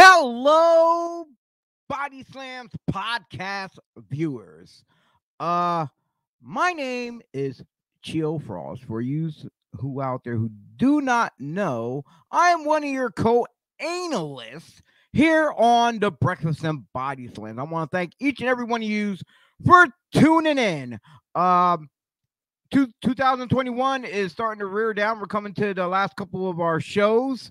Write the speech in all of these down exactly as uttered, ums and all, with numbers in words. Hello, Body Slams podcast viewers. Uh, my name is Chio Frost. For you who out there who do not know, I am one of your co-analysts here on the Breakfast and Body Slams. I want to thank each and every one of you for tuning in. Um, two, two thousand twenty-one is starting to rear down. We're coming to the last couple of our shows.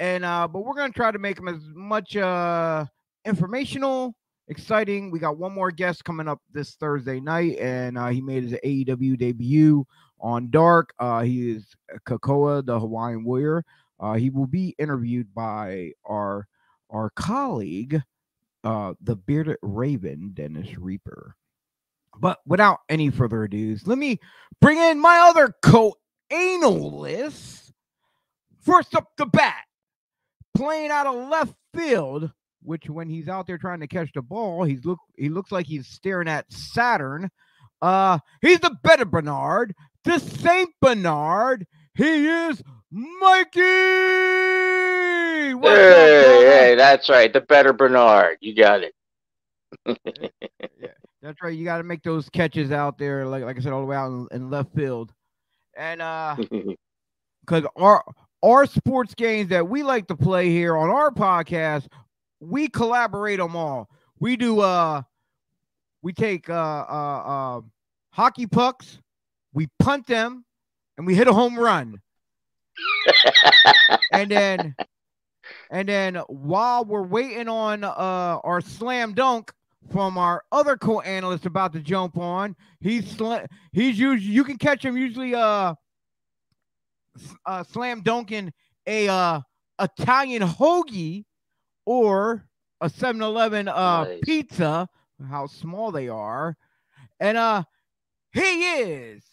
And uh, but we're gonna try to make them as much uh informational, exciting. We got one more guest coming up this Thursday night, and uh, he made his A E W debut on Dark. Uh, he is Kakoa, the Hawaiian Warrior. Uh, he will be interviewed by our our colleague, uh, the Bearded Raven, Dennis Reaper. But without any further ado, let me bring in my other co-analyst. First up the bat. Playing out of left field, which when he's out there trying to catch the ball, he's look he looks like he's staring at Saturn. Uh, he's the better Bernard, the Saint Bernard. He is Mikey. What's hey, up, hey, that's right, the better Bernard. You got it. Yeah, that's right. You got to make those catches out there, like like I said, all the way out in, in left field, and uh, because our Our sports games that we like to play here on our podcast, we collaborate them all. We do, uh, we take uh, uh, uh, hockey pucks, we punt them, and we hit a home run. and then, and then while we're waiting on uh, our slam dunk from our other co-analyst about to jump on, he's sl he's usually you can catch him usually. Uh, Uh, slam dunking a uh, Italian hoagie or a seven eleven uh, nice. Pizza, how small they are. And uh, he is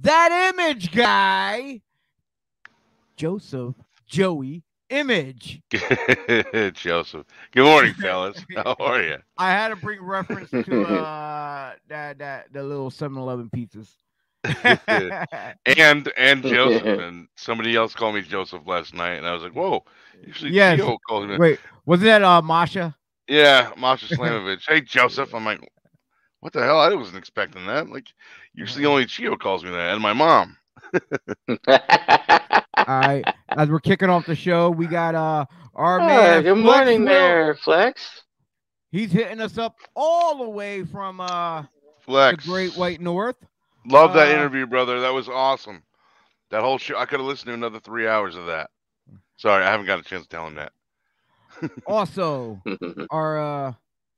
that image guy, Joseph Joey Image. Joseph. Good morning, fellas. How are you? I had to bring reference to uh, that, that the little seven eleven pizzas. and and Joseph and somebody else called me Joseph last night, and I was like, "Whoa!" Usually, yes. Theo called me. Wait, wasn't that uh, Masha? Yeah, Masha Slamovich. Hey, Joseph. I'm like, "What the hell? I wasn't expecting that." Like, usually only Chio calls me that, and my mom. All right, as we're kicking off the show, we got uh our oh, man. Good Flex morning, Will. There, Flex. He's hitting us up all the way from uh Flex, the Great White North. Love that uh, interview, brother. That was awesome. That whole show, I could have listened to another three hours of that. Sorry, I haven't got a chance to tell him that. Also, our uh,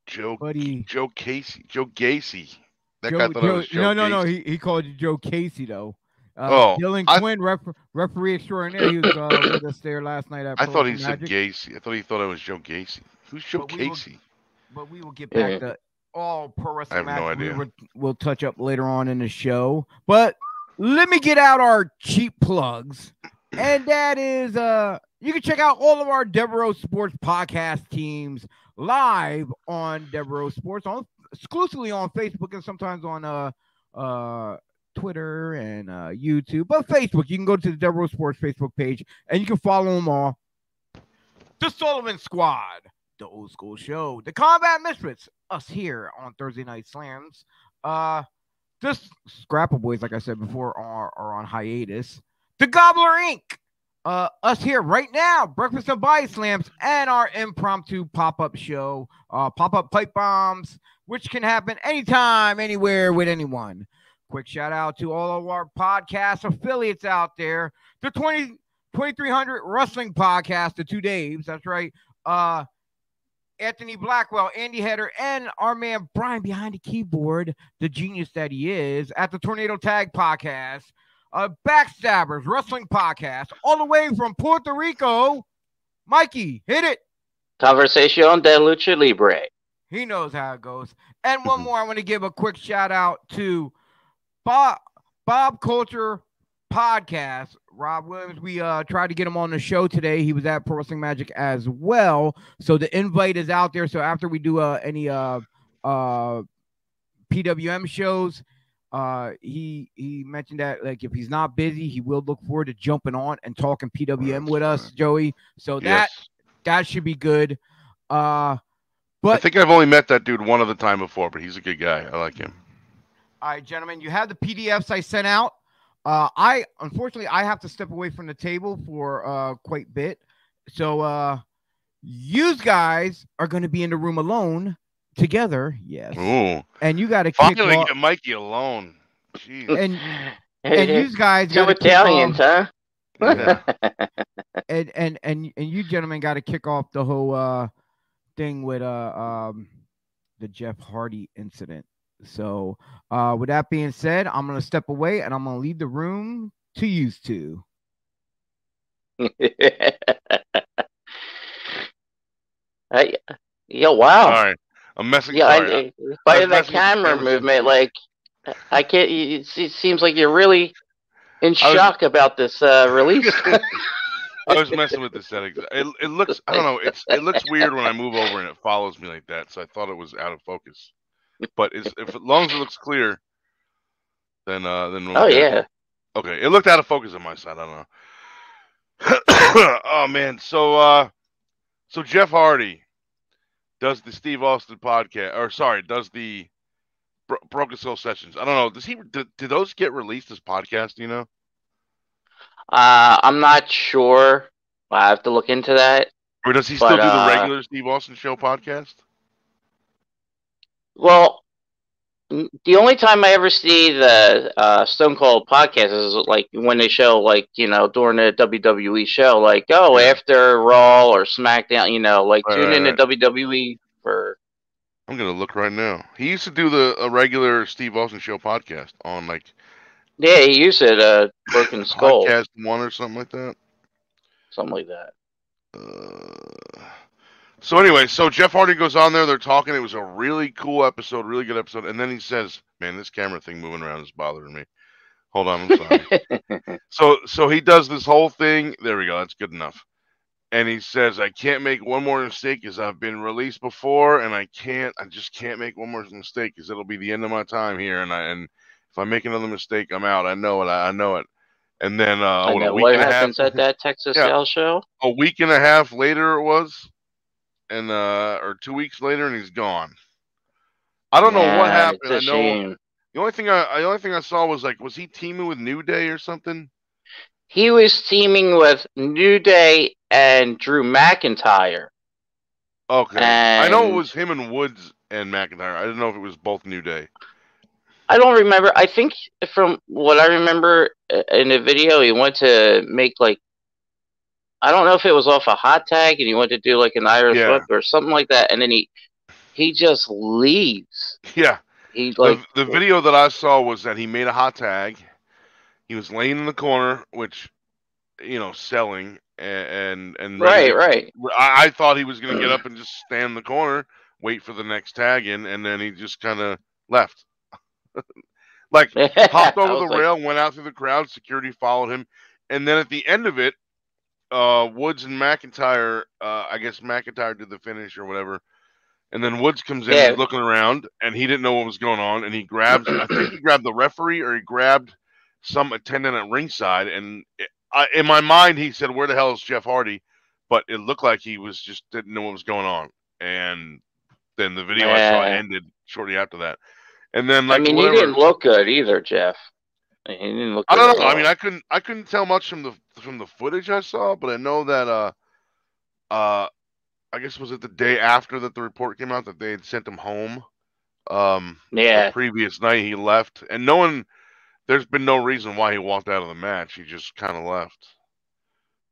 Joe buddy Joe Casey, Joe Gacy. That Joe, guy thought Joe, it was Joe. No, no, Gacy. no. He he called you Joe Casey though. Uh, oh, Dylan I, Quinn, ref, referee extraordinaire. He was uh, with us there last night. At I thought he Magic. said Gacy. I thought he thought it was Joe Gacy. Who's Joe but Casey? We will, but we will get back yeah. to. All pro wrestling matches no we were, we'll touch up later on in the show, but let me get out our cheap plugs, and that is uh, you can check out all of our Devereux Sports podcast teams live on Devereux Sports, on exclusively on Facebook and sometimes on uh, uh, Twitter and uh, YouTube, but Facebook you can go to the Devereux Sports Facebook page and you can follow them all. The Solomon Squad. The Old School Show, the Combat Misfits, us here on Thursday Night Slams. Uh, this Scrapple Boys, like I said before, are, are on hiatus. The Gobbler Incorporated, uh, us here right now, Breakfast and Body Slams, and our impromptu pop-up show, uh, pop-up pipe bombs, which can happen anytime, anywhere, with anyone. Quick shout-out to all of our podcast affiliates out there. The twenty-three hundred Wrestling Podcast, the two Daves, that's right, uh, Anthony Blackwell, Andy Header, and our man Brian behind the keyboard, the genius that he is, at the Tornado Tag Podcast, uh, Backstabbers Wrestling Podcast, all the way from Puerto Rico. Mikey, hit it. Conversation de lucha libre. He knows how it goes. And one more, I want to give a quick shout out to Bob, Bob Coulter Podcast. Rob Williams, we uh, tried to get him on the show today. He was at Pro Wrestling Magic as well. So the invite is out there. So after we do uh, any uh, uh, P W M shows, uh, he he mentioned that like if he's not busy, he will look forward to jumping on and talking P W M with us, Joey. So that, yes. that should be good. Uh, but I think I've only met that dude one other time before, but he's a good guy. I like him. All right, gentlemen, you have the P D Fs I sent out. Uh, I unfortunately I have to step away from the table for uh, quite a bit, so uh, you guys are going to be in the room alone together. Yes. Ooh. And you got to finally kick off... get Mikey alone. Jeez. And and you guys two Italians, huh? Yeah. and and and and you gentlemen got to kick off the whole uh, thing with uh, um, the Jeff Hardy incident. So, uh, with that being said, I'm going to step away and I'm going to leave the room to you two. I, yo, wow. All right. I'm messing yeah, up. Right. By I'm the camera everything. movement, like, I can't, it seems like you're really in shock was, about this uh, release. I was messing with the settings. It, it looks, I don't know, it's, it looks weird when I move over and it follows me like that. So I thought it was out of focus. But it's, if, as long as it looks clear, then uh, then we'll oh yeah, it. okay. It looked out of focus on my side. I don't know. Oh man, so uh, so Jeff Hardy does the Steve Austin podcast, or sorry, does the Bro Broken Soul Sessions. I don't know. Does he? Do, do those get released as podcasts? Do you know? Uh, I'm not sure. I have to look into that. Or does he but, still do uh... the regular Steve Austin Show podcast? Well, the only time I ever see the uh, Stone Cold podcast is like when they show, like, you know, during the W W E show, like, oh, after Raw or SmackDown, you know, like right, tune right, in right. to W W E for. I'm gonna look right now. He used to do the a regular Steve Austin Show podcast on like. Yeah, he used it. Uh, Broken Skull podcast one or something like that. Something like that. Uh... So anyway, so Jeff Hardy goes on there. They're talking. It was a really cool episode, really good episode. And then he says, man, this camera thing moving around is bothering me. Hold on, I'm sorry. so, so he does this whole thing. There we go. That's good enough. And he says, I can't make one more mistake because I've been released before, and I can't, I just can't make one more mistake because it'll be the end of my time here. And I, and if I make another mistake, I'm out. I know it. I, I know it. And then uh, what, a week what and happens a half, at that Texas yeah, L show? A week and a half later it was. And uh, or two weeks later, and he's gone. I don't yeah, know what happened. I know shame. the only thing I, I the only thing I saw was like, was he teaming with New Day or something? He was teaming with New Day and Drew McIntyre. Okay, and I know it was him and Woods and McIntyre. I didn't know if it was both New Day. I don't remember. I think from what I remember in the video, he went to make like. I don't know if it was off a hot tag and he went to do like an Irish yeah. whip or something like that. And then he, he just leaves. Yeah. He like the, the video that I saw was that he made a hot tag. He was laying in the corner, which, you know, selling and, and, and right. Right. I, I thought he was going to get up and just stand in the corner, wait for the next tag in. And then he just kind of left, like hopped over the like... rail, went out through the crowd. Security followed him. And then at the end of it, Uh, Woods and McIntyre, uh, I guess McIntyre did the finish or whatever, and then Woods comes in, yeah. he's looking around, and he didn't know what was going on, and he grabbed, I think he grabbed the referee, or he grabbed some attendant at ringside, and it, I, in my mind, he said, where the hell is Jeff Hardy? But it looked like he was just, didn't know what was going on, and then the video yeah. I saw ended shortly after that, and then, like, I mean, whatever, he didn't look good either, Jeff. He didn't look I don't know. I mean, I couldn't. I couldn't tell much from the from the footage I saw, but I know that. Uh, uh, I guess was it the day after that the report came out that they had sent him home. Um, yeah. The previous night he left, and no one. There's been no reason why he walked out of the match. He just kind of left.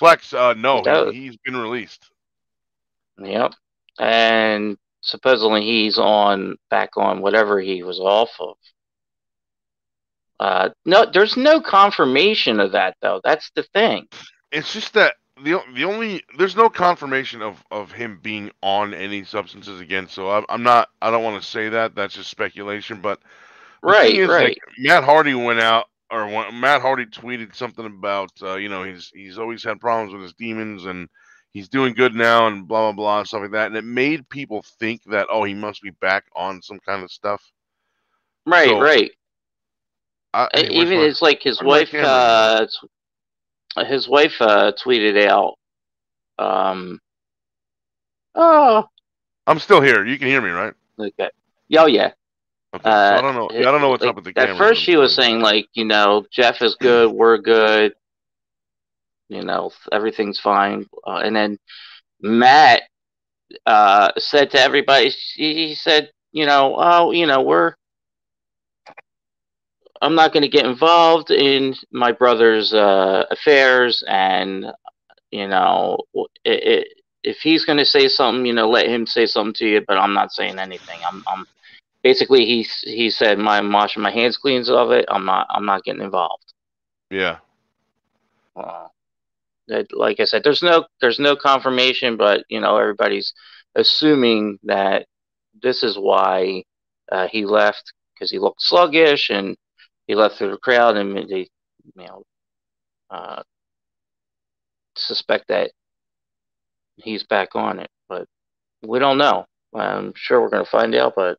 Flex, uh, no, no. He, he's been released. Yep, and supposedly he's on back on whatever he was off of. Uh, no, there's no confirmation of that, though. That's the thing. It's just that the the only there's no confirmation of, of him being on any substances again. So I'm, I'm not. I don't want to say that. That's just speculation. But right, is, right. Like, Matt Hardy went out, or one, Matt Hardy tweeted something about uh, you know he's he's always had problems with his demons and he's doing good now and blah blah blah and stuff like that. And it made people think that oh he must be back on some kind of stuff. Right, so, right. I, hey, even it's like his I'm wife uh his wife uh tweeted out um oh I'm still here. You can hear me, right? Okay. Oh, yeah. Okay. Uh, so I don't know. Yeah, I don't know what's like, up with the camera. At first, she was saying, like, you know, Jeff is good. We're good. You know, everything's fine. Uh, and then Matt uh, said to everybody, he, he said, you know, oh, you know, we're, I'm not going to get involved in my brother's uh, affairs. And, you know, it, it, if he's going to say something, you know, let him say something to you, but I'm not saying anything. I'm, I'm basically, he, he said, my, I'm washing my hands clean of it. I'm not, I'm not getting involved. Yeah. Uh, that, like I said, there's no, there's no confirmation, but you know, everybody's assuming that this is why uh, he left, because he looked sluggish and he left through the crowd, and they, you know, uh, suspect that he's back on it. But we don't know. I'm sure we're going to find out, but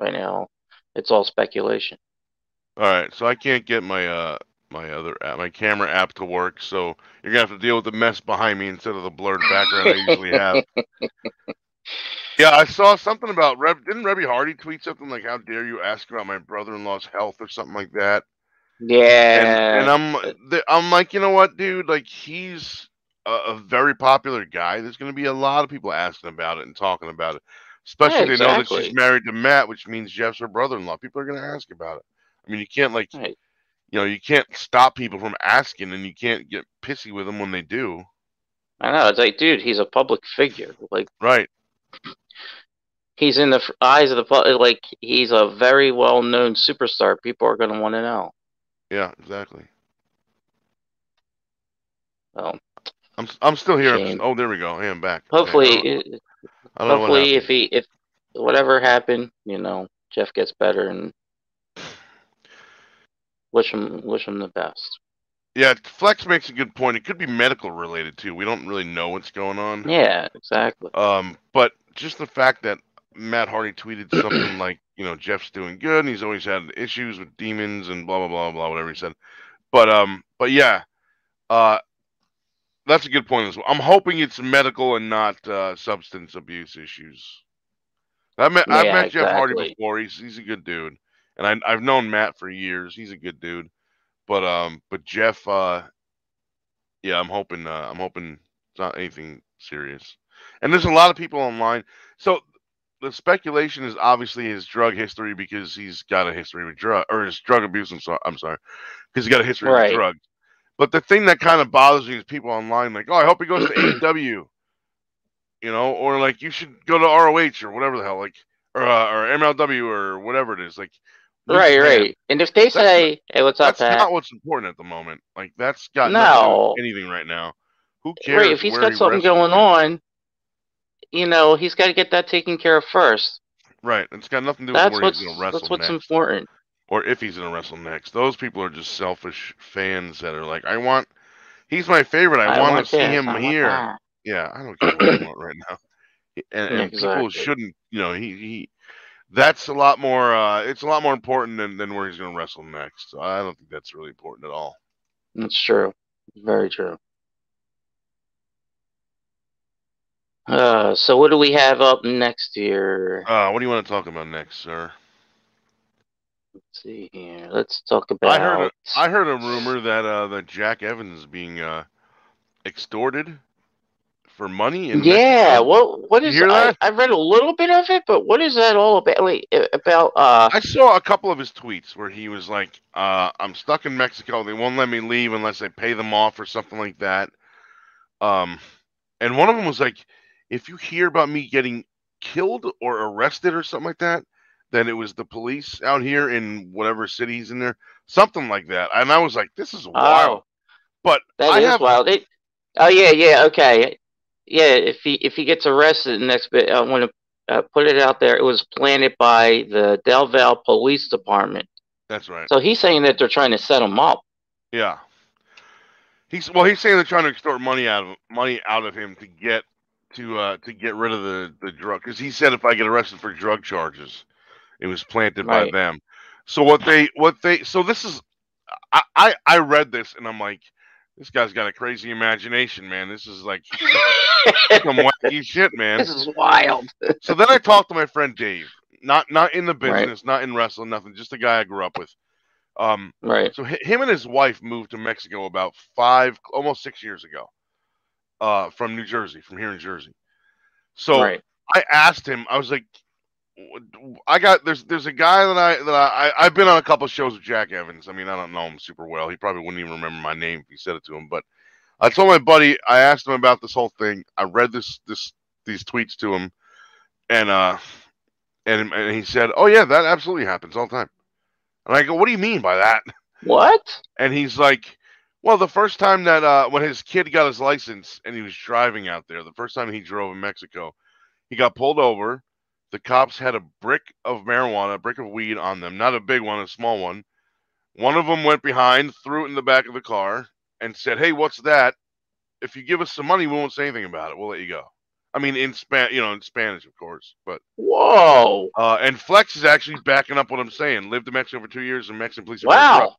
right now it's all speculation. All right, so I can't get my uh, my other app, my camera app to work, so you're going to have to deal with the mess behind me instead of the blurred background I usually have. Yeah, I saw something about Rev. Didn't Rebby Hardy tweet something like, how dare you ask about my brother-in-law's health or something like that? Yeah. And, and I'm I'm like, you know what, dude? Like, he's a, a very popular guy. There's going to be a lot of people asking about it and talking about it. Especially yeah, if they exactly. know that she's married to Matt, which means Jeff's her brother-in-law. People are going to ask about it. I mean, you can't, like, right. you know, you can't stop people from asking, and you can't get pissy with them when they do. I know. It's like, dude, he's a public figure. Like, right. He's in the eyes of the public. Like, he's a very well-known superstar. People are going to want to know. Yeah, exactly. Well, I'm I'm still here. I'm just, oh, there we go. I am back. Hopefully, okay. I don't, I don't hopefully, if he if whatever happened, you know, Jeff gets better, and wish him wish him the best. Yeah, Flex makes a good point. It could be medical related too. We don't really know what's going on. Yeah, exactly. Um, but just the fact that Matt Hardy tweeted something like, you know, Jeff's doing good and he's always had issues with demons and blah, blah, blah, blah, whatever he said. But, um, but yeah, uh, that's a good point as well. I'm hoping it's medical and not uh, substance abuse issues. I met, yeah, I've met exactly. Jeff Hardy before. He's, he's a good dude. And I, I've known Matt for years. He's a good dude. But, um, but Jeff, uh, yeah, I'm hoping, uh, I'm hoping it's not anything serious. And there's a lot of people online. So, the speculation is obviously his drug history, because he's got a history with drug or his drug abuse. I'm sorry, I'm sorry, because he's got a history right. with drugs. But the thing that kind of bothers me is people online like, "Oh, I hope he goes to A E W," you know, or like, "You should go to R O H or whatever the hell," like, or uh, or M L W or whatever it is. Like, right, right. Hand. And if they that's say, not, "Hey, what's up?" That's Pat? Not what's important at the moment. Like, that's got no anything right now. Who cares? Right, if he's got he something going on. You know, he's got to get that taken care of first. Right. It's got nothing to do with where he's going to wrestle next. That's what's important. Or if he's going to wrestle next. Those people are just selfish fans that are like, I want... He's my favorite. I, I want, want to see him here. Yeah, I don't care what I want right now. And, and exactly. people shouldn't... You know, he... he that's a lot more... Uh, it's a lot more important than, than where he's going to wrestle next. So I don't think that's really important at all. That's true. Very true. Uh, so what do we have up next here? Uh, what do you want to talk about next, sir? Let's see here. Let's talk about... I heard a, I heard a rumor that, uh, that Jack Evans is being uh, extorted for money. In yeah, what, what is... You hear that? I, I read a little bit of it, but what is that all about? Wait, about uh... I saw a couple of his tweets where he was like, uh, I'm stuck in Mexico. They won't let me leave unless I pay them off or something like that. Um, and one of them was like, if you hear about me getting killed or arrested or something like that, then it was the police out here in whatever cities in there, something like that. And I was like, this is wild. Oh, but that I is have... wild. It... Oh yeah, yeah, okay, yeah. If he if he gets arrested, the next bit, I want to uh, put it out there. It was planted by the Del Valle Police Department. That's right. So he's saying that they're trying to set him up. Yeah. He's well. He's saying they're trying to extort money out of money out of him to get. To uh to get rid of the the drug, because he said if I get arrested for drug charges, it was planted right. by them. So what they what they so this is I, I I read this and I'm like, This guy's got a crazy imagination, man. This is like some wacky shit, man. This is wild. So then I talked to my friend Dave. Not not in the business, right. Not in wrestling, nothing. Just a guy I grew up with. Um, right. So him and his wife moved to Mexico about five, almost six years ago uh, from New Jersey, from here in Jersey. So right. I asked him, I was like, I got, there's, there's a guy that I, that I, I've been on a couple of shows with Jack Evans. I mean, I don't know him super well. He probably wouldn't even remember my name if you said it to him, but I told my buddy, I asked him about this whole thing. I read this, this, these tweets to him and, uh, and, and he said, oh yeah, that absolutely happens all the time. And I go, what do you mean by that? What? And he's like, well, the first time that, uh, when his kid got his license and he was driving out there, the first time he drove in Mexico, he got pulled over. The cops had a brick of marijuana, a brick of weed on them. Not a big one, a small one. One of them went behind, threw it in the back of the car, and said, hey, what's that? If you give us some money, we won't say anything about it. We'll let you go. I mean, in Spanish, you know, in Spanish, of course. But whoa! Uh, and Flex is actually backing up what I'm saying. Lived in Mexico for two years, and Mexican police. Wow.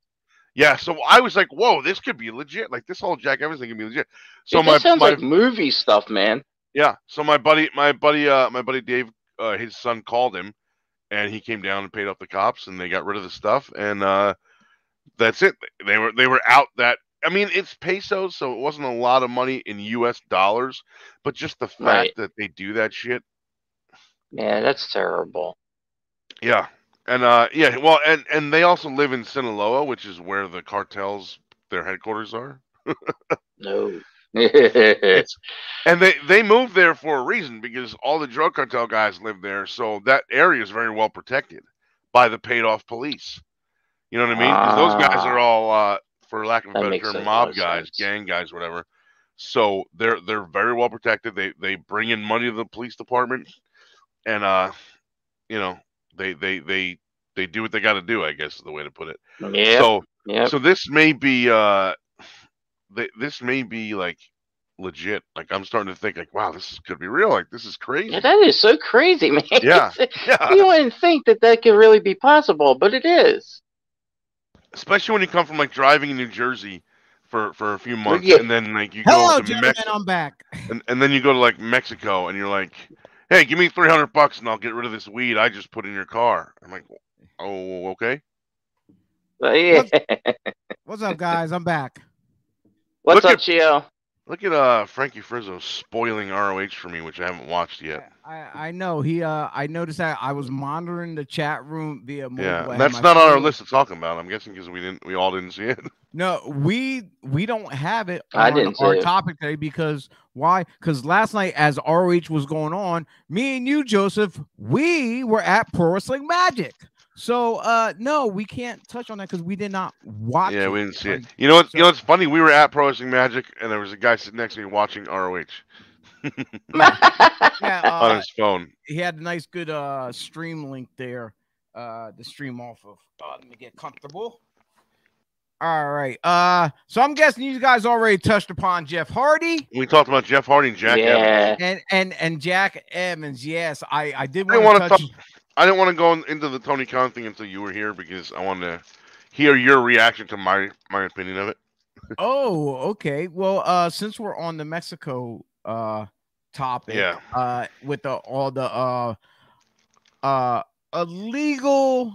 Yeah, so I was like, whoa, this could be legit. Like, this whole Jack Evans thing could be legit. So it my sounds my, like movie stuff, man. Yeah. So my buddy, my buddy, uh, my buddy Dave, uh, his son called him, and he came down and paid off the cops, and they got rid of the stuff, and uh, that's it. They were they were out that. I mean, it's pesos, so it wasn't a lot of money in U S dollars, but just the fact right. that they do that shit. Yeah, that's terrible. Yeah. And, uh, yeah, well, and, and they also live in Sinaloa, which is where the cartels, their headquarters are. No. It's, and they, they moved there for a reason because all the drug cartel guys live there, so that area is very well protected by the paid-off police. You know what I mean? Ah. Those guys are all... Uh, for lack of a better term, mob guys, gang guys, whatever. So they're they're very well protected. They they bring in money to the police department, and uh, you know they they they they do what they got to do. I guess is the way to put it. Yeah. So yep. so this may be uh, th this may be like legit. Like I'm starting to think like, wow, this could be real. Like this is crazy. Yeah, that is so crazy, man. Yeah. yeah. You wouldn't think that that could really be possible, but it is. Especially when you come from like driving in New Jersey for, for a few months, yeah. and then like you Hello, go to Mexico, I'm back, and, and then you go to like Mexico, and you're like, "Hey, give me three hundred bucks, and I'll get rid of this weed I just put in your car." I'm like, "Oh, okay." Uh, yeah. What's, what's up, guys? I'm back. What's look up, Chio? Look at uh Frankie Frizzo spoiling R O H for me, which I haven't watched yet. I, I know he. Uh, I noticed that I was monitoring the chat room via. Yeah, that's not on our list to talk about. I'm guessing because we didn't, we all didn't see it. No, we we don't have it on I didn't our topic today because why? Because last night, as R O H was going on, me and you, Joseph, we were at Pro Wrestling Magic. So uh, no, we can't touch on that because we did not watch. Yeah, it. we didn't see it. You know what? You know what's funny? We were at Pro Wrestling Magic, and there was a guy sitting next to me watching R O H yeah, uh, on his phone. He had a nice, good uh, stream link there. Uh, the stream off of. Uh, let me get comfortable. All right. Uh, so I'm guessing you guys already touched upon Jeff Hardy. We talked about Jeff Hardy and Jack yeah. Evans. And and and Jack Evans. Yes, I I did want to touch. Talk I didn't want to go into the Tony Khan thing until you were here because I wanted to hear your reaction to my my opinion of it. Oh, okay. Well, uh, since we're on the Mexico uh, topic, yeah. uh, with the, all the uh, uh, illegal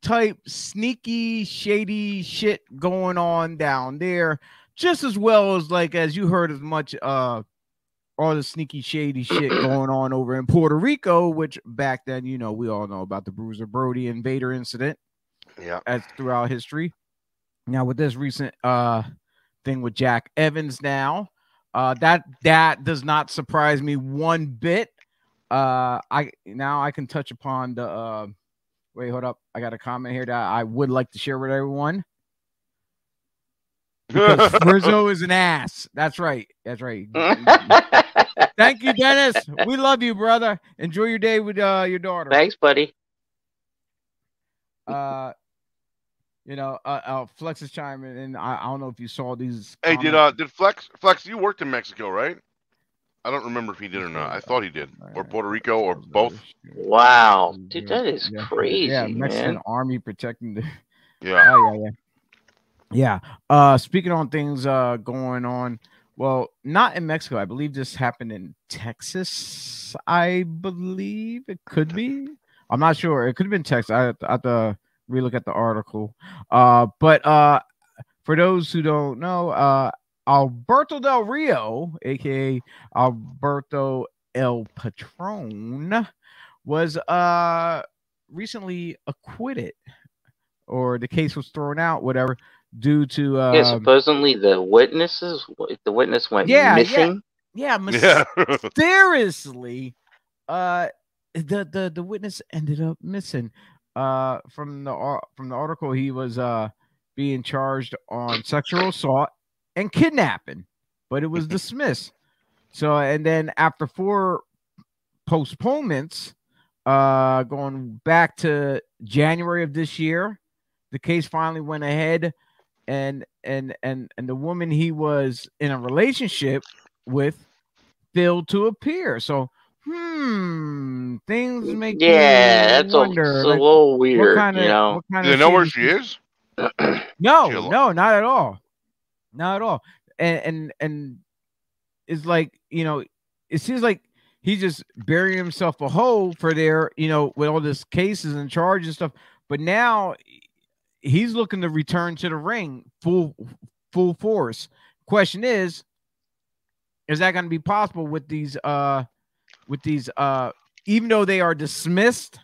type sneaky, shady shit going on down there, just as well as like as you heard as much uh, all the sneaky, shady shit going on over in Puerto Rico, which back then, you know, we all know about the Bruiser Brody invader incident. Yeah. As throughout history. Now with this recent uh, thing with Jack Evans now, uh, that, that does not surprise me one bit. Uh, I, now I can touch upon the, uh, wait, hold up. I got a comment here that I would like to share with everyone. Because Rizzo is an ass. That's right. That's right. Thank you, Dennis. We love you, brother. Enjoy your day with uh, your daughter. Thanks, buddy. Uh, you know, uh, uh Flex is chiming in. I, I don't know if you saw these. Hey, comments. did uh, did Flex Flex? You worked in Mexico, right? I don't remember if he did or not. I thought he did, or Puerto Rico, or both. Wow, dude, that is yeah. crazy. Yeah, Mexican man. Army protecting the. Yeah. Oh, yeah, yeah. Yeah. Uh, speaking on things uh, going on, well, not in Mexico. I believe this happened in Texas. I believe it could be. I'm not sure. It could have been Texas. I, I have to relook at the article. Uh, but uh, for those who don't know, uh, Alberto Del Rio, a k a. Alberto El Patron, was uh, recently acquitted, or the case was thrown out, whatever, due to uh um, yeah, supposedly the witnesses the witness went yeah, missing. Yeah, yeah, mysteriously uh the, the the witness ended up missing. Uh from the from the article, he was uh being charged on sexual assault and kidnapping, but it was dismissed. So, and then after four postponements, uh going back to January of this year, the case finally went ahead, and and and and the woman he was in a relationship with failed to appear. So, hmm, things make yeah, me wonder. Yeah, that's a, like, a little weird. What kind of, you know, what kind do they know where she is? No, no, not at all, not at all. And and and it's like, you know, it seems like he's just burying himself a hole for there, you know, with all this cases and charges and stuff. But now he's looking to return to the ring full full force. Question is, is that going to be possible with these uh with these uh even though they are dismissed,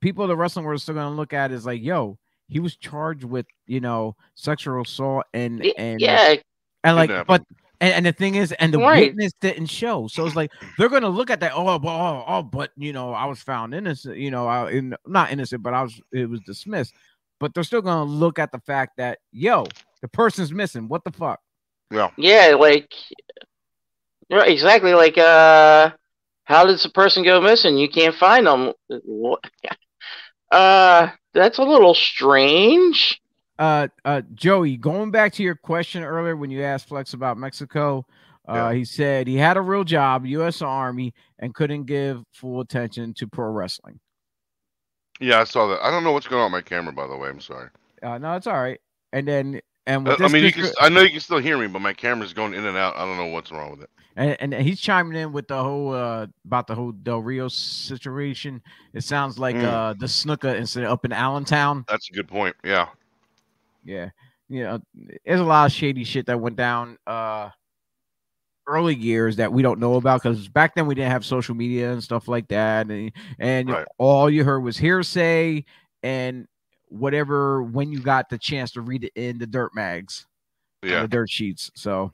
people in the wrestling world are still going to look at it as like, yo, he was charged with, you know, sexual assault and and yeah. and like yeah. but and, and the thing is, and the right. witness didn't show. So it's like they're going to look at that. Oh, but oh, oh, but you know, I was found innocent. You know, I in, not innocent, but I was. It was dismissed. But they're still going to look at the fact that, yo, the person's missing. What the fuck? Yeah. Yeah, like, right, exactly. Like, uh, how does the person go missing? You can't find them. What? Uh, that's a little strange. Uh, uh, Joey, going back to your question earlier when you asked Flex about Mexico, uh, yeah. he said he had a real job, U S Army, and couldn't give full attention to pro wrestling. Yeah, I saw that. I don't know what's going on with my camera, by the way. I'm sorry. Uh, no, it's all right. And then, and with uh, this I mean, you can, I know you can still hear me, but my camera's going in and out. I don't know what's wrong with it. And, and he's chiming in with the whole uh, about the whole Del Rio situation. It sounds like mm. uh, the snooker incident up in Allentown. That's a good point. Yeah. Yeah, you know, there's a lot of shady shit that went down uh, early years that we don't know about, because back then we didn't have social media and stuff like that, and and right. all you heard was hearsay and whatever when you got the chance to read it in the dirt mags, yeah, the dirt sheets. So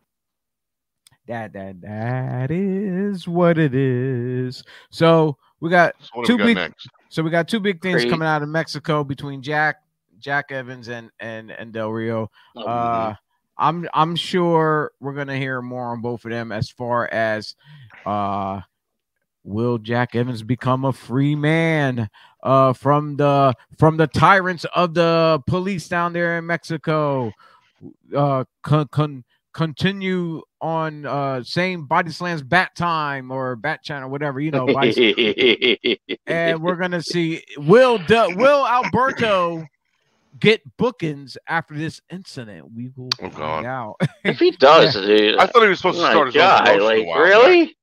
that that that is what it is. So we got so two we got big. Next? So we got two big things Great. coming out of Mexico between Jack. Jack Evans and and and Del Rio. Uh, I'm I'm sure we're gonna hear more on both of them as far as uh, will Jack Evans become a free man uh, from the from the tyrants of the police down there in Mexico? Uh, con con continue on uh, same body slams bat time or bat channel, whatever, you know. And we're gonna see will De will Alberto get bookings after this incident? We will oh, find God. out. If he does, yeah. dude. I thought he was supposed oh to start his God, own company. Like, really? Back.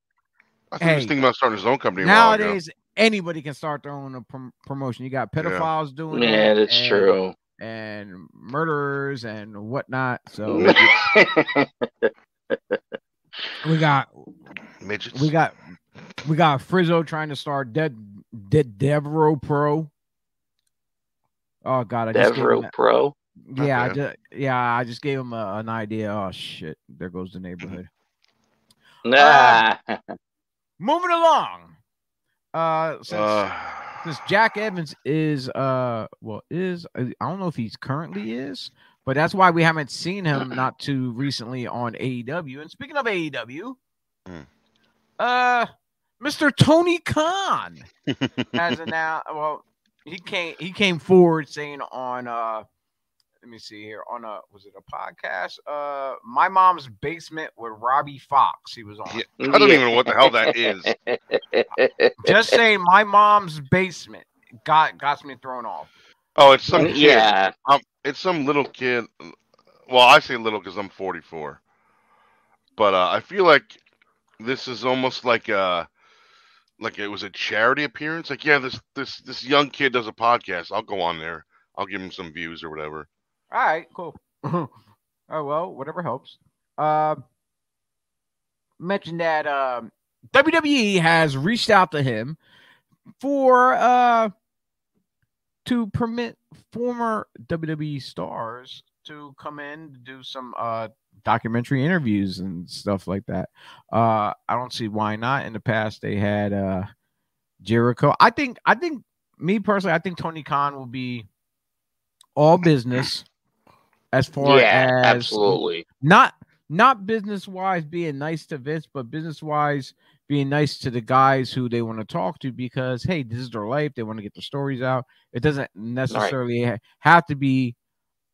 I thought hey, he was thinking about starting his own company. Nowadays, ago. anybody can start their own prom promotion. You got pedophiles yeah. doing yeah, it. Yeah, that's and, true. And murderers and whatnot. So we got midgets. We got we got Frizzo trying to start De De Devereux Pro. Oh God! I just Devereux gave Pro. Yeah, I just, yeah, I just gave him a, an idea. Oh shit! There goes the neighborhood. Nah. Uh, moving along. Uh, since, uh, since Jack Evans is uh, well, is I don't know if he's currently is, but that's why we haven't seen him not too recently on A E W. And speaking of A E W, mm. uh, Mister Tony Khan has announced. Well. He came. He came forward saying on. Uh, let me see here. On a was it a podcast? Uh, My Mom's Basement with Robbie Fox. He was on. Yeah, I don't yeah. even know what the hell that is. Just saying, My Mom's Basement got got me thrown off. Oh, it's some kid. Yeah. Um, it's some little kid. Well, I say little because I'm forty-four. But uh, I feel like this is almost like a, like it was a charity appearance. Like, yeah, this this this young kid does a podcast. I'll go on there. I'll give him some views or whatever. All right, cool. Oh, well, whatever helps. Uh, mention that uh, W W E has reached out to him for uh, to permit former W W E stars to come in to do some uh, documentary interviews and stuff like that. Uh, I don't see why not. In the past, they had uh, Jericho. I think, I think, me personally, I think Tony Khan will be all business as far yeah, as absolutely not. Not business-wise being nice to Vince, but business-wise being nice to the guys who they want to talk to because, hey, this is their life. They want to get their stories out. It doesn't necessarily right. have to be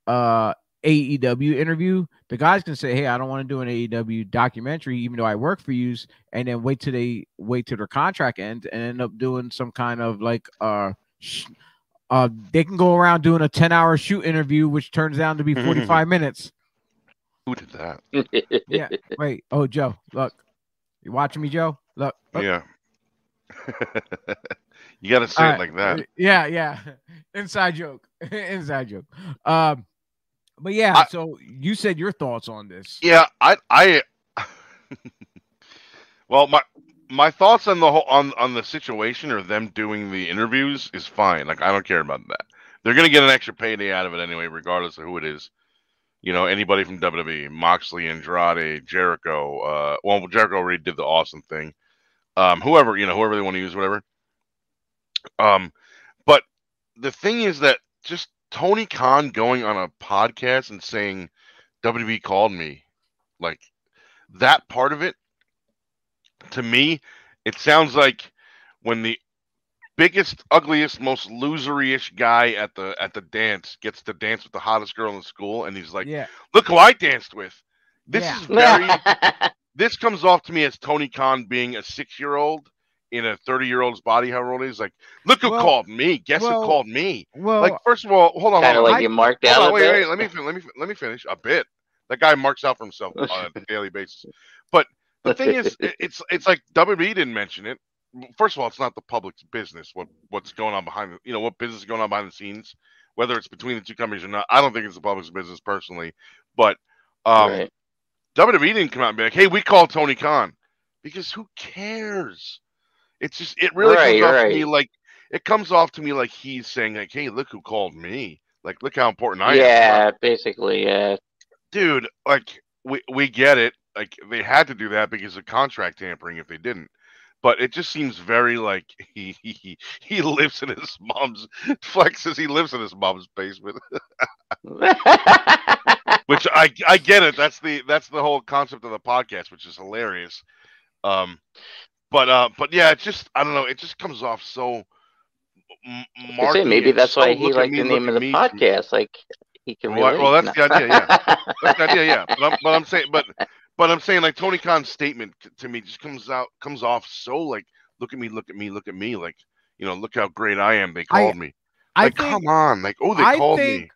uh, A E W interview. The guys can say, hey, I don't want to do an A E W documentary, even though I work for you, and then wait till they wait till their contract ends and end up doing some kind of like uh, sh uh they can go around doing a ten-hour shoot interview, which turns out to be forty-five minutes. Who did that? Yeah. Wait. Oh, Joe. Look. You watching me, Joe? Look. Look. Yeah. You gotta say uh, it like that. Yeah, yeah. Inside joke. Inside joke. Um, but yeah. I, so you said your thoughts on this. Yeah. I. I. Well, my my thoughts on the whole on on the situation or them doing the interviews is fine. Like I don't care about that. They're gonna get an extra payday out of it anyway, regardless of who it is. You know, anybody from W W E, Moxley, Andrade, Jericho. Uh, well, Jericho already did the awesome thing. Um, whoever, you know, whoever they want to use, whatever. Um, but the thing is that just Tony Khan going on a podcast and saying, W W E called me. Like, that part of it, to me, it sounds like when the biggest, ugliest, most losery-ish guy at the at the dance gets to dance with the hottest girl in school, and he's like, yeah. "Look who I danced with." This yeah. is very. This comes off to me as Tony Khan being a six-year-old in a thirty-year-old's body. How old is like? Look who well, called me. Guess well, who called me? Well, like first of all, hold on. Kind of like I, you marked out. On, a wait, bit. wait, let me let me let me finish a bit. That guy marks out for himself on a daily basis. But the thing is, it, it's it's like W W E didn't mention it. First of all, it's not the public's business what what's going on behind the, you know what business is going on behind the scenes, whether it's between the two companies or not. I don't think it's the public's business personally, but um, right. W W E didn't come out and be like, "Hey, we called Tony Khan," because who cares? It's just it really right, comes off right. to me like it comes off to me like he's saying like, "Hey, look who called me! Like, look how important I yeah, am." Yeah, basically, yeah. Dude, like we we get it. Like they had to do that because of contract tampering. If they didn't. But it just seems very like he he, he lives in his mom's flexes. He lives in his mom's basement, which I I get it. That's the that's the whole concept of the podcast, which is hilarious. Um, but uh, but yeah, it just I don't know. It just comes off so. Say maybe that's so why he liked me, the name of the podcast. Like he can. Well, well that's no. the idea. Yeah, that's the idea. Yeah, but I'm, but I'm saying, but. But I'm saying, like Tony Khan's statement to me just comes out, comes off so like, look at me, look at me, look at me, like you know, look how great I am. They called I, me. Like, I think, come on, like oh, they I called think, me.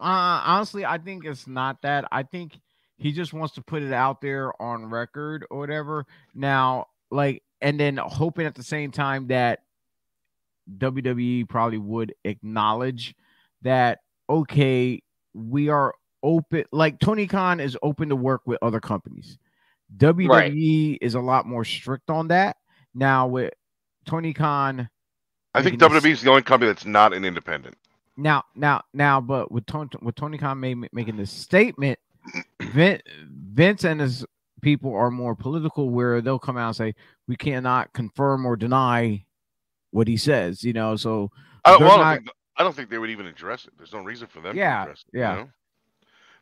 Uh, honestly, I think it's not that. I think he just wants to put it out there on record or whatever. Now, like, and then hoping at the same time that W W E probably would acknowledge that. Okay, we are. Open like Tony Khan is open to work with other companies. W W E right. is a lot more strict on that now. With Tony Khan, I think W W E is the only company that's not an independent. Now, now, now, but with Tony, with Tony Khan made, making this statement, Vince, Vince and his people are more political, where they'll come out and say we cannot confirm or deny what he says. You know, so I don't, well, not, I don't, think, I don't think they would even address it. There's no reason for them. Yeah, to address it, yeah. You know?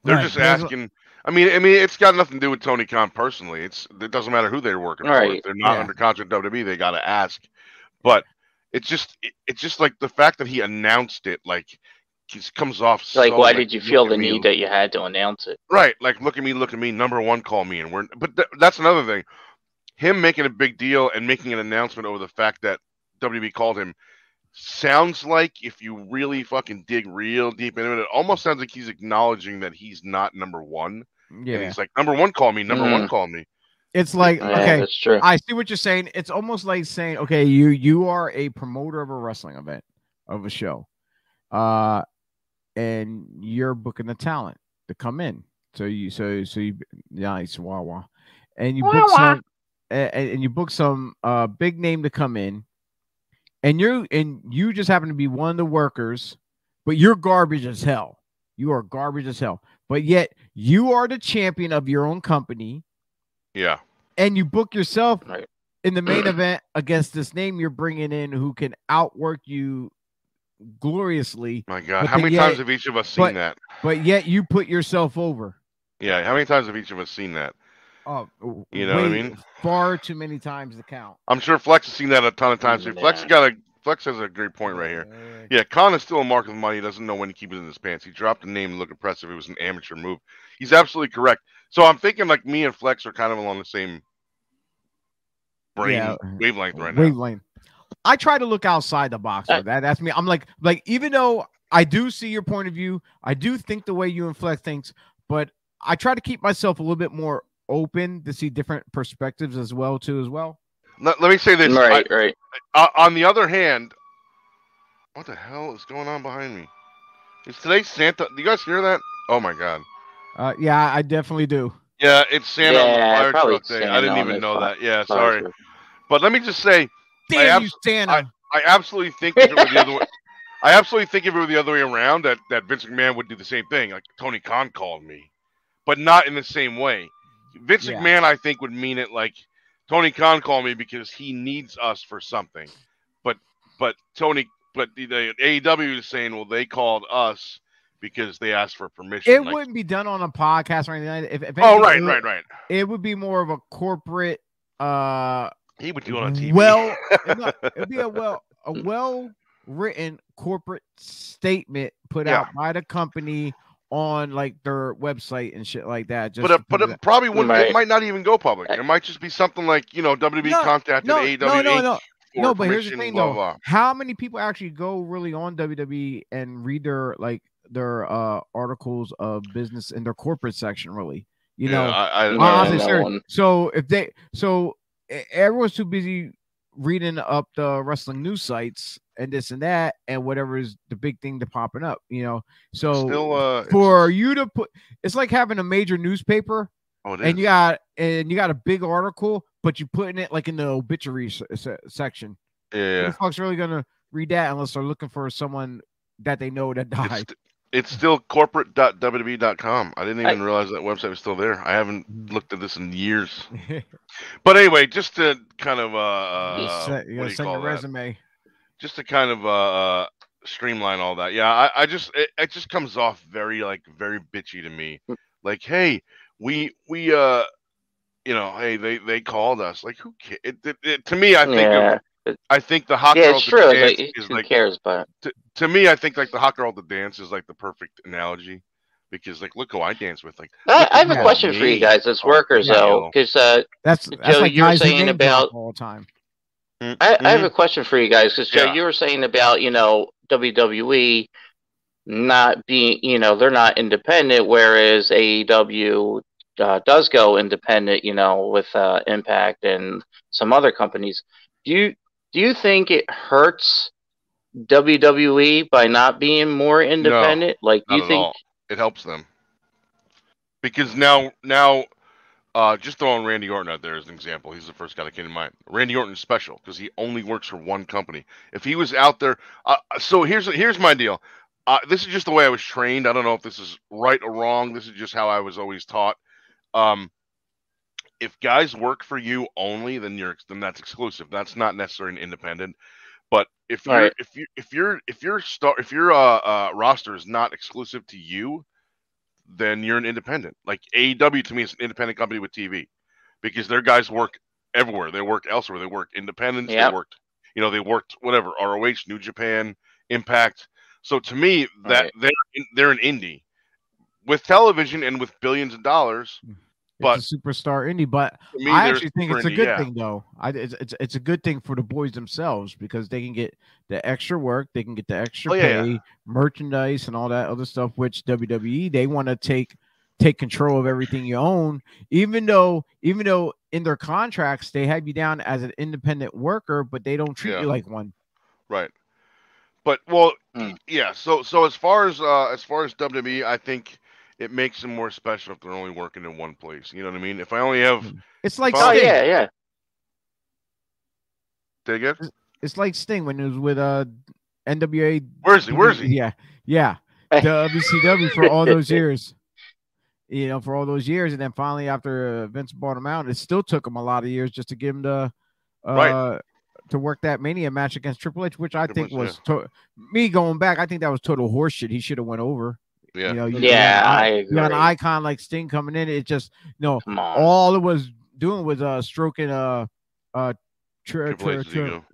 They're right. just asking. I mean, I mean, it's got nothing to do with Tony Khan personally. It's it doesn't matter who they're working right. for. If they're not yeah. under contract with W W E, they got to ask. But it's just it, it's just like the fact that he announced it, like it comes off. Like, so, why like, did you feel the need that you had to announce it? Right. Like, look at me, look at me. Number one, call me, and we're. But th that's another thing. Him making a big deal and making an announcement over the fact that W W E called him. sounds like, if you really fucking dig real deep into it, it almost sounds like he's acknowledging that he's not number one. Yeah. And he's like, number one, call me. Number mm. one, call me. It's like, yeah, okay, that's true. I see what you're saying. It's almost like saying, okay, you you are a promoter of a wrestling event, of a show, uh, and you're booking the talent to come in. So you, so so you, yeah, it's wah wah, and you wah, book wah. some, and, and you book some uh big name to come in, and you and you just happen to be one of the workers, but you're garbage as hell. You are garbage as hell, but yet you are the champion of your own company. Yeah. And you book yourself right. in the main event against this name you're bringing in who can outwork you gloriously. My God. How many yet, times have each of us seen but, that? But yet you put yourself over. Yeah. How many times have each of us seen that? Oh, you know wait, what I mean? Far too many times to count. I'm sure Flex has seen that a ton of times. Yeah. Flex got a Flex has a great point right here. Yeah. Khan is still a mark of money. He doesn't know when to keep it in his pants. He dropped the name to look impressive. It was an amateur move. He's absolutely correct. So I'm thinking like me and Flex are kind of along the same brain yeah. wavelength right now. Wavelength. I try to look outside the box. That, that's me. I'm like, like, even though I do see your point of view, I do think the way you and Flex thinks, but I try to keep myself a little bit more open to see different perspectives as well, too, as well. Let, let me say this. Right, I, right. I, on the other hand, what the hell is going on behind me? Is today Santa? Do you guys hear that? Oh, my God. Uh, yeah, I definitely do. Yeah, it's Santa yeah, on the fire truck thing. I didn't even know that. Yeah, sorry. True. But let me just say, damn I you, Santa. I, I absolutely think if it were the other way, I absolutely think if it were the other way around, that that Vince McMahon would do the same thing. Like Tony Khan called me, but not in the same way. Vince yeah. McMahon, I think, would mean it like Tony Khan called me because he needs us for something. But but Tony, but the, the A E W is saying, well, they called us because they asked for permission. It like, wouldn't be done on a podcast or anything like that. If, if oh, right, would, right, right. It would be more of a corporate. Uh, he would do it on T V. Well, no, it would be a well a well-written corporate statement put yeah. out by the company on like their website and shit like that. Just but a, but it probably wouldn't. Right. It might not even go public. It might just be something like, you know, W W E no, contacted no, A E W. No, no, no. No, but here's the thing, blah, though. Blah. How many people actually go really on W W E and read their, like, their uh articles of business in their corporate section, really, you yeah, know, I, I, I know so if they so everyone's too busy reading up the wrestling news sites and this and that and whatever is the big thing to popping up, you know. So Still, uh, for you to put, it's like having a major newspaper oh, and you got and you got a big article, but you putting it like in the obituary se section. Yeah, who the fuck's really gonna read that unless they're looking for someone that they know that died. It's It's still corporate dot W W E dot com. I didn't even I, realize that website was still there. I haven't looked at this in years. But anyway, just to kind of uh, set, what do you call that? Resume. Just to kind of uh, streamline all that. Yeah, I, I just it, it just comes off very like very bitchy to me. Like, hey, we we uh, you know, hey, they they called us. Like, who cares? It, it, it, to me, I think. Yeah. Of, I think the hot yeah, girl to dance like, is who like cares, but to, to me, I think like the hot girl to dance is like the perfect analogy because like look who I dance with. Like I, I have a question me. for you guys as workers oh, though, because uh, that's, Joe, that's like you were saying about all the time. I, mm-hmm. I have a question for you guys because Joe, yeah. you were saying about you know W W E not being you know they're not independent, whereas A E W uh, does go independent, you know, with uh, Impact and some other companies. Do you Do you think it hurts W W E by not being more independent? No, like, do you think all. It helps them? Because now, now, uh, just throwing Randy Orton out there as an example, he's the first guy that came to mind. Randy Orton's special because he only works for one company. If he was out there, uh, so here's here's my deal. Uh, this is just the way I was trained. I don't know if this is right or wrong. This is just how I was always taught. Um, If guys work for you only, then you're then that's exclusive. That's not necessarily independent. But if you're, right. if you if you're if your star if your uh, uh, roster is not exclusive to you, then you're an independent. Like A E W to me is an independent company with T V, because their guys work everywhere. They work elsewhere. They work independent. Yep. They worked, you know, they worked whatever R O H, New Japan, Impact. So to me, that right. they're they're an indie with television and with billions of dollars. but it's a superstar indie. But me, I actually think it's a good indie, thing, yeah. though. I, it's, it's it's a good thing for the boys themselves because they can get the extra work, they can get the extra oh, pay, yeah, yeah. merchandise, and all that other stuff. Which W W E, they want to take take control of everything you own, even though even though in their contracts they have you down as an independent worker, but they don't treat yeah. you like one. Right. But well, mm. yeah. So so as far as uh, as far as W W E, I think it makes them more special if they're only working in one place. You know what I mean? If I only have, it's like oh I, yeah yeah. Dig it. It's like Sting when he was with uh N W A. Where's he? Where's he? Yeah yeah. The W C W for all those years. You know, for all those years, and then finally after uh, Vince bought him out, it still took him a lot of years just to give him the. Uh, right. To work that Mania match against Triple H, which I think was to me going back, I think that was total horseshit. He should have went over. Yeah, you know, you yeah, got, I agree. You got an icon like Sting coming in. It just no, all it was doing was uh stroking uh uh. Tri tri tri ego.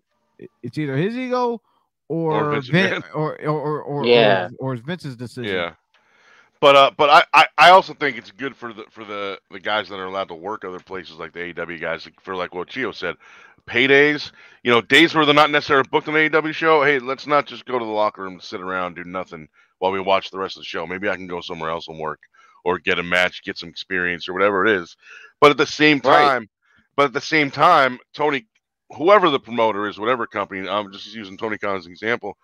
It's either his ego or or Vince, or, or, or, yeah. or or Vince's decision. Yeah, but uh, but I, I I also think it's good for the for the the guys that are allowed to work other places like the A E W guys for like what Gio said. Paydays, you know, days where they're not necessarily booked on an A E W show. Hey, let's not just go to the locker room and sit around and do nothing while we watch the rest of the show. Maybe I can go somewhere else and work or get a match, get some experience or whatever it is. But at the same time, right. but at the same time, Tony, whoever the promoter is, whatever company, I'm just using Tony Khan as an example.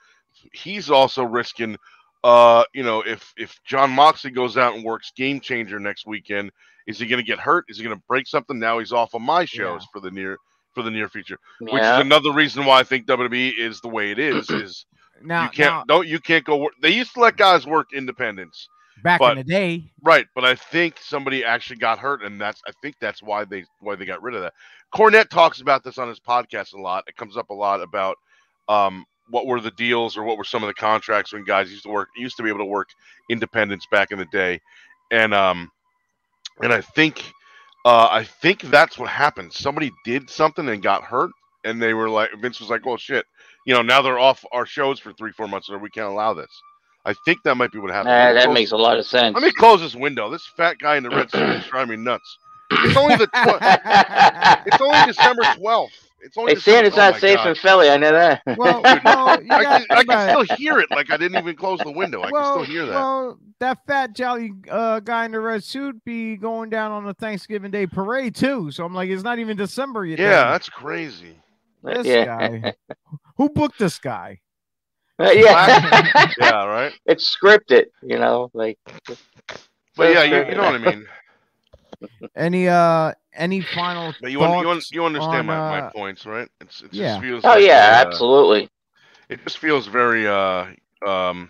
He's also risking, uh, you know, if if John Moxley goes out and works Game Changer next weekend, is he going to get hurt? Is he going to break something? Now he's off of my shows yeah. for the near. For the near future, yeah. which is another reason why I think W W E is the way it is. Is now you can't now, don't you can't go. Work. They used to let guys work independents back but, in the day, right? But I think somebody actually got hurt, and that's I think that's why they why they got rid of that. Cornette talks about this on his podcast a lot. It comes up a lot about um, what were the deals or what were some of the contracts when guys used to work used to be able to work independents back in the day, and um, and I think. Uh, I think that's what happened. Somebody did something and got hurt, and they were like, Vince was like, "Well, shit, you know, now they're off our shows for three, four months, so we can't allow this." I think that might be what happened. Nah, that close, makes a lot of sense. Let me close this window. This fat guy in the red suit is driving me nuts. It's only the it's only December twelfth. It's only. They said it's oh not safe God. in Philly. I know that. Well, Dude, well yeah, I, can, I can still hear it. Like I didn't even close the window. I well, can still hear that. Well, that fat jolly uh, guy in the red suit be going down on the Thanksgiving Day parade too. So I'm like, it's not even December yet. Yeah, know. that's crazy. This yeah. guy. Who booked this guy? Uh, yeah. yeah. Right. It's scripted. You know, like. But yeah, you, you know what I mean. Any uh any final but you, un you, un you understand on, my, my uh, points, right? It's it just yeah. feels oh like, yeah, uh, absolutely. It just feels very uh um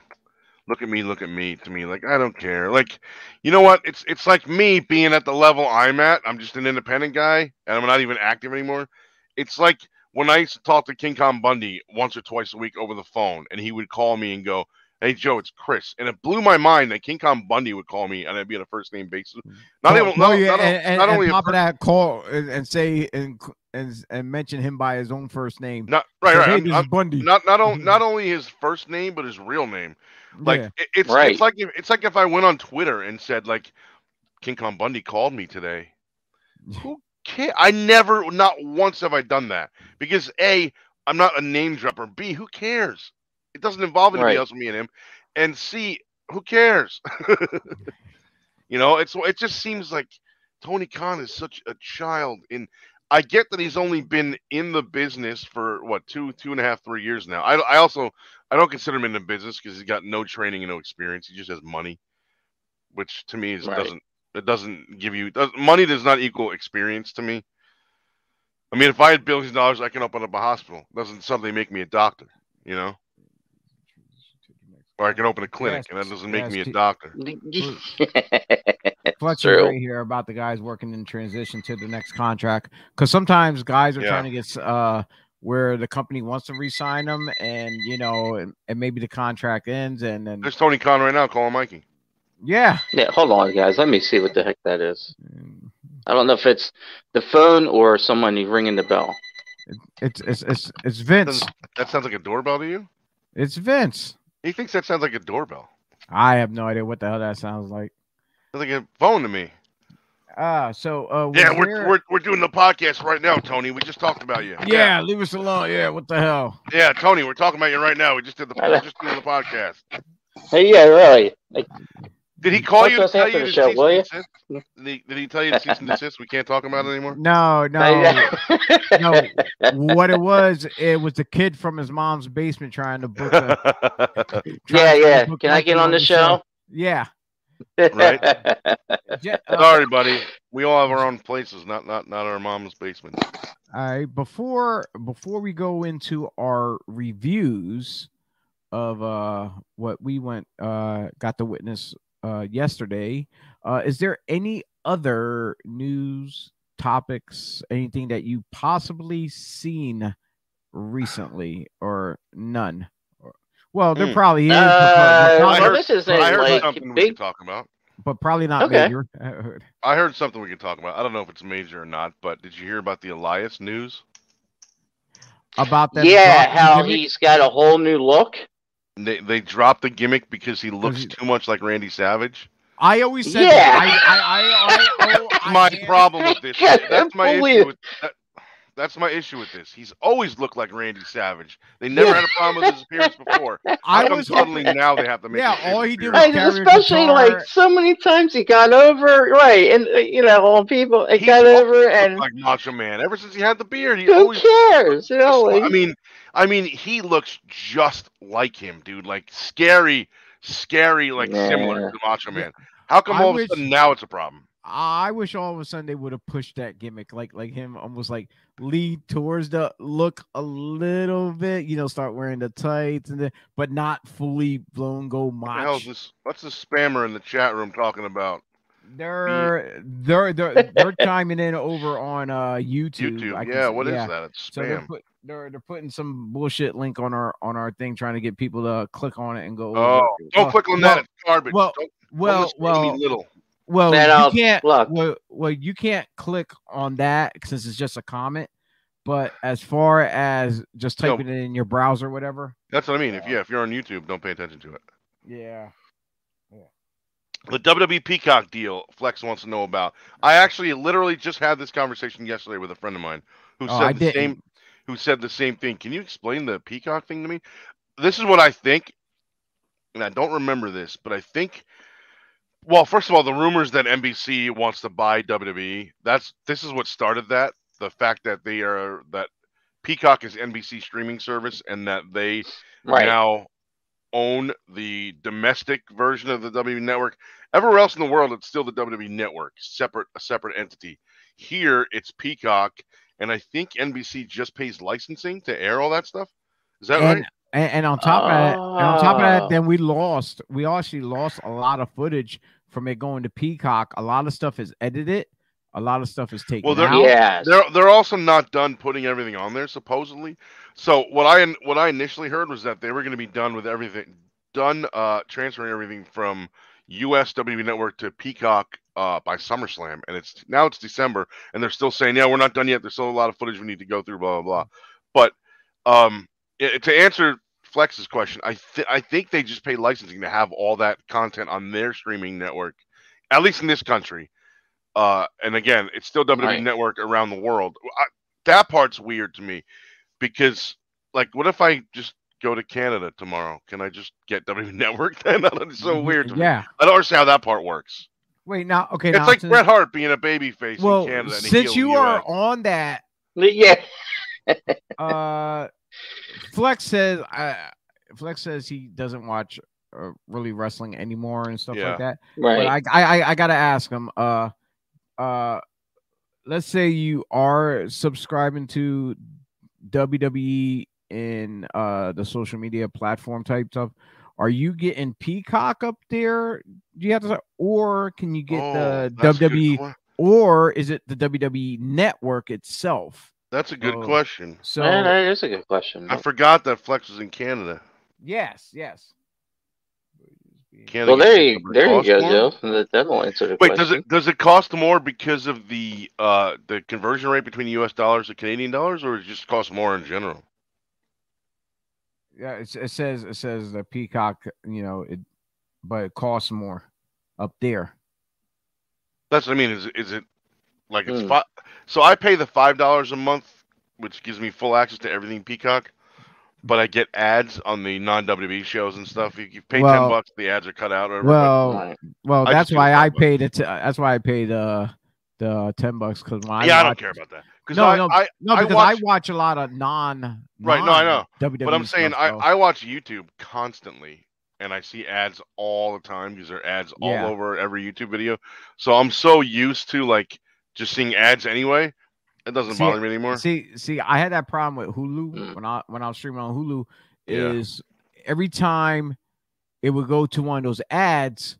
look at me, look at me to me, like I don't care. Like you know what? It's it's like me being at the level I'm at. I'm just an independent guy and I'm not even active anymore. It's like when I used to talk to King Kong Bundy once or twice a week over the phone, and he would call me and go, "Hey, Joe, it's Chris." And it blew my mind that King Kong Bundy would call me and I'd be on a first name basis. Not oh, even, no, yeah, not, and, and, not only top of that call and, and say and, and and mention him by his own first name. Not right, so, right. Hey, I'm, I'm, Bundy. Not not on, not only his first name, but his real name. Like yeah. it, it's right. it's like if, it's like if I went on Twitter and said like King Kong Bundy called me today. Who cares? I never, not once have I done that because A, I'm not a name dropper. B, who cares? It doesn't involve anybody right. else with me and him. And see, who cares? You know, it's it just seems like Tony Khan is such a child. In I get that he's only been in the business for what two, two and a half, three years now. I, I also I don't consider him in the business because he's got no training and no experience. He just has money, which to me is right. doesn't it doesn't give you does, money does not equal experience to me. I mean, if I had billions of dollars, I can open up a hospital. Doesn't something make me a doctor? You know. Or I can open a clinic, yes, and that doesn't make yes, me a doctor. Fletcher right here about the guys working in transition to the next contract. Because sometimes guys are yeah. trying to get uh, where the company wants to re-sign them, and, you know, and, and maybe the contract ends. And then there's Tony Khan right now calling Mikey. Yeah. Yeah, hold on, guys. Let me see what the heck that is. I don't know if it's the phone or someone ringing the bell. It's, it's, it's, it's Vince. That sounds like a doorbell to you? It's Vince. He thinks that sounds like a doorbell. I have no idea what the hell that sounds like. It's like a phone to me. Ah, so uh, we're yeah, we're, here... we're we're doing the podcast right now, Tony. We just talked about you. Yeah, yeah, leave us alone. Yeah, what the hell? Yeah, Tony, we're talking about you right now. We just did the we're just doing the podcast. Hey, yeah, really. Like, did he call you to tell you to show, will you? Did, he, did he tell you to cease and desist? We can't talk about it anymore. No, no, no. What it was, it was the kid from his mom's basement trying to book. A, yeah, yeah. Book Can I get on the show? show? Yeah. Right. Yeah, uh, sorry, buddy. We all have our own places, not not not our mom's basement. All right. Before before we go into our reviews of uh what we went uh got to witness uh yesterday, uh is there any other news topics, anything that you possibly seen recently, or none? Well, there mm. probably is. Uh, well, I heard, this is a, I heard like, something big... we could talk about. But probably not okay. major. I heard. I heard something we could talk about. I don't know if it's major or not, but did you hear about the Elias news? About that? Yeah, how gimmick? He's got a whole new look. They, they dropped the gimmick because he looks he... too much like Randy Savage. I always said yeah. that. I, I, I, I, oh, That's I my am... problem with this. That's my issue with that. That's my issue with this. He's always looked like Randy Savage. They never had a problem with his appearance before. I was suddenly now they have to make. Yeah, all he did was carry a guitar. Especially like so many times he got over, right? And you know, all people it got over and like Macho Man. Ever since he had the beard, he always cares. You know, I mean, I mean, he looks just like him, dude. Like scary, scary, like yeah. similar to Macho Man. How come I all wish... of a sudden now it's a problem? I wish all of a sudden they would have pushed that gimmick, like like him almost like lead towards the look a little bit, you know, start wearing the tights and the, but not fully blown go macho. What what's the spammer in the chat room talking about? They're they're they're, they're chiming in over on uh, YouTube. YouTube, I yeah. Can, what yeah. is that? It's spam. So they're, put, they're they're putting some bullshit link on our on our thing, trying to get people to click on it and go. Oh, oh don't click on well, that. It's garbage. Well, don't, well, don't well. Me little. Well, you can't. Well, well, you can't click on that since it's just a comment. But as far as just typing no. it in your browser, or whatever. That's what I mean. Yeah. If yeah, if you're on YouTube, don't pay attention to it. Yeah. yeah. The W W E Peacock deal. Flex wants to know about. I actually literally just had this conversation yesterday with a friend of mine who oh, said I the didn't. same. Who said the same thing? Can you explain the Peacock thing to me? This is what I think, and I don't remember this, but I think. Well, first of all, the rumors that N B C wants to buy W W E, that's this is what started that. The fact that they are that Peacock is N B C streaming service and that they right. now own the domestic version of the W W E Network. Everywhere else in the world, it's still the W W E Network, separate a separate entity. Here, it's Peacock, and I think N B C just pays licensing to air all that stuff. Is that and, right? And, and on top oh. of that, and on top of that, then we lost. We actually lost a lot of footage from it going to Peacock. A lot of stuff is edited. A lot of stuff is taken well, they're, out. Yeah, they're they're also not done putting everything on there supposedly. So what I what I initially heard was that they were going to be done with everything, done uh, transferring everything from U S W W E Network to Peacock uh, by SummerSlam, and it's now it's December, and they're still saying, yeah, we're not done yet. There's still a lot of footage we need to go through, blah blah blah. But um, it, to answer Flex's question, I th I think they just pay licensing to have all that content on their streaming network, at least in this country. Uh, and again, it's still W W E right. Network around the world. I, that part's weird to me because, like, what if I just go to Canada tomorrow? Can I just get W W E Network then? That's so weird to yeah. me. I don't understand how that part works. Wait, now, okay, it's now, like so Bret Hart being a babyface well, in Canada. And since you are on that, yeah. uh. Flex says, uh, Flex says he doesn't watch uh, really wrestling anymore and stuff yeah. like that. Right. But I, I, I gotta ask him. Uh, uh, let's say you are subscribing to W W E in uh the social media platform type stuff. Are you getting Peacock up there? Do you have to, or can you get oh, the W W E, or is it the W W E Network itself? That's a good oh. question. So no, no, it is a good question. I forgot that Flex was in Canada. Yes, yes. Canada well, there you, there you go, Joe. That will answer the Wait, question. Does it does it cost more because of the uh the conversion rate between U S dollars and Canadian dollars, or it just costs more in general? Yeah, it, it says it says the Peacock, you know, it, but it costs more up there. That's what I mean. Is is it like it's mm. five? So I pay the five dollars a month, which gives me full access to everything Peacock, but I get ads on the non-W W E shows and stuff. You, you pay well, ten bucks, the ads are cut out. Or well, right. well, I that's why I bucks. paid it. To, that's why I paid uh, the ten bucks because yeah, watch, I don't care about that. No, I, no, I, no, because I watch, I watch a lot of non. Right, non no, I know. W W E but I'm stuff, saying I, I watch YouTube constantly. And I see ads all the time because there are ads all yeah. over every YouTube video. So I'm so used to like just seeing ads anyway. It doesn't see, bother me anymore. See, see, I had that problem with Hulu mm. when I when I was streaming on Hulu. Is yeah. every time it would go to one of those ads,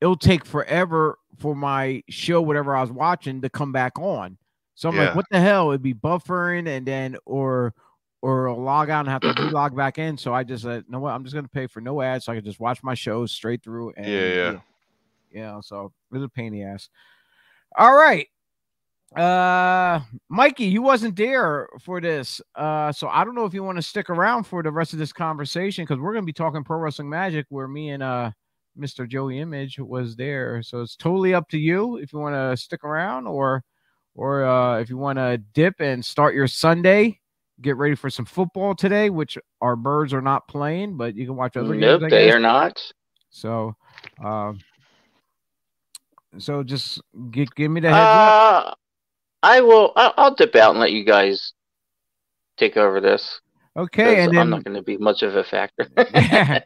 it'll take forever for my show, whatever I was watching, to come back on. So I'm yeah. like, what the hell? It'd be buffering and then or. Or log out and have to re-log back in. So I just said, you know what? I'm just going to pay for no ads so I can just watch my shows straight through. And, yeah, yeah. You know, so it was a pain in the ass. All right. Uh, Mikey, you wasn't there for this. Uh, so I don't know if you want to stick around for the rest of this conversation because we're going to be talking Pro Wrestling Magic where me and uh, Mister Joey Image was there. So it's totally up to you if you want to stick around or, or uh, if you want to dip and start your Sunday. Get ready for some football today, which our birds are not playing, but you can watch other games. Nope, they are not. So, um, so just give, give me the heads uh, up. I will. I'll, I'll dip out and let you guys take over this. Okay, and then, I'm not going to be much of a factor. yeah.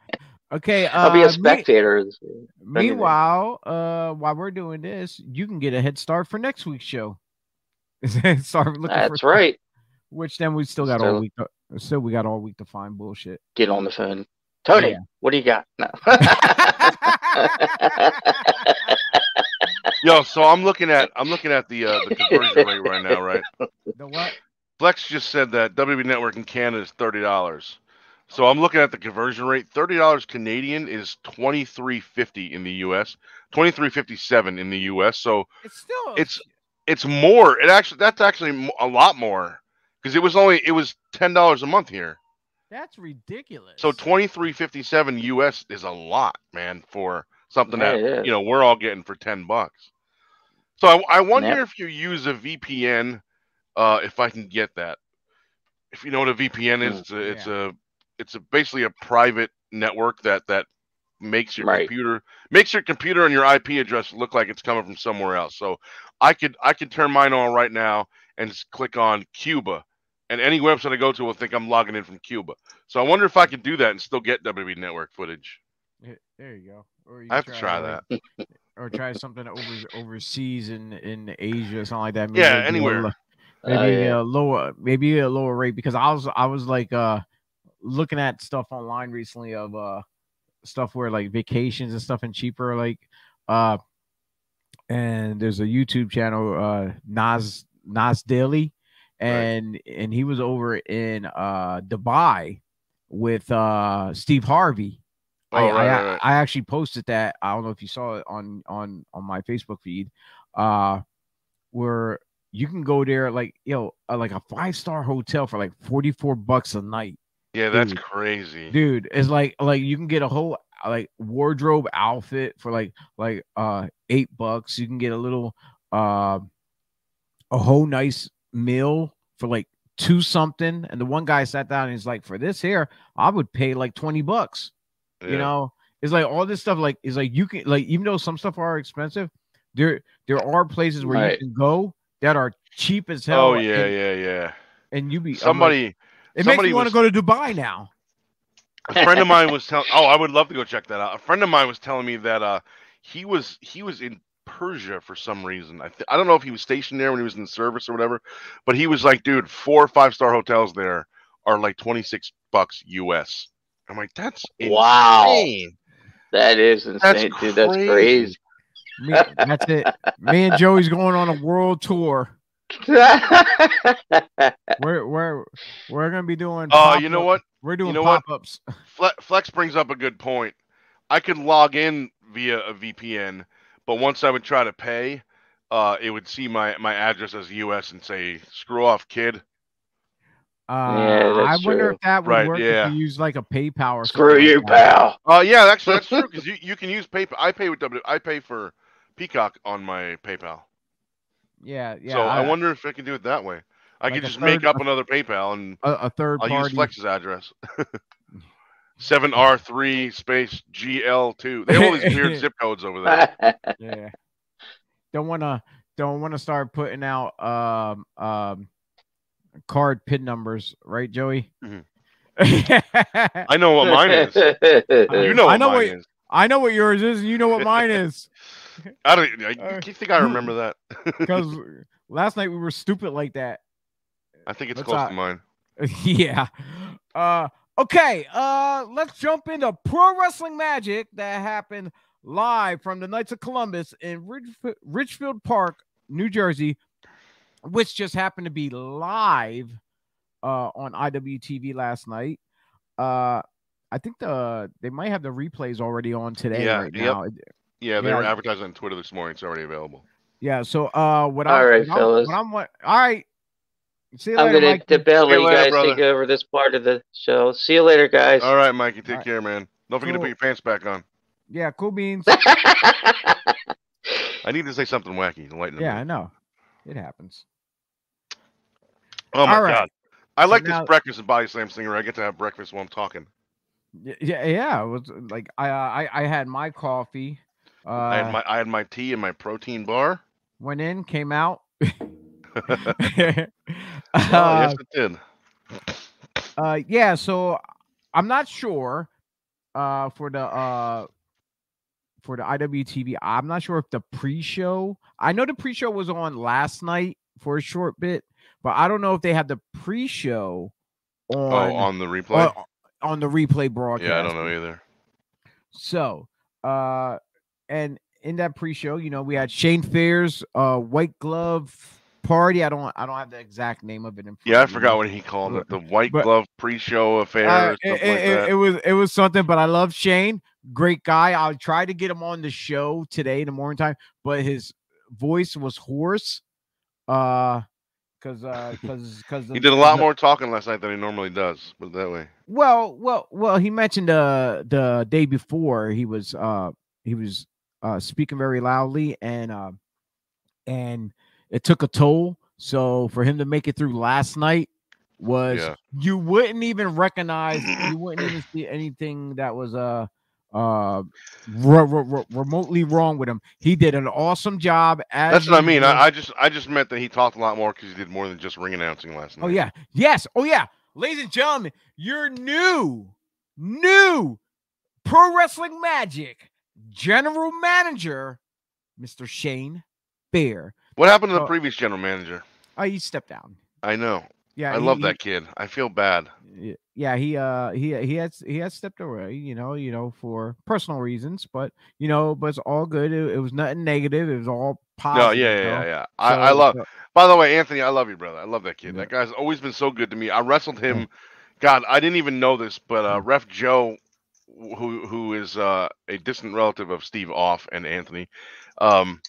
Okay, uh, I'll be a spectator. Me, meanwhile, uh, while we're doing this, you can get a head start for next week's show. Start looking. That's for right. Which then we still got still, all week. To, still, we got all week to find bullshit. Get on the phone, Tony. Yeah. What do you got? No. Yo, so I'm looking at I'm looking at the uh, the conversion rate right now, right? The what? Flex just said that W W E Network in Canada is thirty dollars. So I'm looking at the conversion rate. Thirty dollars Canadian is twenty three fifty in the U S. Twenty three fifty seven in the U S. So it's still it's it's more. It actually that's actually a lot more. Because it was only it was ten dollars a month here. That's ridiculous. So twenty three fifty seven U S is a lot, man, for something yeah, that yeah. you know we're all getting for ten bucks. So I, I wonder yeah. if you use a V P N, uh, if I can get that. If you know what a V P N is, it's a, it's, yeah. a, it's a basically a private network that that makes your right. computer makes your computer and your I P address look like it's coming from somewhere else. So I could I could turn mine on right now and just click on Cuba. And any website I go to will think I'm logging in from Cuba. So I wonder if I could do that and still get W W E Network footage. There you go. Or you I have try to try that. Like, or try something over, overseas in, in Asia or something like that. Maybe yeah, maybe anywhere. Lower, maybe uh, yeah. a lower, maybe a lower rate because I was I was like uh, looking at stuff online recently of uh, stuff where like vacations and stuff and cheaper like. Uh, and there's a YouTube channel uh, Nas Nas Daily. And right. and he was over in uh, Dubai with uh, Steve Harvey. Oh, I, right, I, right. I actually posted that. I don't know if you saw it on on on my Facebook feed, uh, where you can go there like you know uh, like a five star hotel for like forty four bucks a night. Yeah, that's dude. crazy, dude. It's like like you can get a whole like wardrobe outfit for like like uh, eight bucks. You can get a little uh, a whole nice. meal for like two something, and the one guy sat down and he's like, for this here, I would pay like twenty bucks. Yeah. You know, it's like all this stuff, like it's like you can like even though some stuff are expensive, there there are places where right. you can go that are cheap as hell. Oh yeah, and, yeah, yeah. And you be somebody like, it somebody makes me want to go to Dubai now. A friend of mine was telling oh, I would love to go check that out. A friend of mine was telling me that uh he was he was in Persia for some reason. I, th I don't know if he was stationed there when he was in the service or whatever, but he was like, dude, four or five star hotels there are like twenty-six bucks U S. I'm like, that's insane. Wow. That is insane, that's dude. Crazy. That's crazy. Me, that's it. Me and Joey's going on a world tour. we're we're we're gonna be doing oh uh, you know what we're doing you know pop-ups. Flex brings up a good point. I could log in via a V P N. But once I would try to pay, uh, it would see my, my address as U S and say, screw off, kid. Uh, yeah, I wonder true. if that would right, work yeah. if you use like a PayPal or screw something. Screw you, like pal. Oh, uh, yeah, that's, that's true because you, you can use PayPal. I pay with W. I pay for Peacock on my PayPal. Yeah, yeah. So I, I wonder if I can do it that way. I like could just third, make up another PayPal and a, a third I'll party. Use Flex's address. seven R three space G L two. They have all these weird zip codes over there. Yeah. Don't wanna don't wanna start putting out um um card pin numbers, right, Joey? Mm-hmm. I know what mine is. You know what I know mine what, is. I know what yours is, and you know what mine is. I don't. I keep think I remember that because last night we were stupid like that. I think it's That's close not, to mine. Yeah. Uh. Okay. Uh. Let's jump into pro wrestling magic that happened live from the Knights of Columbus in Ridge, Ridgefield Park, New Jersey, which just happened to be live uh, on I W T V last night. Uh, I think the they might have the replays already on today. Yeah, right now. Yep. Yeah, they yeah. were advertising on Twitter this morning. It's already available. Yeah. So, uh, what all I, right, what fellas. I'm, what I'm, all right. See you I'm later, gonna debate you guys brother. Take over this part of the show. See you later, guys. All right, Mikey. Take all care, right. man. Don't forget cool. to put your pants back on. Yeah, cool beans. I need to say something wacky to lighten. Yeah, I know. It happens. Oh my all God! Right. I like so this now, breakfast and body slam thing where I get to have breakfast while I'm talking. Yeah, yeah. It was like I, I, I had my coffee. Uh, I had my I had my tea and my protein bar. Went in, came out. uh, yes, it did. Uh, yeah. So I'm not sure uh, for the uh, for the I W T V. I'm not sure if the pre-show. I know the pre-show was on last night for a short bit, but I don't know if they have the pre-show on oh, on the replay uh, on the replay broadcast. Yeah, I don't know either. So, uh. And in that pre-show, you know, we had Shane Fair's uh, White Glove Party. I don't, I don't have the exact name of it. In yeah, I forgot what he called it—the White but, Glove Pre-Show Affair. Uh, or it, like it, that. it was, it was something. But I love Shane, great guy. I'll try to get him on the show today in the morning time, but his voice was hoarse, uh, because, uh, because, because he did a lot the, more talking last night than he normally does. But that way, well, well, well, he mentioned uh, the day before he was, uh, he was. Uh, speaking very loudly, and uh, and it took a toll. So for him to make it through last night was yeah. you wouldn't even recognize, you wouldn't even see anything that was uh, uh, re re remotely wrong with him. He did an awesome job. As That's what I mean. I, I just I just meant that he talked a lot more because he did more than just ring announcing last night. Oh yeah, yes, oh yeah, ladies and gentlemen, your new new pro wrestling magic general manager, Mister Shane Fair. What happened to the uh, previous general manager? Oh, he stepped down. I know. Yeah, I he, love he, that kid. I feel bad. Yeah, he uh he he has he has stepped away, you know, you know, for personal reasons, but you know, but it's all good. It, it was nothing negative. It was all positive. No, yeah, yeah, yeah. yeah. So, I, I love. So, by the way, Anthony, I love you, brother. I love that kid. Yeah. That guy's always been so good to me. I wrestled him. God, I didn't even know this, but uh, Ref Joe, who who is uh, a distant relative of Steve Off and Anthony, um,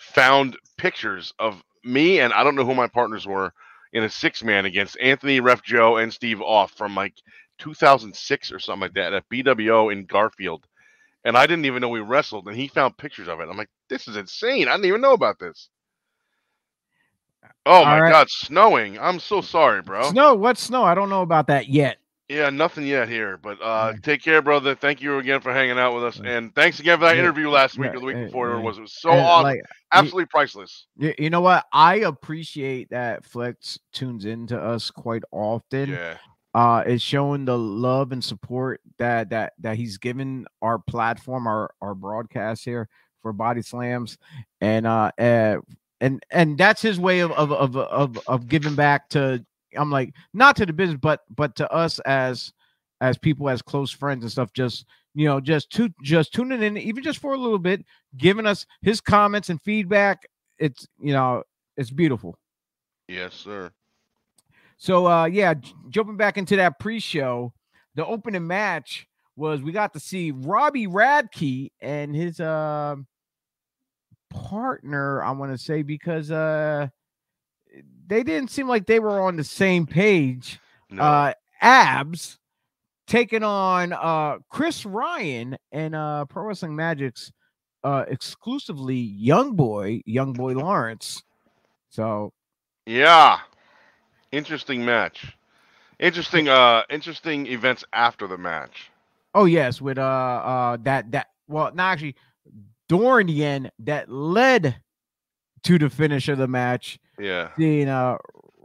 found pictures of me and I don't know who my partners were in a six man against Anthony, Ref Joe, and Steve Off from like two thousand six or something like that at B W O in Garfield, and I didn't even know we wrestled, and he found pictures of it. I'm like, this is insane. I didn't even know about this. Oh All my right. God, snowing. I'm so sorry, bro. Snow? What snow? I don't know about that yet. Yeah, nothing yet here, but uh, take care, brother. Thank you again for hanging out with us, and thanks again for that interview last week or the week before. It was it was so awesome, like, absolutely you, priceless. You know what? I appreciate that Flex tunes into us quite often. Yeah, uh, it's showing the love and support that that that he's given our platform, our our broadcast here for Body Slams, and uh, uh and and that's his way of of of of, of giving back to. I'm like, not to the business, but but to us as as people, as close friends and stuff, just you know, just to just tuning in, even just for a little bit, giving us his comments and feedback. It's you know, it's beautiful. Yes, sir. So uh yeah, jumping back into that pre-show, the opening match was we got to see Robbie Radke and his uh partner, I want to say, because uh they didn't seem like they were on the same page. No. Uh, Abs taking on uh, Chris Ryan and uh, Pro Wrestling Magic's uh, exclusively young boy, young boy Lawrence. So, yeah, interesting match, interesting, uh, interesting events after the match. Oh yes, with uh, uh, that that well, not actually during the end that led to the finish of the match. Yeah, seeing uh,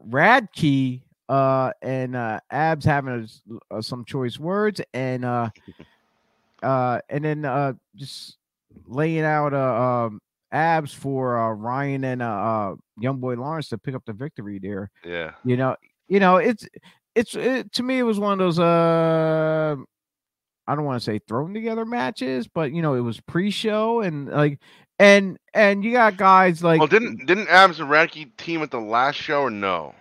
Radke uh, and uh, Abs having a, uh, some choice words and. Uh, Uh, and then uh, just laying out uh, um, Abs for uh, Ryan and uh, uh, young boy Lawrence to pick up the victory there. Yeah, you know, you know, it's it's it, to me it was one of those uh, I don't want to say thrown together matches, but you know, it was pre-show and like and and you got guys like. Well, didn't didn't Abs and Radke team at the last show or no?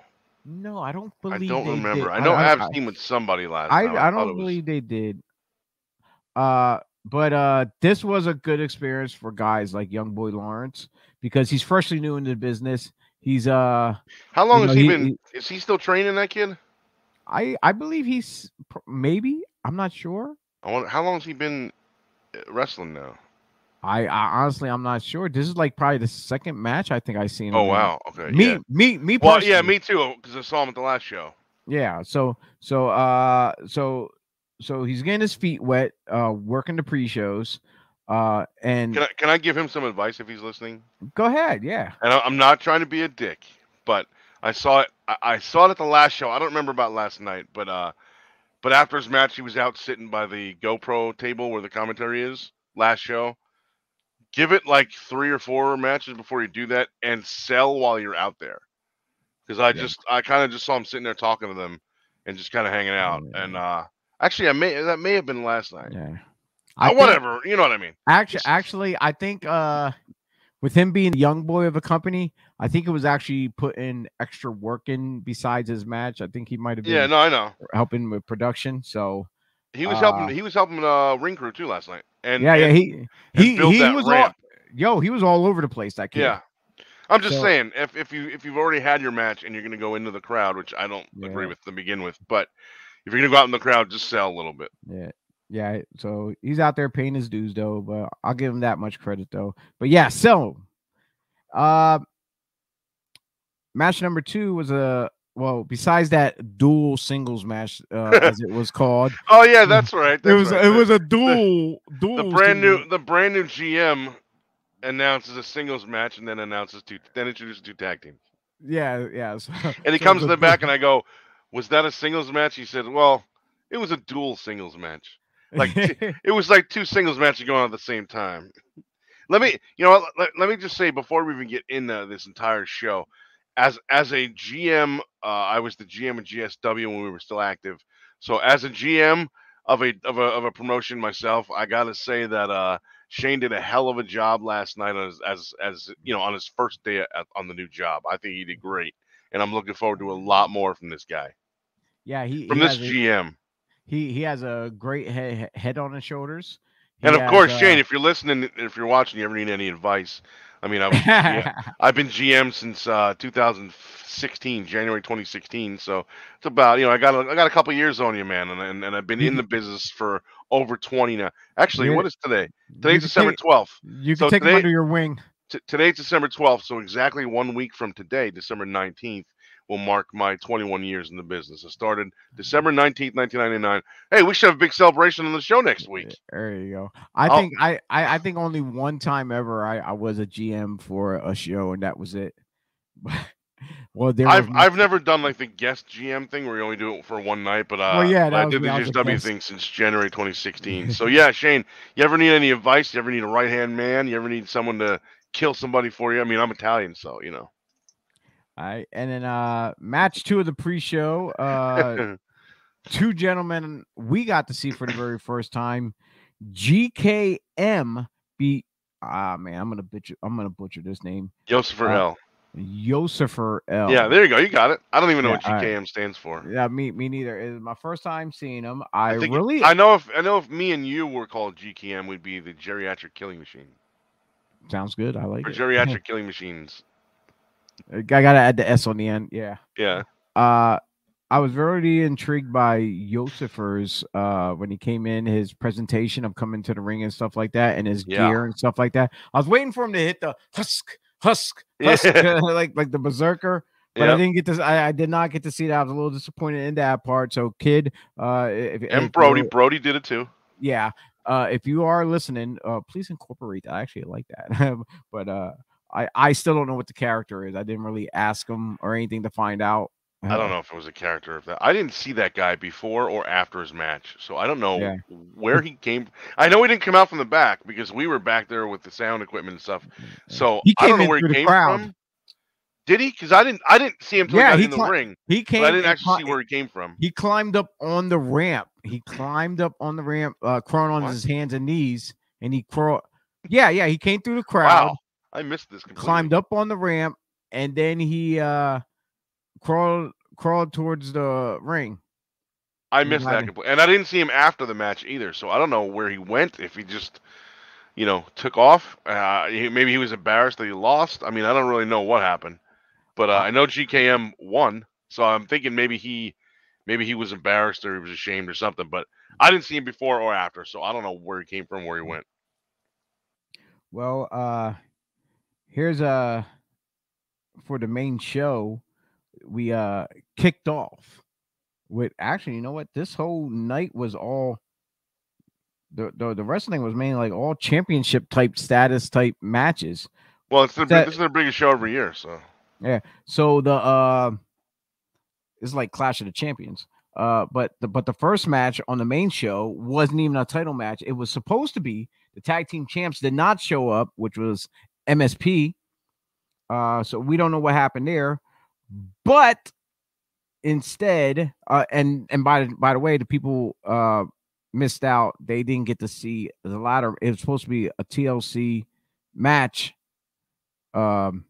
No, I don't believe. I don't they remember. Did. I know I, Abs I, teamed with somebody last. I time. I, I don't was... believe they did. Uh, but uh, this was a good experience for guys like young boy Lawrence because he's freshly new in the business. He's uh, how long has he been? Is he still training that kid? I I believe he's maybe. I'm not sure. I wonder, how long has he been wrestling now? I, I honestly I'm not sure. This is like probably the second match I think I've seen. Oh wow! Okay. Me yeah. me me. Well, personally. Yeah, me too. Because I saw him at the last show. Yeah. So so uh so. So he's getting his feet wet, uh, working the pre-shows, uh, and can I, can I give him some advice if he's listening? Go ahead, yeah. And I, I'm not trying to be a dick, but I saw it. I, I saw it at the last show. I don't remember about last night, but uh, but after his match, he was out sitting by the GoPro table where the commentary is. Last show, give it like three or four matches before you do that, and sell while you're out there. Because I yeah. just, I kind of just saw him sitting there talking to them, and just kind of hanging out, oh, yeah. and uh. Actually, I may that may have been last night. Yeah, I uh, think, whatever, you know what I mean. Actually, actually, I think uh, with him being the young boy of a company, I think it was actually putting extra work in besides his match. I think he might have been. Yeah, no, I know. Helping with production, so he was uh, helping. He was helping uh, Ring Crew too last night. And yeah, and, yeah, he he he was all, yo, he was all over the place. That kid. Yeah, I'm just so, saying if if you if you've already had your match and you're gonna go into the crowd, which I don't yeah. agree with to begin with, but. If you're going to go out in the crowd, just sell a little bit. Yeah. Yeah. So he's out there paying his dues, though. But I'll give him that much credit, though. But yeah, so uh, match number two was a, well, besides that dual singles match, uh, as it was called. Oh, yeah, that's right. That's it was right. It was a dual. The, dual the, brand new, the brand new G M announces a singles match and then announces two, then introduces two tag teams. Yeah. Yeah. So, and he so comes to the back and I go, was that a singles match? He said, well, it was a dual singles match. Like it was like two singles matches going on at the same time. Let me, you know, let, let me just say before we even get into this entire show, as, as a G M, uh, I was the G M of G S W when we were still active. So as a G M of a, of a, of a promotion myself, I got to say that, uh, Shane did a hell of a job last night as, as, as, you know, on his first day at, on the new job. I think he did great. And I'm looking forward to a lot more from this guy. Yeah, he from he this G M. A, he he has a great head, head on his shoulders. He and of course, a, Shane, if you're listening, if you're watching, you ever need any advice? I mean, I was, yeah, I've been G M since uh, two thousand sixteen, January twenty sixteen. So it's about you know I got a, I got a couple years on you, man, and and, and I've been in the business for over twenty now. Actually, what is today? Today's December twelfth. You can so take today, him under your wing. T today's December twelfth, so exactly one week from today, December nineteenth, will mark my twenty-one years in the business. I started December nineteenth, nineteen ninety-nine. Hey, we should have a big celebration on the show next week. There you go. I oh. think I, I, I think only one time ever I, I was a G M for a show, and that was it. well, there I've I've never done like the guest G M thing where you only do it for one night, but uh, well, yeah, I did the G S W thing since January twenty sixteen. So yeah, Shane, you ever need any advice? You ever need a right hand man? You ever need someone to kill somebody for you? I mean, I'm Italian, so you know. All right, and then uh, match two of the pre-show, uh, two gentlemen we got to see for the very first time. G K M beat ah man, I'm gonna butcher. I'm gonna butcher this name. Josepher uh, L. Josepher L. Yeah, there you go. You got it. I don't even know yeah, what G K M right. stands for. Yeah, me, me neither. It was my first time seeing him. I, I really, I know if I know if me and you were called G K M, we'd be the Geriatric Killing Machine. Sounds good. I like For it. Geriatric Killing Machines. I gotta add the S on the end. Yeah. Yeah. Uh, I was very intrigued by Josephers uh, when he came in, his presentation of coming to the ring and stuff like that, and his yeah. gear and stuff like that. I was waiting for him to hit the husk, husk, husk, yeah. like like the berserker. But yep. I didn't get to. I, I did not get to see that. I was a little disappointed in that part. So, kid, uh, if, and if Brody, you, Brody did it too. Yeah. Uh, if you are listening, uh, please incorporate that. I actually like that. But uh, I, I still don't know what the character is. I didn't really ask him or anything to find out. I don't know if it was a character. If that, I didn't see that guy before or after his match, so I don't know yeah. where he came. I know he didn't come out from the back because we were back there with the sound equipment and stuff. So I don't know where he came crowd. from. Did he? Because I didn't. I didn't see him. Till yeah, he got he in the ring. He came. But I didn't actually see where he came from. He climbed up on the ramp. He climbed up on the ramp, uh, crawling on what? his hands and knees, and he crawled. Yeah, yeah. He came through the crowd. Wow, I missed this completely. Climbed up on the ramp, and then he uh, crawled crawled towards the ring. I missed that completely, and I didn't see him after the match either. So I don't know where he went. If he just. You know, took off. Uh, he, maybe he was embarrassed that he lost. I mean, I don't really know what happened, but uh, I know G K M won, so I'm thinking maybe he, maybe he was embarrassed or he was ashamed or something. But I didn't see him before or after, so I don't know where he came from, where he went. Well, uh, here's uh for the main show. We uh kicked off with actually, you know what? This whole night was all. The, the the wrestling was mainly like all championship type status type matches. Well, it's the that, this is their biggest show every year, so yeah. So the uh, it's like Clash of the Champions. Uh, but the but the first match on the main show wasn't even a title match. It was supposed to be the tag team champs did not show up, which was M S P. Uh, so we don't know what happened there, but instead, uh, and and by by the way, the people uh. missed out. They didn't get to see the latter. It was supposed to be a T L C match. Um,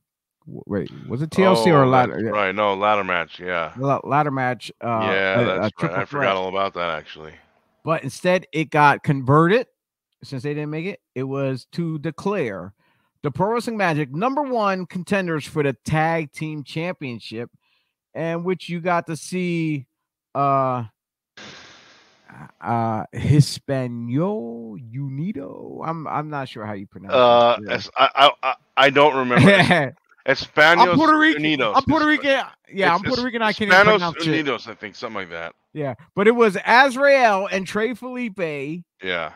wait, was it T L C oh, or a ladder? Right, no ladder match. Yeah, L ladder match. Uh, yeah, that's a, a right. I forgot threat. all about that actually. But instead, it got converted since they didn't make it. It was to declare the Pro Wrestling Magic number one contenders for the tag team championship, and which you got to see. Uh, Uh, Hispaniol Unido. I'm I'm not sure how you pronounce it. Uh, yeah. I, I I don't remember. Hispanios I'm Puerto Rican. Unidos. I'm Puerto Rican. Yeah, it's, I'm Puerto Rican. I can't pronounce Unidos, it. I think something like that. Yeah, but it was Azrael and Trey Felipe. Yeah,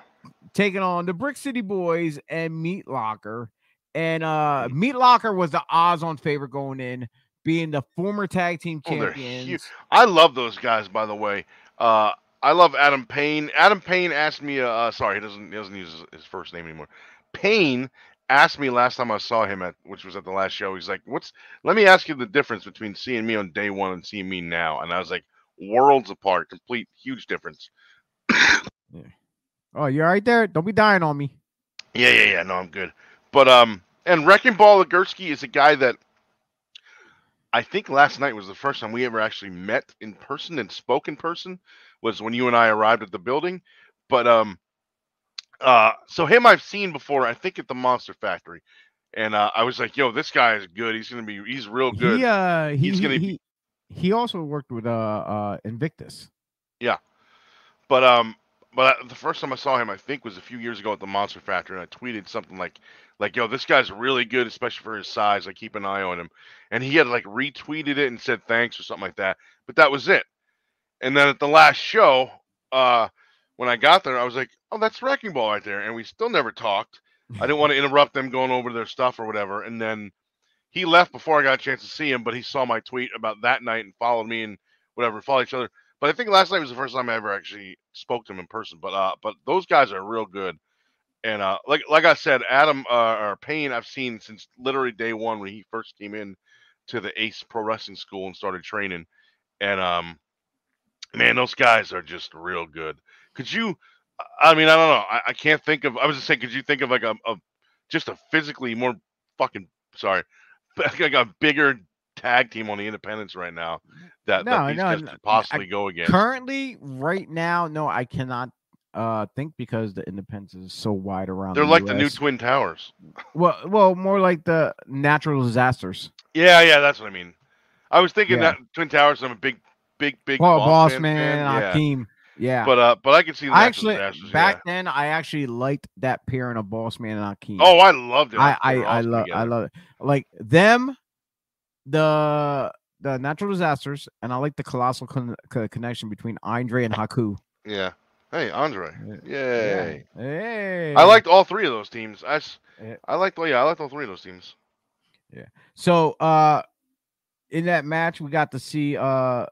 taking on the Brick City Boys and Meat Locker, and uh, Meat Locker was the odds on favorite going in, being the former tag team champions. Oh, I love those guys, by the way. Uh. I love Adam Payne. Adam Payne asked me, uh, sorry, he doesn't, he doesn't use his, his first name anymore. Payne asked me last time I saw him at, which was at the last show. He's like, what's, let me ask you the difference between seeing me on day one and seeing me now. And I was like, worlds apart, complete, huge difference. Yeah. Oh, you're right there. Don't be dying on me. Yeah. Yeah. Yeah. No, I'm good. But, um, and Wrecking Ball Ligursky is a guy that I think last night was the first time we ever actually met in person and spoke in person. Was when you and I arrived at the building. But um uh so him I've seen before, I think at the Monster Factory. And uh I was like, yo, this guy is good. He's gonna be he's real good. He, uh, he, he's gonna he, be he also worked with uh uh Invictus. Yeah. But um but I, the first time I saw him I think was a few years ago at the Monster Factory, and I tweeted something like like yo, this guy's really good, especially for his size. I keep an eye on him. And he had like retweeted it and said thanks or something like that. But that was it. And then at the last show, uh, when I got there, I was like, oh, that's Wrecking Ball right there. And we still never talked. I didn't want to interrupt them going over their stuff or whatever. And then he left before I got a chance to see him, but he saw my tweet about that night and followed me and whatever, followed each other. But I think last night was the first time I ever actually spoke to him in person. But uh, but those guys are real good. And uh, like like I said, Adam uh, or Payne, I've seen since literally day one when he first came in to the Ace Pro Wrestling School and started training. And um. Man, those guys are just real good. Could you, I mean, I don't know. I, I can't think of, I was just saying, could you think of like a, a just a physically more fucking, sorry, like a bigger tag team on the independents right now that, no, that these no, guys no, could possibly I, go against? Currently, right now, no, I cannot uh, think because the independents is so wide around. They're the like U S the new Twin Towers. Well, well, more like the natural disasters. Yeah, yeah, that's what I mean. I was thinking yeah. that Twin Towers, I'm a big big, big oh, boss, boss man, Akeem. Yeah. yeah. But uh, but I can see that. I actually, disasters. back yeah. then, I actually liked that pairing of Boss Man and Akeem. Oh, I loved it. I I, I, I love I love it. Like them, the the natural disasters, and I like the colossal con connection between Andre and Haku. Yeah. Hey, Andre. Yay. Yeah. Hey. I liked all three of those teams. I, I liked, well, yeah, I liked all three of those teams. Yeah. So, uh, in that match, we got to see uh,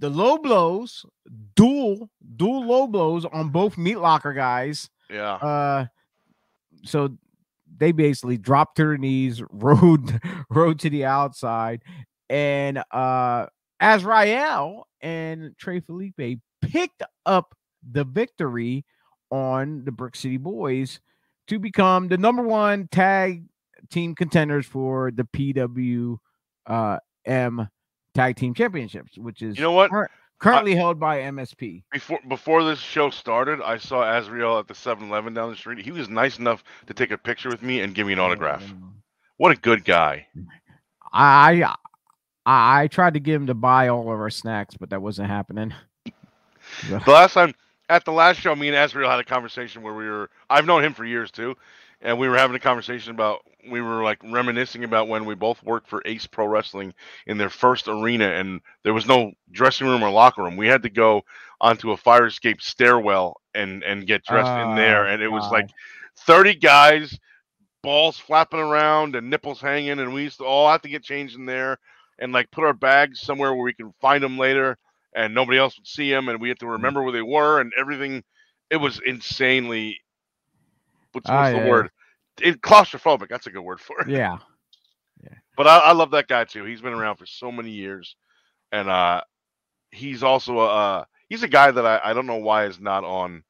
the low blows, dual, dual low blows on both Meat Locker guys. Yeah. Uh, so they basically dropped to their knees, rode, rode to the outside, and uh, Azrael and Trey Felipe picked up the victory on the Brick City Boys to become the number one tag team contenders for the P W M Tag Team Championships, which is, you know what, cur currently I, held by M S P. Before before this show started, I saw Azrael at the seven eleven down the street. He was nice enough to take a picture with me and give me an autograph. What a good guy. I I tried to get him to buy all of our snacks, but that wasn't happening. The last time, at the last show, me and Azrael had a conversation where we were, I've known him for years too, and we were having a conversation about, we were like reminiscing about when we both worked for Ace Pro Wrestling in their first arena, and there was no dressing room or locker room. We had to go onto a fire escape stairwell and, and get dressed uh, in there, and it was God. like thirty guys, balls flapping around and nipples hanging, and we used to all have to get changed in there and like put our bags somewhere where we can find them later. And nobody else would see them, and we had to remember where they were and everything. It was insanely, what's, what's oh, yeah. the word? It, claustrophobic. That's a good word for it. Yeah. yeah. But I, I love that guy, too. He's been around for so many years. And uh, he's also, uh, he's a guy that I, I don't know why is not on,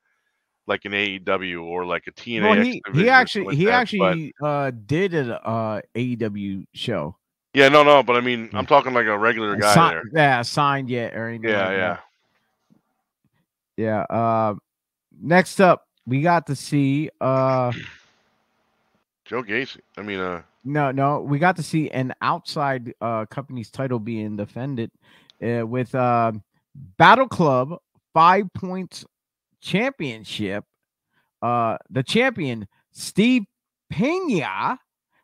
like, an A E W or, like, a T N A. Well, he, he actually, like he that, actually but... uh, did an uh, A E W show. Yeah, no, no, but I mean, I'm talking like a regular guy Sign, there. Yeah, signed yet or anything. Yeah, like yeah, that. yeah. Uh, next up, we got to see uh, Joe Gacy. I mean, uh, no, no, we got to see an outside uh, company's title being defended uh, with uh, Battle Club Five Points Championship. Uh, the champion Steve Pena,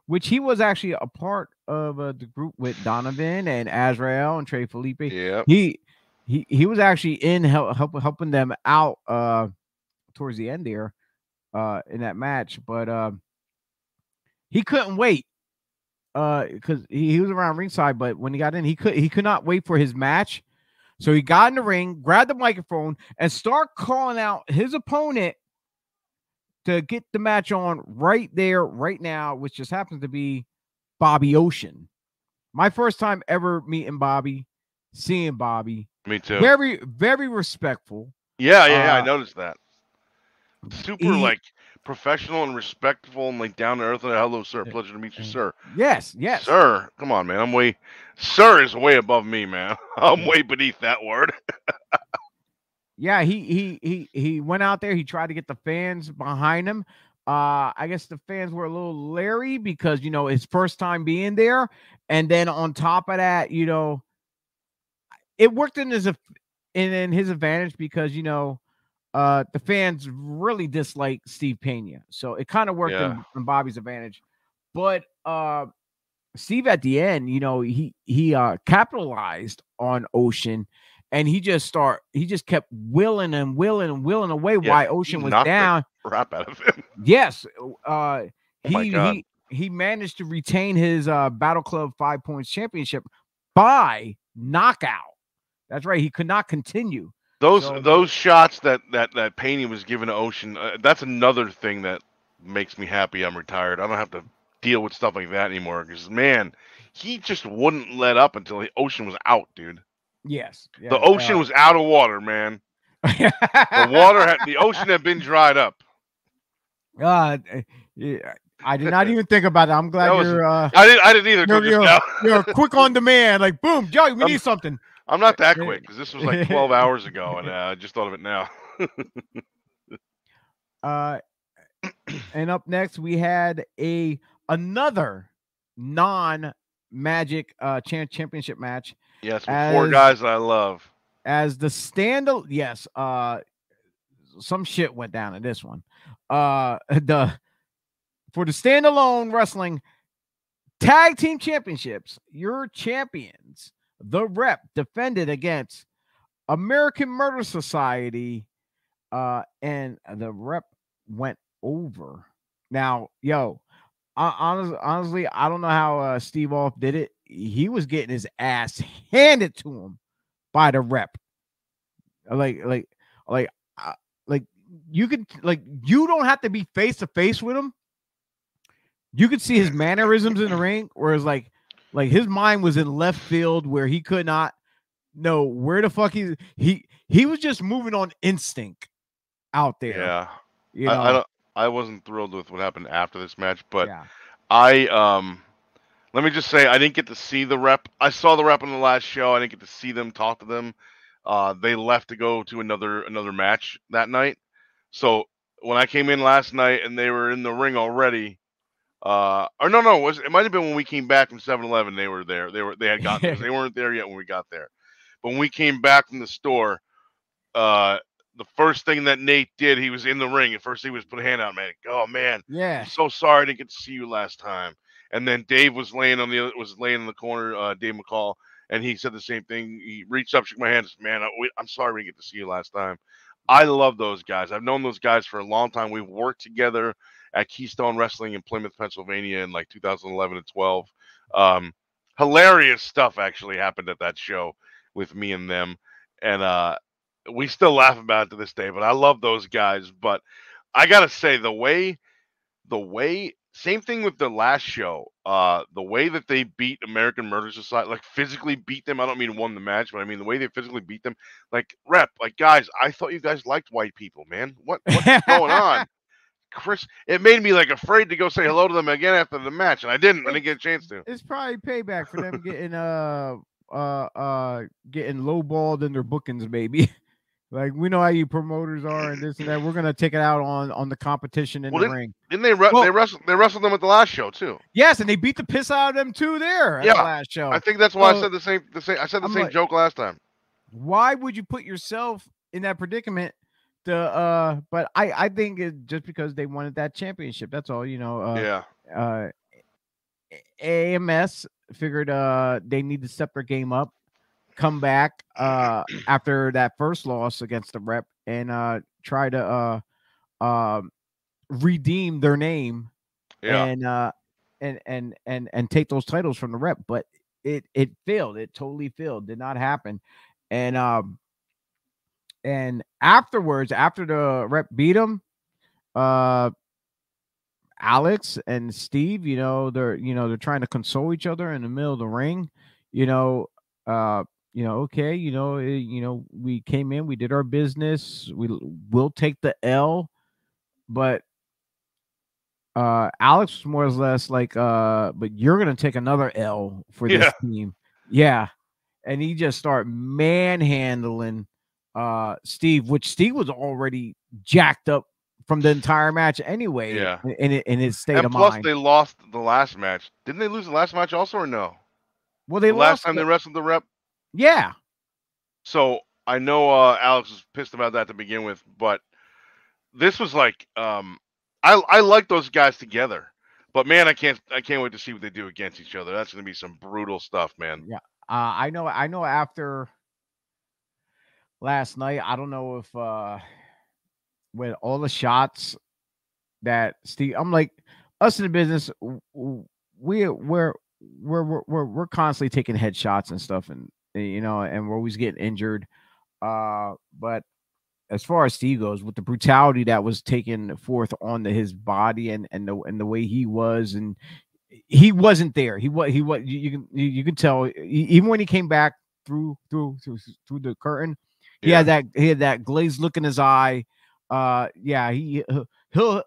which he was actually a part of uh, the group with Donovan and Azrael and Trey Felipe. Yeah, he he he was actually in help, help helping them out uh, towards the end there uh, in that match, but uh, he couldn't wait because uh, he, he was around ringside. But when he got in, he could he could not wait for his match, so he got in the ring, grabbed the microphone, and started calling out his opponent to get the match on right there, right now, which just happens to be Bobby Ocean. My first time ever meeting Bobby, seeing Bobby. Me too. Very, very respectful. Yeah, yeah, yeah. Uh, I noticed that. Super, he, like, professional and respectful and, like, down to earth. And hello, sir. Pleasure to meet you, sir. Yes, yes. Sir. Come on, man. I'm way, sir is way above me, man. I'm way beneath that word. Yeah, he, he, he, he went out there. He tried to get the fans behind him. Uh, I guess the fans were a little leery because, you know, his first time being there. And then on top of that, you know, it worked in his, in, in his advantage because, you know, uh, the fans really dislike Steve Pena. So it kind of worked yeah. in, in Bobby's advantage. But uh, Steve at the end, you know, he, he uh, capitalized on Ocean. And he just start. He just kept willing and willing and willing away. Yeah, why Ocean was down? Crap out of him. Yes. Uh, he oh he he managed to retain his uh, Battle Club Five Points Championship by knockout. That's right. He could not continue. Those so, those shots that that that Pena was given to Ocean. Uh, that's another thing that makes me happy. I'm retired. I don't have to deal with stuff like that anymore. Because man, he just wouldn't let up until he, Ocean was out, dude. Yes, yes, the ocean uh, was out of water, man. The water had, the ocean had been dried up. God, uh, yeah, I did not even think about it. I'm glad was, you're. Uh, I didn't. I didn't either. You're, you're, now. You're quick on demand, like boom, Joey, we I'm, need something. I'm not that quick because this was like twelve hours ago, and uh, I just thought of it now. uh, and up next we had a another non Magic uh, championship match. Yes, with as, four guys that I love. As the standalone, yes, uh, some shit went down in this one. Uh, the for the standalone wrestling tag team championships, your champions, the Rep, defended against American Murder Society, uh, and the Rep went over. Now, yo, honestly, honestly I don't know how uh, Steve Off did it. He was getting his ass handed to him by the Rep. Like, like, like, uh, like you could, like, you don't have to be face to face with him. You could see his mannerisms in the ring, whereas like, like his mind was in left field where he could not know where the fuck he he he was just moving on instinct out there. Yeah, you know? I, I don't. I wasn't thrilled with what happened after this match, but yeah. I um, let me just say I didn't get to see the Rep. I saw the Rep on the last show. I didn't get to see them, talk to them. Uh, they left to go to another another match that night. So when I came in last night and they were in the ring already. Uh, or no, no, it, was, it might have been when we came back from seven eleven. They were there. They were they had gotten. They weren't there yet when we got there. But when we came back from the store, uh, the first thing that Nate did, he was in the ring. At first, he was put a hand out, man. Oh man, yeah. I'm so sorry I didn't get to see you last time. And then Dave was laying on the was laying in the corner. Uh, Dave McCall, and he said the same thing. He reached up, shook my hand, said, man, I, I'm sorry we didn't get to see you last time. I love those guys. I've known those guys for a long time. We've worked together at Keystone Wrestling in Plymouth, Pennsylvania in like two thousand eleven and twelve. Um, hilarious stuff actually happened at that show with me and them. And uh, we still laugh about it to this day, but I love those guys. But I got to say the way, the way, same thing with the last show, uh, the way that they beat American Murder Society, like physically beat them. I don't mean won the match, but I mean the way they physically beat them. Like, Rep, like, guys, I thought you guys liked white people, man. What, what's going on? Chris, it made me like afraid to go say hello to them again after the match, and I didn't. I didn't get a chance to. It's probably payback for them getting uh uh uh getting lowballed in their bookings, maybe. Like, we know how you promoters are and this and that. We're gonna take it out on on the competition in well, the didn't, ring. Didn't they? Well, they wrestled. They wrestled them at the last show too. Yes, and they beat the piss out of them too there at yeah, the last show. I think that's why so, I said the same. The same. I said the I'm same like, joke last time. Why would you put yourself in that predicament? The uh, but I I think it's just because they wanted that championship. That's all, you know. Uh, yeah. Uh, A M S figured uh they need to step their game up, come back uh after that first loss against the Rep, and uh try to uh um uh, redeem their name, yeah. and uh and and and and take those titles from the Rep. But it it failed. It totally failed. Did not happen. And um. And afterwards, after the Rep beat him, uh, Alex and Steve, you know, they're, you know, they're trying to console each other in the middle of the ring, you know, uh, you know, okay, you know, it, you know, we came in, we did our business, we will take the L, but uh, Alex was more or less like, uh, but you're gonna take another L for this yeah. team, yeah, and he just started manhandling uh Steve, which Steve was already jacked up from the entire match anyway, yeah, in, in his state and of plus mind. Plus, they lost the last match. Didn't they lose the last match also, or no? Well, they the lost last time the... they wrestled the Rep. Yeah. So I know uh Alex was pissed about that to begin with, but this was like um I I like those guys together, but man, I can't I can't wait to see what they do against each other. That's gonna be some brutal stuff, man. Yeah. Uh I know I know after last night, I don't know if uh, with all the shots that Steve, I'm like, us in the business, we we're we're we're we're constantly taking headshots and stuff, and you know, and we're always getting injured. Uh, but as far as Steve goes, with the brutality that was taken forth on the, his body and and the and the way he was, and he wasn't there. He what he what you can you can tell even when he came back through through through through the curtain. He yeah. had that he had that glazed look in his eye. Uh, yeah, he he'll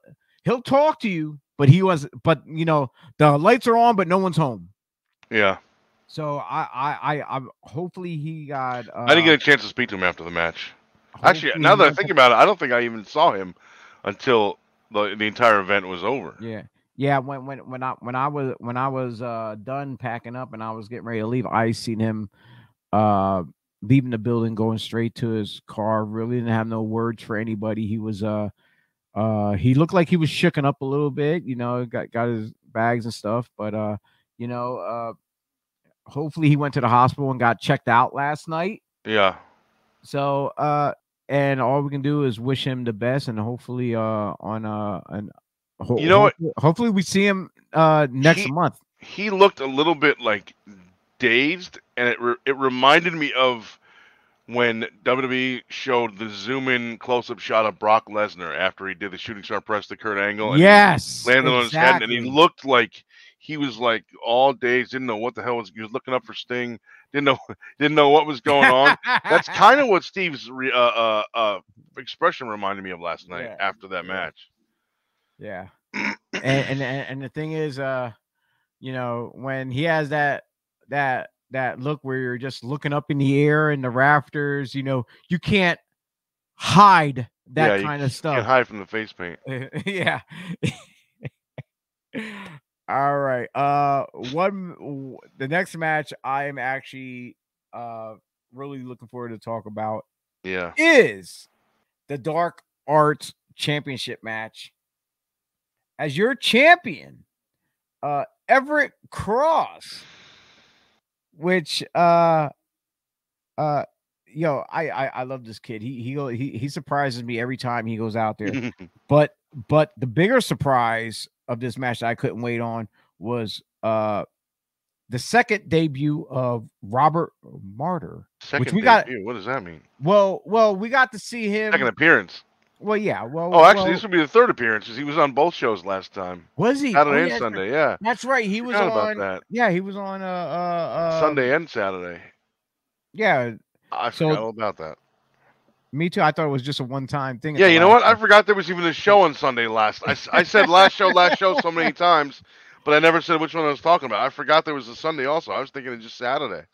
he'll talk to you, but he was, but you know, the lights are on, but no one's home. Yeah. So I I I, I hopefully he got. Uh, I didn't get a chance to speak to him after the match. Actually, now that I think about it, I don't think I even saw him until the the entire event was over. Yeah, Yeah, when when when I when I was when I was uh, done packing up and I was getting ready to leave, I seen him uh, leaving the building, going straight to his car. Really didn't have no words for anybody. He was uh uh he looked like he was shooken up a little bit, you know, got got his bags and stuff, but uh you know uh hopefully he went to the hospital and got checked out last night. Yeah. So uh and all we can do is wish him the best, and hopefully uh on uh an Ho you know what? Hopefully we see him uh, next he, month. He looked a little bit like dazed, and it re it reminded me of when W W E showed the zoom-in close-up shot of Brock Lesnar after he did the shooting star press to Kurt Angle. And yes, landed exactly. on his head, and he looked like he was like all dazed, didn't know what the hell was. He was looking up for Sting, didn't know didn't know what was going on. That's kind of what Steve's re uh, uh, uh, expression reminded me of last night yeah. after that yeah. match. Yeah, and, and and the thing is, uh, you know, when he has that that that look where you're just looking up in the air and the rafters, you know, you can't hide that yeah, kind you, of stuff. You can't hide from the face paint. yeah. All right. Uh, one the next match I am actually uh really looking forward to talk about. Yeah, is the Dark Arts Championship match. As your champion, uh, Everett Cross, which, uh, uh, yo, I, I, I love this kid. He, he, he, he surprises me every time he goes out there. but, but the bigger surprise of this match that I couldn't wait on was, uh, the second debut of Robert Martyr. Second which we debut. Got, what does that mean? Well, well, we got to see him. Second appearance. Well, yeah. Well, oh, actually, well, this would be the third appearance because he was on both shows last time. Was he? Saturday oh, yeah, and Sunday, yeah. That's right. He was on. That. Yeah, he was on. Uh, uh, Sunday and Saturday. Yeah. I so, forgot all about that. Me too. I thought it was just a one-time thing. Yeah, you know what? Time. I forgot there was even a show on Sunday last. I, I said last show, last show so many times, but I never said which one I was talking about. I forgot there was a Sunday also. I was thinking it's just Saturday.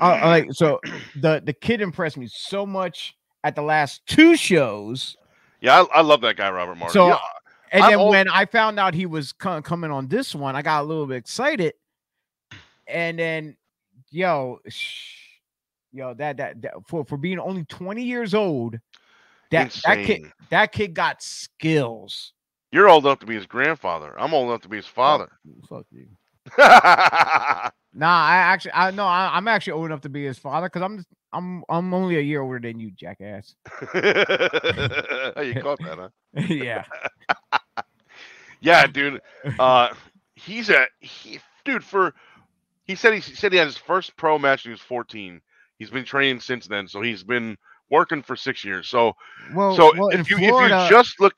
Uh, like, so the, the kid impressed me so much at the last two shows. Yeah, I, I love that guy, Robert Martin. So, yeah. And I'm then old. When I found out he was coming on this one, I got a little bit excited. And then, yo, shh, yo, that, that that for for being only twenty years old, that Insane. that kid that kid got skills. You're old enough to be his grandfather. I'm old enough to be his father. Fuck you. Fuck you. Nah, I actually, I no, I, I'm actually old enough to be his father because I'm, I'm, I'm only a year older than you, jackass. Oh, you caught that, huh? Yeah, yeah, dude. Uh, he's a he, dude. For he said he, he said he had his first pro match when he was fourteen. He's been training since then, so he's been working for six years. So, well, so well, if you Florida, if you just look.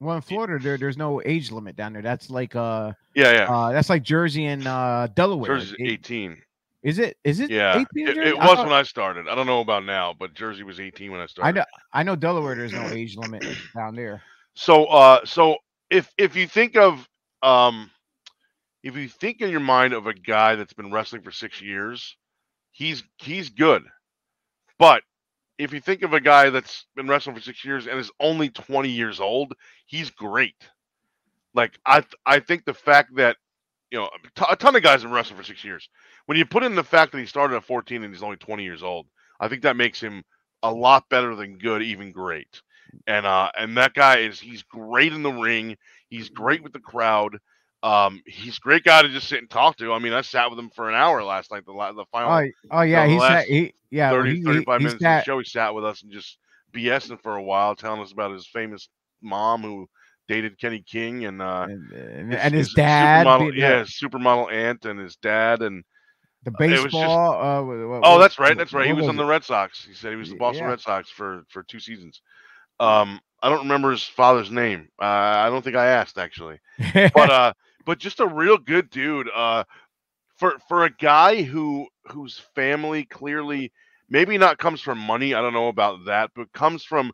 Well, in Florida, there, there's no age limit down there. That's like uh, yeah, yeah. Uh, that's like Jersey and uh, Delaware. Jersey's eighteen. Is it? Is it? Yeah, eighteen it, it was I thought, when I started. I don't know about now, but Jersey was eighteen when I started. I know. I know Delaware. There's no age limit down there. So, uh, so if if you think of um, if you think in your mind of a guy that's been wrestling for six years, he's he's good, but if you think of a guy that's been wrestling for six years and is only twenty years old, he's great. Like, I th I think the fact that, you know, t a ton of guys have been wrestling for six years. When you put in the fact that he started at fourteen and he's only twenty years old, I think that makes him a lot better than good, even great. And uh, and that guy is, he's great in the ring. He's great with the crowd. Um, he's a great guy to just sit and talk to. I mean, I sat with him for an hour last night. The, the final, oh, oh yeah, you know, he's he, yeah, thirty, he, thirty-five he, minutes sat, of the show. He sat with us and just BSing for a while, telling us about his famous mom who dated Kenny King and uh, and, and, and his, his dad, supermodel, being, yeah, his supermodel aunt and his dad and the baseball. It was just, uh, what, what, oh, that's right, that's right. He was, was on the Red Sox. He said he was the Boston yeah. Red Sox for for two seasons. Um, I don't remember his father's name. Uh, I don't think I asked actually, but uh. But just a real good dude. Uh, for for a guy who whose family clearly maybe not comes from money, I don't know about that, but comes from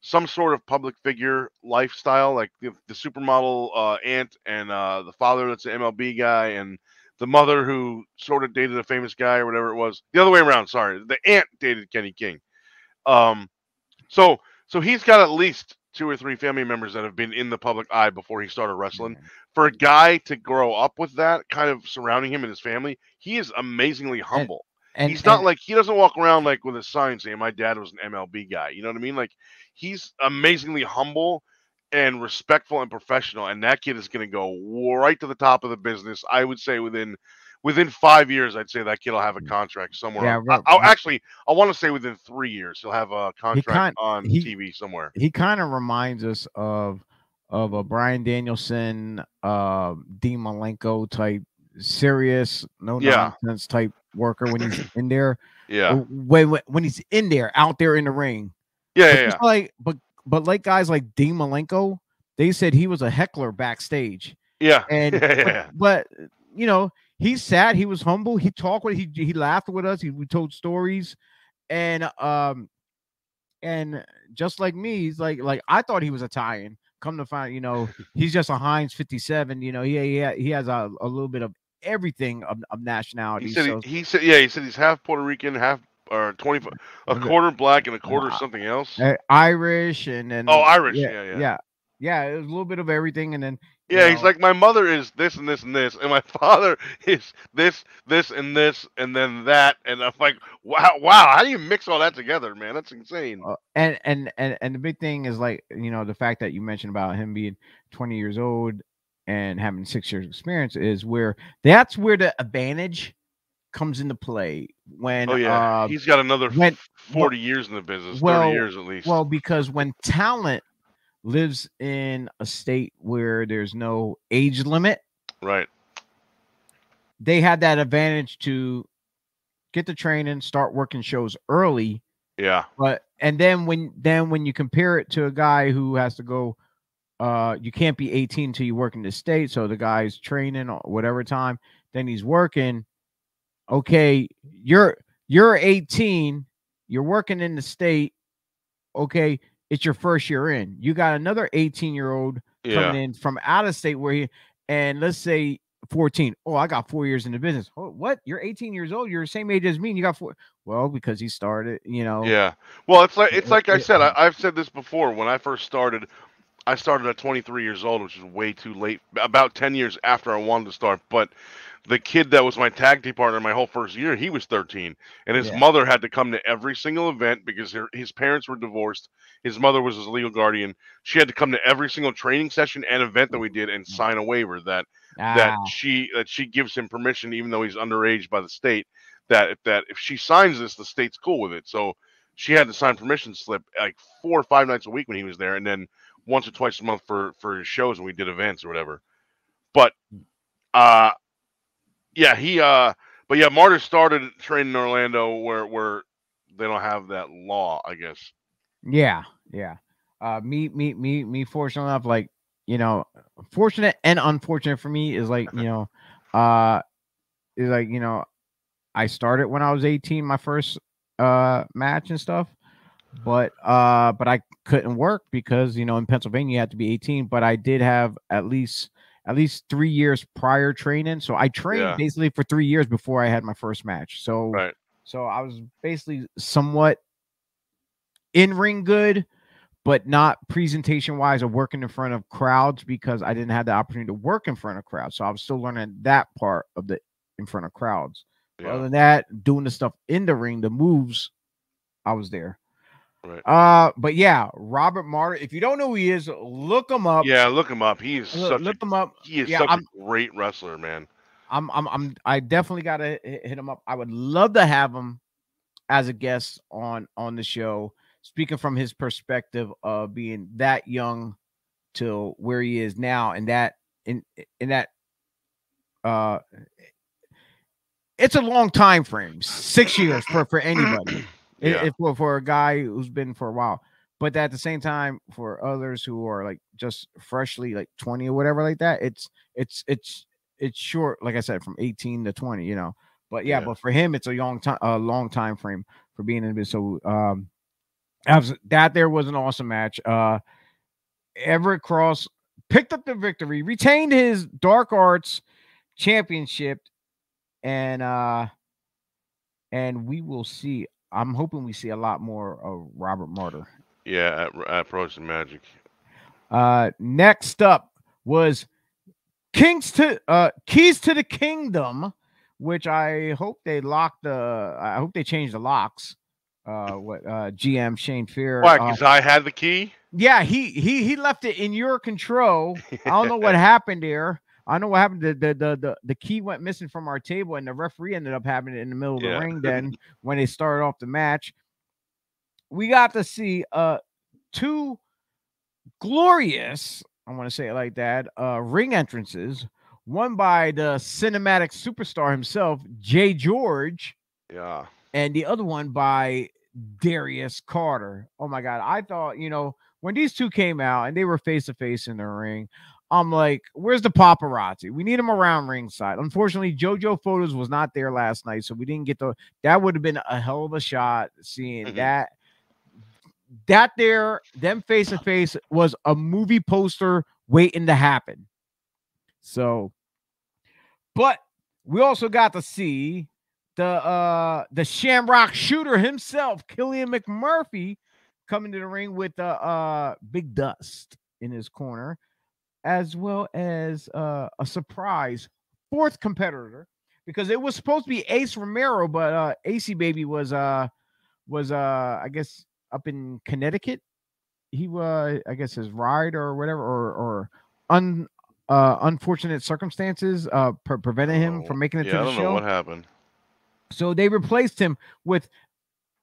some sort of public figure lifestyle, like the, the supermodel uh, aunt and uh, the father that's an M L B guy and the mother who sort of dated a famous guy or whatever it was. The other way around, sorry. The aunt dated Kenny King. Um, so so he's got at least two or three family members that have been in the public eye before he started wrestling. Mm-hmm. For a guy to grow up with that kind of surrounding him and his family, he is amazingly humble. And, and he's not and, like, he doesn't walk around like with a sign saying, my dad was an M L B guy. You know what I mean? Like, he's amazingly humble and respectful and professional. And that kid is going to go right to the top of the business. I would say within, within five years, I'd say that kid will have a contract somewhere. Yeah, right, I'll, right. Actually, I want to say within three years, he'll have a contract on he, T V somewhere. He kind of reminds us of, of a Bryan Danielson, uh, Dean Malenko type, serious, no nonsense yeah. type worker when he's in there. Yeah. When, when, when he's in there, out there in the ring. Yeah, yeah, yeah. Like, but, but like guys like Dean Malenko, they said he was a heckler backstage. Yeah. And, yeah, yeah. But, but, you know, he sat, he was humble. He talked with, he, he laughed with us. He we told stories. And, um, and just like me, he's like, like, I thought he was Italian. Come to find, you know, he's just a Heinz fifty-seven. You know, he, he, he has a, a little bit of everything of, of nationality. He said, so. he, he said, yeah, he said he's half Puerto Rican, half or twenty-five, a quarter black and a quarter uh, something else. Uh, Irish and then. Oh, Irish. Yeah. Yeah. Yeah. yeah. Yeah, it was a little bit of everything, and then yeah, know. he's like, my mother is this and this and this, and my father is this, this and this, and then that, and I'm like, wow, wow, how do you mix all that together, man? That's insane. Uh, and, and and and the big thing is like, you know, the fact that you mentioned about him being twenty years old and having six years experience is where that's where the advantage comes into play. When oh yeah, uh, he's got another when, forty well, years in the business, well, thirty years at least. Well, because when talent lives in a state where there's no age limit, right? They had that advantage to get the training, start working shows early. Yeah. But and then when then when you compare it to a guy who has to go, uh, you can't be eighteen till you work in the state. So the guy's training or whatever time, then he's working. Okay, you're you're eighteen, you're working in the state, okay. It's your first year in. You got another eighteen-year-old coming yeah. in from out of state where he, and let's say fourteen. Oh, I got four years in the business. Oh, what? You're eighteen years old. You're the same age as me. And you got four. Well, because he started, you know. Yeah. Well, it's like it's like I said. I, I've said this before. When I first started, I started at twenty-three years old, which is way too late. About ten years after I wanted to start, but. The kid that was my tag team partner my whole first year, he was thirteen, and his yeah. mother had to come to every single event because her, his parents were divorced. His mother was his legal guardian. She had to come to every single training session and event that we did and sign a waiver that ah. that she that she gives him permission, even though he's underage by the state, that if that if she signs this, the state's cool with it. So she had to sign permission slip like four or five nights a week when he was there, and then once or twice a month for for shows when we did events or whatever. But uh. Yeah, he, uh, but yeah, Martyr started training in Orlando where, where they don't have that law, I guess. Yeah, yeah. Uh, me, me, me, me, fortunate enough, like, you know, fortunate and unfortunate for me is like, you know, uh, is like, you know, I started when I was eighteen, my first, uh, match and stuff, but, uh, but I couldn't work because, you know, in Pennsylvania, you had to be eighteen, but I did have at least At least three years prior training. So I trained yeah. basically for three years before I had my first match. So, right. so I was basically somewhat in-ring good, but not presentation-wise or working in front of crowds because I didn't have the opportunity to work in front of crowds. So I was still learning that part of the in front of crowds. Yeah. Other than that, doing the stuff in the ring, the moves, I was there. Right. Uh, but yeah, Robert Martyr. If you don't know who he is, look him up. Yeah, look him up. He is look, such, look a, him up. He is yeah, such I'm, a great wrestler, man. I'm, I'm, I'm. I definitely gotta hit him up. I would love to have him as a guest on on the show, speaking from his perspective of being that young till where he is now, and that in in that uh, it's a long time frame, six years for for anybody. Yeah. If, if for a guy who's been for a while, but at the same time for others who are like just freshly like twenty or whatever like that, it's it's it's it's short. Like I said, from eighteen to twenty, you know. But yeah, yeah. but for him, it's a long time, a long time frame for being in this. So um, was, that there was an awesome match. Uh, Everett Cross picked up the victory, retained his Dark Arts championship, and uh, and we will see. I'm hoping we see a lot more of Robert Martyr. Yeah, I, I approached the Magic. Uh, next up was Kings to uh, Keys to the Kingdom, which I hope they locked the. Uh, I hope they changed the locks. Uh, what uh, G M Shane Fair? Why? Because uh, I had the key. Yeah, he he he left it in your control. I don't know what happened there. I don't know what happened. The the the the, the key went missing from our table, and the referee ended up having it in the middle of yeah. the ring. Then when they started off the match, we got to see uh two glorious, I want to say it like that, uh ring entrances. One by the cinematic superstar himself, Jay George. Yeah. And the other one by Darius Carter. Oh my God. I thought, you know, when these two came out and they were face to face in the ring, I'm like, where's the paparazzi? We need them around ringside. Unfortunately, JoJo Photos was not there last night, so we didn't get the, that would have been a hell of a shot seeing mm-hmm. that. That there, them face to face was a movie poster waiting to happen. So, but we also got to see the uh, the Shamrock Shooter himself, Killian McMurphy, coming to the ring with the uh, uh, Big Dust in his corner, as well as uh, a surprise fourth competitor, because it was supposed to be Ace Romero, but uh, Acey Baby was uh was uh I guess. Up in Connecticut, he was, uh, I guess, his ride or whatever, or or un uh, unfortunate circumstances uh, pre prevented him from making it yeah, to the show. I don't show. know what happened. So they replaced him with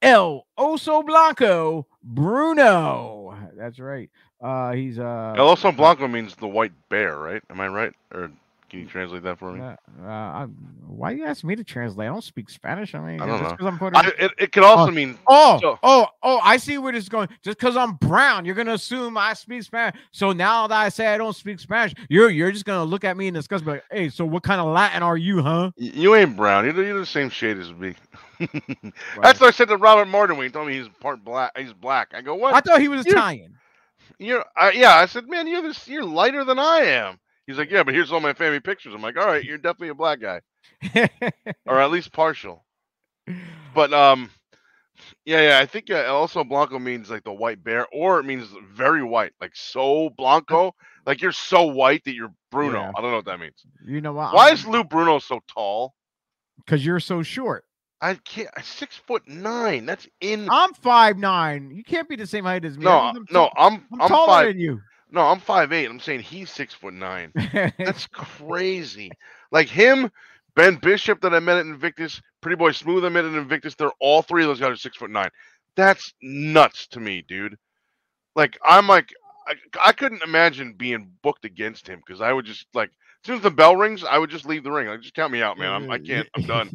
El Oso Blanco Bruno. That's right. Uh, he's uh, El Oso Blanco means the white bear, right? Am I right? Or can you translate that for me? Uh, uh, I, why you ask me to translate? I don't speak Spanish. I mean, I don't just know. I'm I, it, it could also oh, mean. Oh, so. oh, oh! I see where this is going. Just because I'm brown, you're gonna assume I speak Spanish. So now that I say I don't speak Spanish, you're you're just gonna look at me and discuss. Like, hey, so what kind of Latin are you, huh? You ain't brown. You're, you're the same shade as me. Right. That's what I said to Robert Martin when he told me he's part black. He's black. I go, what? I thought he was you're, Italian. You're, I, yeah. I said, man, you're this. You're lighter than I am. He's like, yeah, but here's all my family pictures. I'm like, all right, you're definitely a black guy, or at least partial. But um, yeah, yeah, I think uh, also Blanco means like the white bear, or it means very white, like so Blanco, like you're so white that you're Bruno. Yeah. I don't know what that means. You know what? Why I'm... is Lou Bruno so tall? Because you're so short. I can't. Six foot nine. That's in. I'm five nine. You can't be the same height as me. No, I'm, no, I'm I'm, I'm taller five... than you. No, I'm five eight. I'm saying he's six foot nine. That's crazy. Like him, Ben Bishop that I met at Invictus, Pretty Boy Smooth I met at Invictus. They're all three of those guys are six foot nine. That's nuts to me, dude. Like I'm like I, I couldn't imagine being booked against him because I would just like as soon as the bell rings, I would just leave the ring. Like just count me out, man. I'm, I can't. I'm done.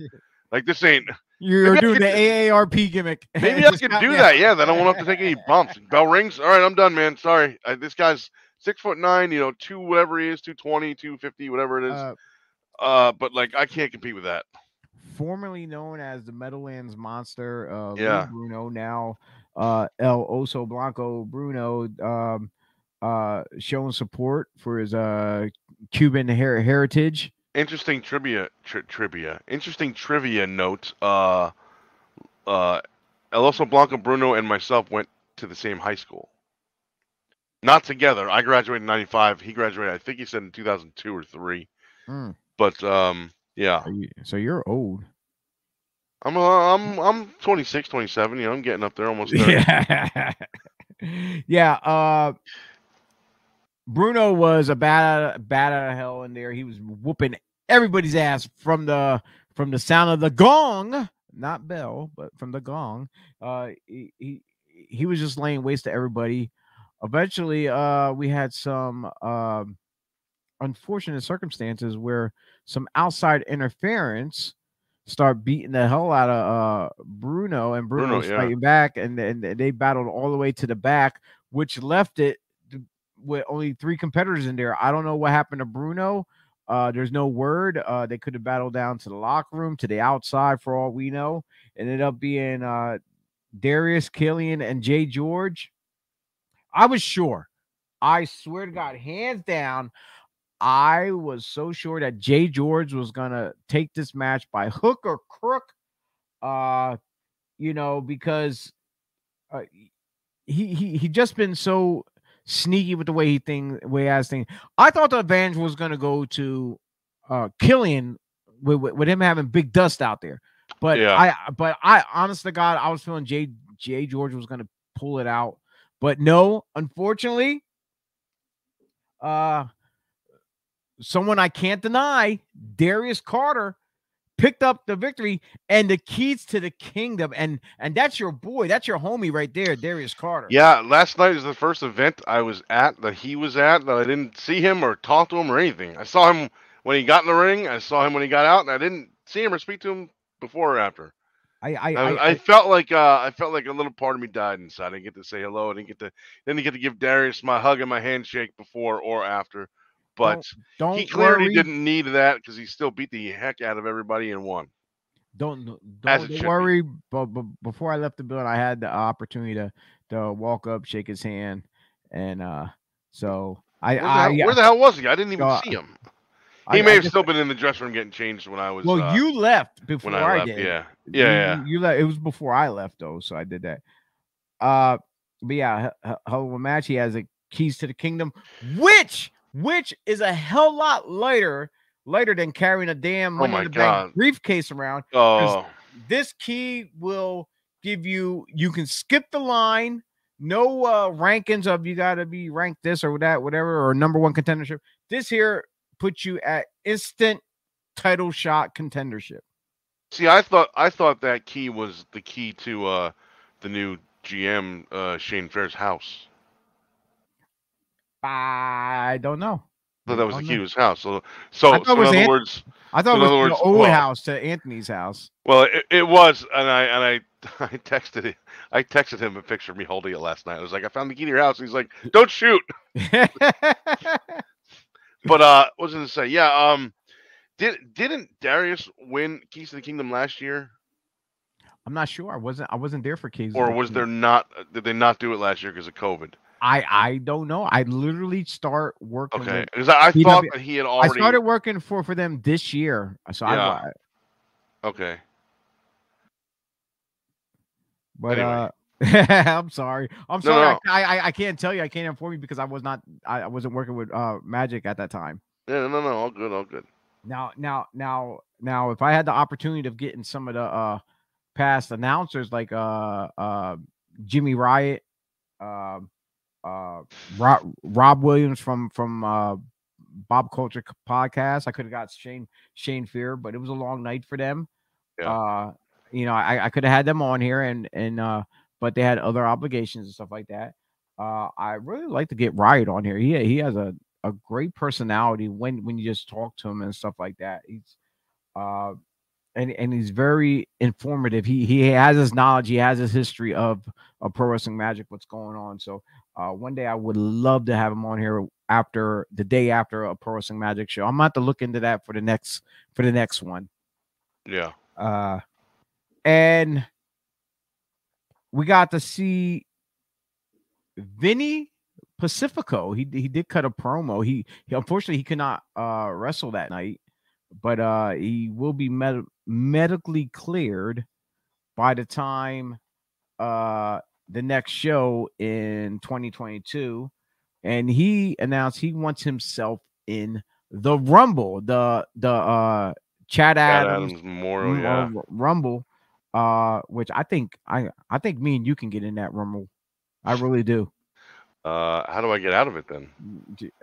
Like this ain't. You're maybe doing the A A R P gimmick. Maybe I can do that. Yeah, then I won't have to take any bumps. Bell rings. All right, I'm done, man. Sorry. I, this guy's six foot nine, you know, two whatever he is, two twenty, two fifty, whatever it is. Uh, uh, but, like, I can't compete with that. Formerly known as the Meadowlands Monster, uh, yeah. Bruno, now uh, El Oso Blanco Bruno, um, uh, showing support for his uh, Cuban her heritage. Interesting trivia, tri trivia. Interesting trivia note. Uh, uh, El Oso Blanco Bruno and myself went to the same high school. Not together. I graduated in ninety-five. He graduated, I think he said in two thousand two or three. Mm. But um, yeah. You, so you're old. I'm uh, I'm I'm twenty-six, twenty-seven. You know, I'm getting up there almost thirty. Yeah. Yeah. Uh. Bruno was a bat, bat out of hell in there. He was whooping everybody's ass from the from the sound of the gong, not bell, but from the gong. Uh, he, he he was just laying waste to everybody. Eventually, uh, we had some uh, unfortunate circumstances where some outside interference start beating the hell out of uh, Bruno, and Bruno's Bruno, fighting yeah. back, and, and they battled all the way to the back, which left it with only three competitors in there. I don't know what happened to Bruno. Uh, there's no word. Uh, they could have battled down to the locker room, to the outside, for all we know. It ended up being uh, Darius, Killian, and Jay George. I was sure. I swear to God, hands down, I was so sure that Jay George was going to take this match by hook or crook, uh, you know, because uh, he he he just been so sneaky with the way he thing way as thing. I thought the advantage was gonna go to uh Killian with, with, with him having Big Dust out there. But yeah. I but I honest to God, I was feeling Jay Jay George was gonna pull it out. But no, unfortunately, uh someone I can't deny, Darius Carter, picked up the victory and the keys to the kingdom. And and that's your boy. That's your homie right there, Darius Carter. Yeah, last night was the first event I was at that he was at that I didn't see him or talk to him or anything. I saw him when he got in the ring. I saw him when he got out, and I didn't see him or speak to him before or after. I I, I, I, I felt like uh, I felt like a little part of me died inside. I didn't get to say hello. I didn't get to didn't get to give Darius my hug and my handshake before or after. But don't, don't he clearly worry. didn't need that because he still beat the heck out of everybody and won. Don't don't worry. Be. But, but before I left the building, I had the opportunity to to walk up, shake his hand, and uh, so I where the, I, hell, where I, the hell was he? I didn't even uh, see him. He I, may I have just, still been in the dressing room getting changed when I was. Well, uh, you left before I, I left, did. Yeah, yeah, you, yeah. You left. It was before I left though, so I did that. Uh, but yeah, hell of a match. He has a keys to the kingdom, which. Which is a hell lot lighter, lighter than carrying a damn money oh in the God. bank briefcase around. Oh, this key will give you. You can skip the line. No uh, rankings of you got to be ranked this or that, whatever, or number one contendership. This here puts you at instant title shot contendership. See, I thought I thought that key was the key to uh, the new G M uh, Shane Fair's house. I don't know. So that was the key to his house. So, so, so in other Ant words, I thought it was words, the old well, house to Anthony's house. Well, it, it was, and I and I, I texted it. I texted him a picture of me holding it last night. I was like, I found the key to your house. And he's like, don't shoot. But uh, what was I gonna say? Yeah. Um, did didn't Darius win Keys to the Kingdom last year? I'm not sure. I wasn't. I wasn't there for Keys. Or was there not? Did they not do it last year because of COVID? I I don't know. I literally start working. Okay, because I, I thought that he had already. I started working for for them this year. So yeah. I. Okay. But anyway. uh, I'm sorry. I'm sorry. No, no. I, I I can't tell you. I can't inform you because I was not. I wasn't working with uh Magic at that time. Yeah. No. No. All good. All good. Now. Now. Now. Now. If I had the opportunity of getting some of the uh past announcers like uh uh Jimmy Riot, um. Uh, Uh, Rob, Rob Williams from from uh, Bob Coulter podcast. I could have got Shane Shane Fair, but it was a long night for them. Yeah. Uh, you know, I, I could have had them on here, and and uh, but they had other obligations and stuff like that. Uh, I really like to get Riot on here. He he has a a great personality when when you just talk to him and stuff like that. He's uh, and and he's very informative. He he has his knowledge. He has his history of of pro wrestling magic. What's going on? So. Uh, one day I would love to have him on here after the day after a Pro Wrestling Magic show. I'm about to look into that for the next for the next one. Yeah. Uh, and we got to see Vinny Pacifico. He he did cut a promo. He, he unfortunately he could not uh, wrestle that night, but uh, he will be med medically cleared by the time. Uh, the next show in twenty twenty-two, and he announced he wants himself in the Rumble, the the uh Chad, Chad Adams, Adams Memorial, yeah. Rumble, uh which I think I I think me and you can get in that Rumble. I really do. Uh how do I get out of it then?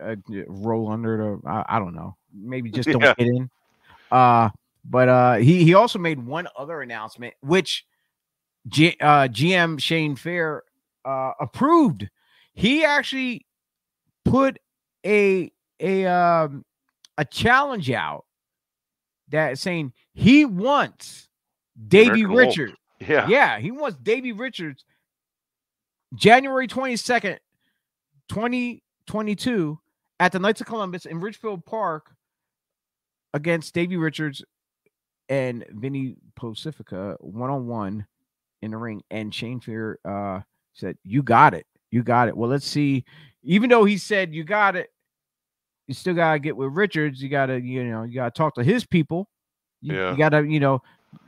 Uh, roll under the I, I don't know. Maybe just don't yeah. get in. Uh but uh he he also made one other announcement which G, uh, G M Shane Fair uh, approved. He actually put a a um, a challenge out that saying he wants Davey Miracle. Richards. Yeah, yeah, he wants Davey Richards January twenty-second, twenty twenty-two at the Knights of Columbus in Ridgefield Park against Davey Richards and Vinny Pacifica one on one. In the ring, and Shane Fair uh, said, "You got it, you got it." Well, let's see. Even though he said you got it, you still gotta get with Richards. You gotta, you know, you gotta talk to his people. You, yeah. you gotta, you know,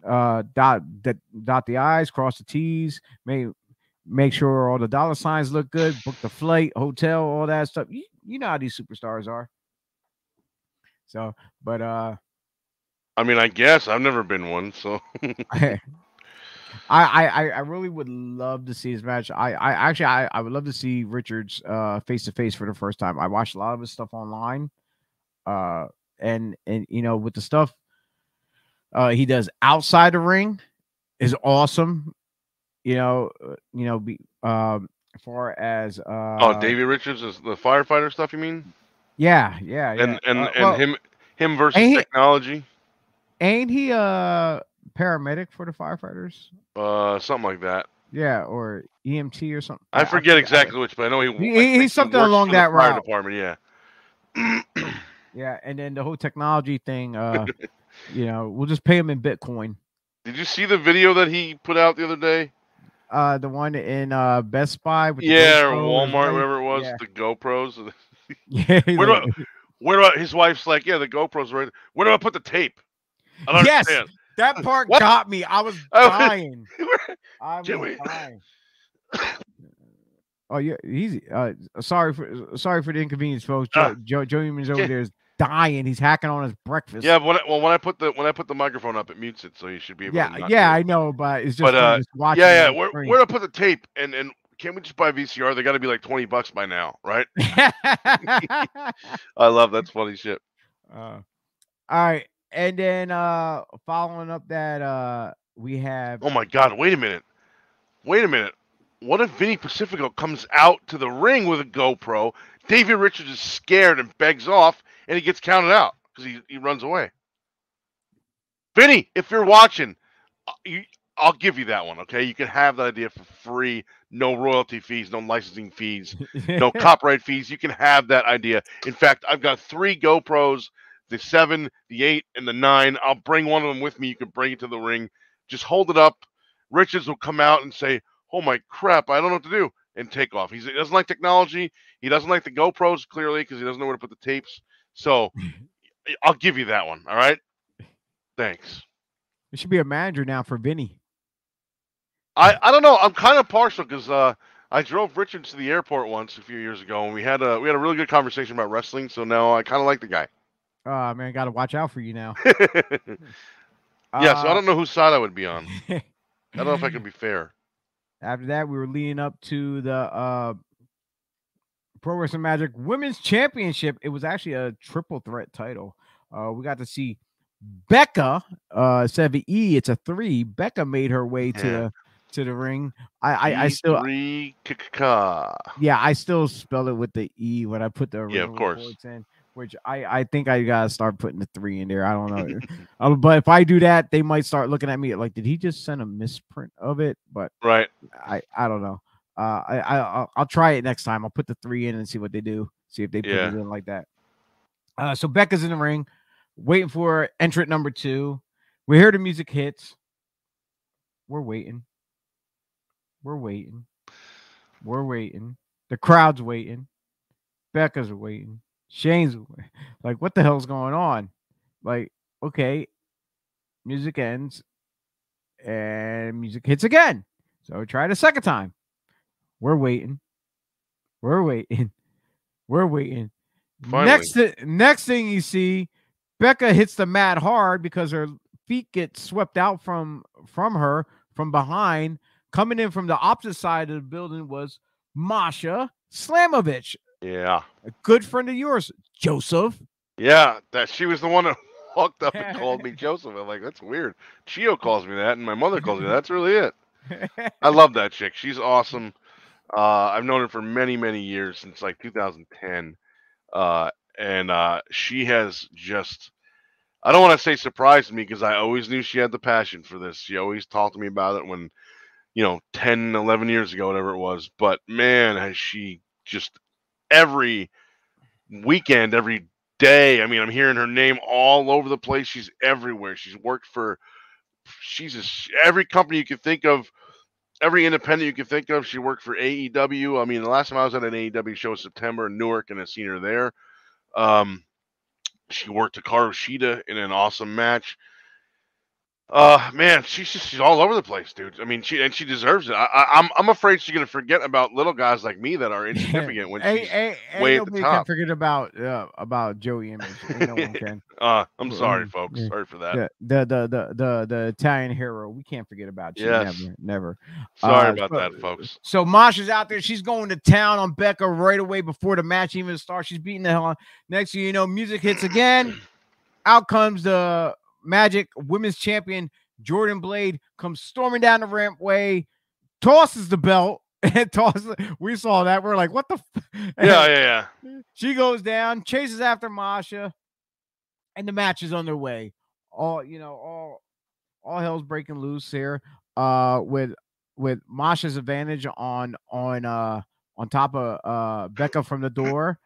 uh, dot, dot dot the I's, cross the T's, maybe make sure all the dollar signs look good, book the flight, hotel, all that stuff. You, you know how these superstars are. So, but uh, I mean, I guess I've never been one, so I, I, I really would love to see his match. I, I actually, I, I would love to see Richards uh face to face for the first time. I watched a lot of his stuff online, uh, and and you know, with the stuff uh he does outside the ring is awesome. You know, you know, be um far as uh oh, Davey Richards is the firefighter stuff. You mean? Yeah, yeah, yeah. And and uh, and well, him him versus ain't technology. He, ain't he a paramedic for the firefighters? Uh, something like that. Yeah, or E M T or something. I, I forget I, exactly I, which, but I know he. he I he's something he along that route. Department, yeah. Yeah, and then the whole technology thing. Uh, you know, we'll just pay him in Bitcoin. Did you see the video that he put out the other day? Uh, the one in uh Best Buy. With yeah, the or Walmart, whatever it was. Yeah. The GoPros. Yeah, where do, I, where do I, his wife's like, yeah, the GoPro's right. Where do I put the tape? I don't yes, understand. That part what? Got me. I was dying. I was dying. Oh yeah, he's uh, sorry for sorry for the inconvenience, folks. Joe uh, Joe, Joe Newman's over yeah. there is dying. He's hacking on his breakfast. Yeah, but when I, well, when I put the when I put the microphone up, it mutes it, so you should be able. Yeah, to yeah, I know, but it's just, but, uh, just watching. Yeah, yeah. Where, where do I put the tape? And and. Can't we just buy V C R? They got to be like twenty bucks by now, right? I love that's funny shit. Uh, all right, and then uh, following up that uh, we have. Oh my God! Wait a minute! Wait a minute! What if Vinny Pacifico comes out to the ring with a GoPro? Davey Richards is scared and begs off, and he gets counted out because he he runs away. Vinny, if you're watching, you. I'll give you that one, okay? You can have that idea for free. No royalty fees, no licensing fees, no copyright fees. You can have that idea. In fact, I've got three GoPros, the seven, the eight, and the nine. I'll bring one of them with me. You can bring it to the ring. Just hold it up. Richards will come out and say, oh, my crap, I don't know what to do, and take off. He's, he doesn't like technology. He doesn't like the GoPros, clearly, because he doesn't know where to put the tapes. So I'll give you that one, all right? Thanks. There should be a manager now for Vinny. I, I don't know. I'm kind of partial because uh, I drove Richards to the airport once a few years ago, and we had a we had a really good conversation about wrestling. So now I kind of like the guy. Oh, uh, man, got to watch out for you now. Yeah, uh, so I don't know whose side I would be on. I don't know if I can be fair. After that, we were leading up to the uh, Pro Wrestling Magic Women's Championship. It was actually a triple threat title. Uh, we got to see Becca uh, seven E. It's a three. Becca made her way to. Yeah. To the ring. I I, I still Kakoa. Yeah, I still spell it with the E when I put the yeah, of course. In, which I I think I gotta start putting the three in there. I don't know, um, but if I do that, they might start looking at me like, did he just send a misprint of it? But right, I I don't know. Uh, I I I'll, I'll try it next time. I'll put the three in and see what they do. See if they put yeah. it in like that. Uh, so Becca's in the ring, waiting for entrant number two. We hear the music hits. We're waiting. We're waiting. We're waiting. The crowd's waiting. Becca's waiting. Shane's waiting. Like, what the hell's going on? Like, okay. Music ends. And music hits again. So try it a second time. We're waiting. We're waiting. We're waiting. Finally. Next th- next thing you see, Becca hits the mat hard because her feet get swept out from, from her from behind. Coming in from the opposite side of the building was Masha Slamovich. Yeah. A good friend of yours, Joseph. Yeah, that she was the one that walked up and called me Joseph. I'm like, that's weird. Chio calls me that, and my mother calls me that. That's really it. I love that chick. She's awesome. Uh, I've known her for many, many years, since like two thousand ten. Uh, and uh, she has just... I don't want to say surprised me, because I always knew she had the passion for this. She always talked to me about it when... you know, ten, eleven years ago, whatever it was. But, man, has she just every weekend, every day. I mean, I'm hearing her name all over the place. She's everywhere. She's worked for, she's a, every company you could think of, every independent you could think of. She worked for A E W. I mean, the last time I was at an A E W show in September in Newark, and I seen her there. Um, she worked Hikaru Shida in an awesome match. Uh, man, she's just, she's all over the place, dude. I mean, she and she deserves it. I, I, I'm I'm afraid she's gonna forget about little guys like me that are insignificant when she's a, a, way a, at the top. Can forget about uh, about Joey Image. No one can. uh, I'm sorry, folks. Sorry for that. The the the the, the, the Italian hero. We can't forget about you. Yes. Never, never. Sorry uh, about so, that, folks. So Masha's out there. She's going to town on Becca right away before the match even starts. She's beating the hell on. Next thing you know, music hits again. Out comes the Magic women's champion Jordan Blade, comes storming down the rampway, tosses the belt, and tosses the, we saw that. We're like, what the f-? Yeah, yeah, yeah. She goes down, chases after Masha, and the match is on their way. All, you know, all all hell's breaking loose here. Uh with with Masha's advantage on on uh on top of uh Becca from the door.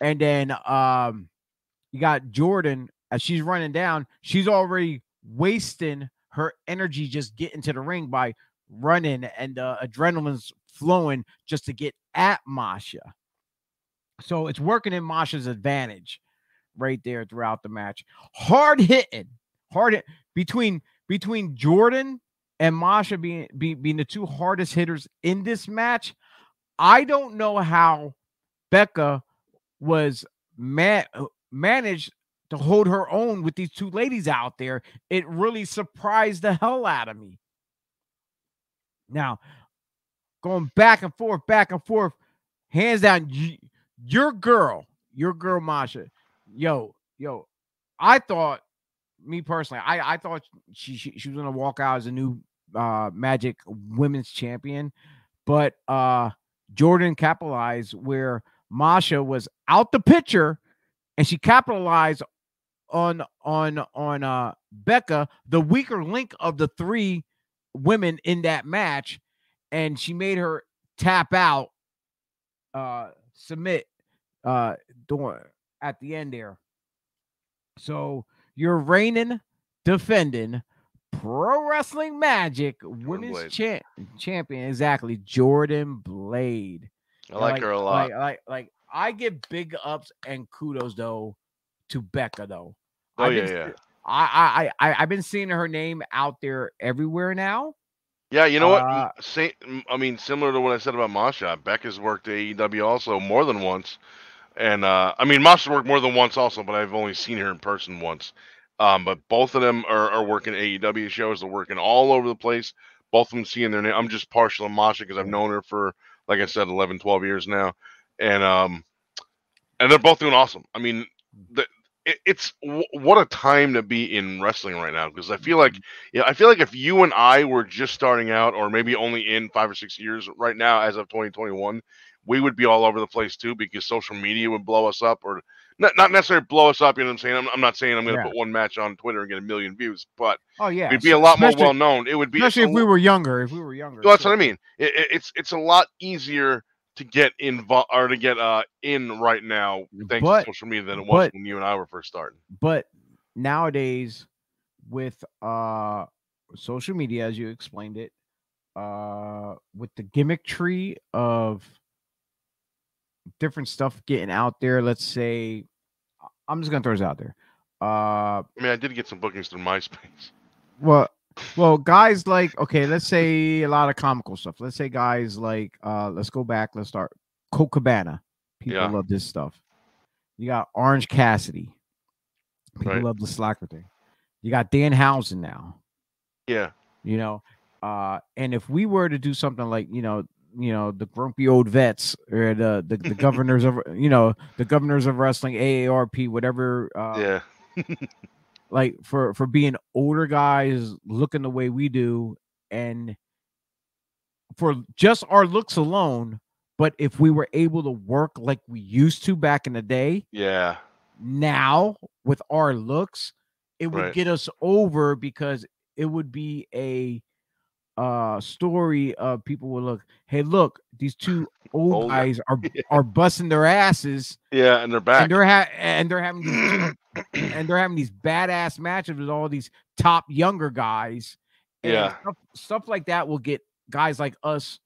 And then um you got Jordan. As she's running down, she's already wasting her energy just getting to the ring by running, and uh, adrenaline's flowing just to get at Masha. So it's working in Masha's advantage right there throughout the match. Hard hitting, hard hit between between Jordan and Masha being be, being the two hardest hitters in this match. I don't know how Becca was man managed. to hold her own with these two ladies out there. It really surprised the hell out of me. Now, going back and forth, back and forth, hands down, your girl, your girl Masha, yo, yo, I thought, me personally, I, I thought she, she, she was going to walk out as a new uh, Magic women's champion, but uh, Jordan capitalized where Masha was out the picture, and she capitalized on on on uh Becca, the weaker link of the three women in that match, and she made her tap out, uh submit uh doing at the end there. So you're reigning, defending Pro Wrestling Magic women's cha champion, exactly, Jordan Blade. I like, like her a lot. Like like, like I give big ups and kudos though to Becca though. Oh I've yeah, yeah. I I I I've been seeing her name out there everywhere now. Yeah, you know uh, what? Say, I mean, similar to what I said about Masha, Becca's worked at A E W also more than once, and uh, I mean Masha worked more than once also, but I've only seen her in person once. Um, but both of them are, are working A E W shows. They're working all over the place. Both of them seeing their name. I'm just partial to Masha because I've known her for, like I said, eleven, twelve years now. And um, and they're both doing awesome. I mean, the, it, it's w what a time to be in wrestling right now, because I feel like, yeah, I feel like if you and I were just starting out, or maybe only in five or six years right now, as of twenty twenty-one, we would be all over the place too, because social media would blow us up, or not not necessarily blow us up. You know what I'm saying? I'm, I'm not saying I'm going to yeah. put one match on Twitter and get a million views, but oh yeah, we'd be a lot especially, more well known. It would be especially if we were younger. If we were younger, so that's so. what I mean. It, it, it's it's a lot easier to get involved or to get uh in right now thanks but, to social media than it was but, when you and I were first starting. But nowadays, with uh social media, as you explained it, uh with the gimmickry of different stuff getting out there, let's say, I'm just gonna throw this out there. Uh I mean, I did get some bookings through MySpace. Well, Well, guys like, okay, let's say a lot of comical stuff. Let's say guys like, uh, let's go back. Let's start. Colt Cabana. People yeah. love this stuff. You got Orange Cassidy. People right. love the slacker thing. You got Danhausen now. Yeah. You know, uh, and if we were to do something like, you know, you know, the grumpy old vets, or the the, the governors of, you know, the governors of wrestling, A A R P, whatever. Uh, yeah. Like for, for being older guys looking the way we do, and for just our looks alone, but if we were able to work like we used to back in the day, yeah, now with our looks, it would right. get us over, because it would be a uh, story of people would look, hey, look, these two old older. guys are yeah. are busting their asses, yeah, and they're back, and they're ha and they're having these and they're having these badass matches with all these top younger guys, and yeah, stuff, stuff like that will get guys like us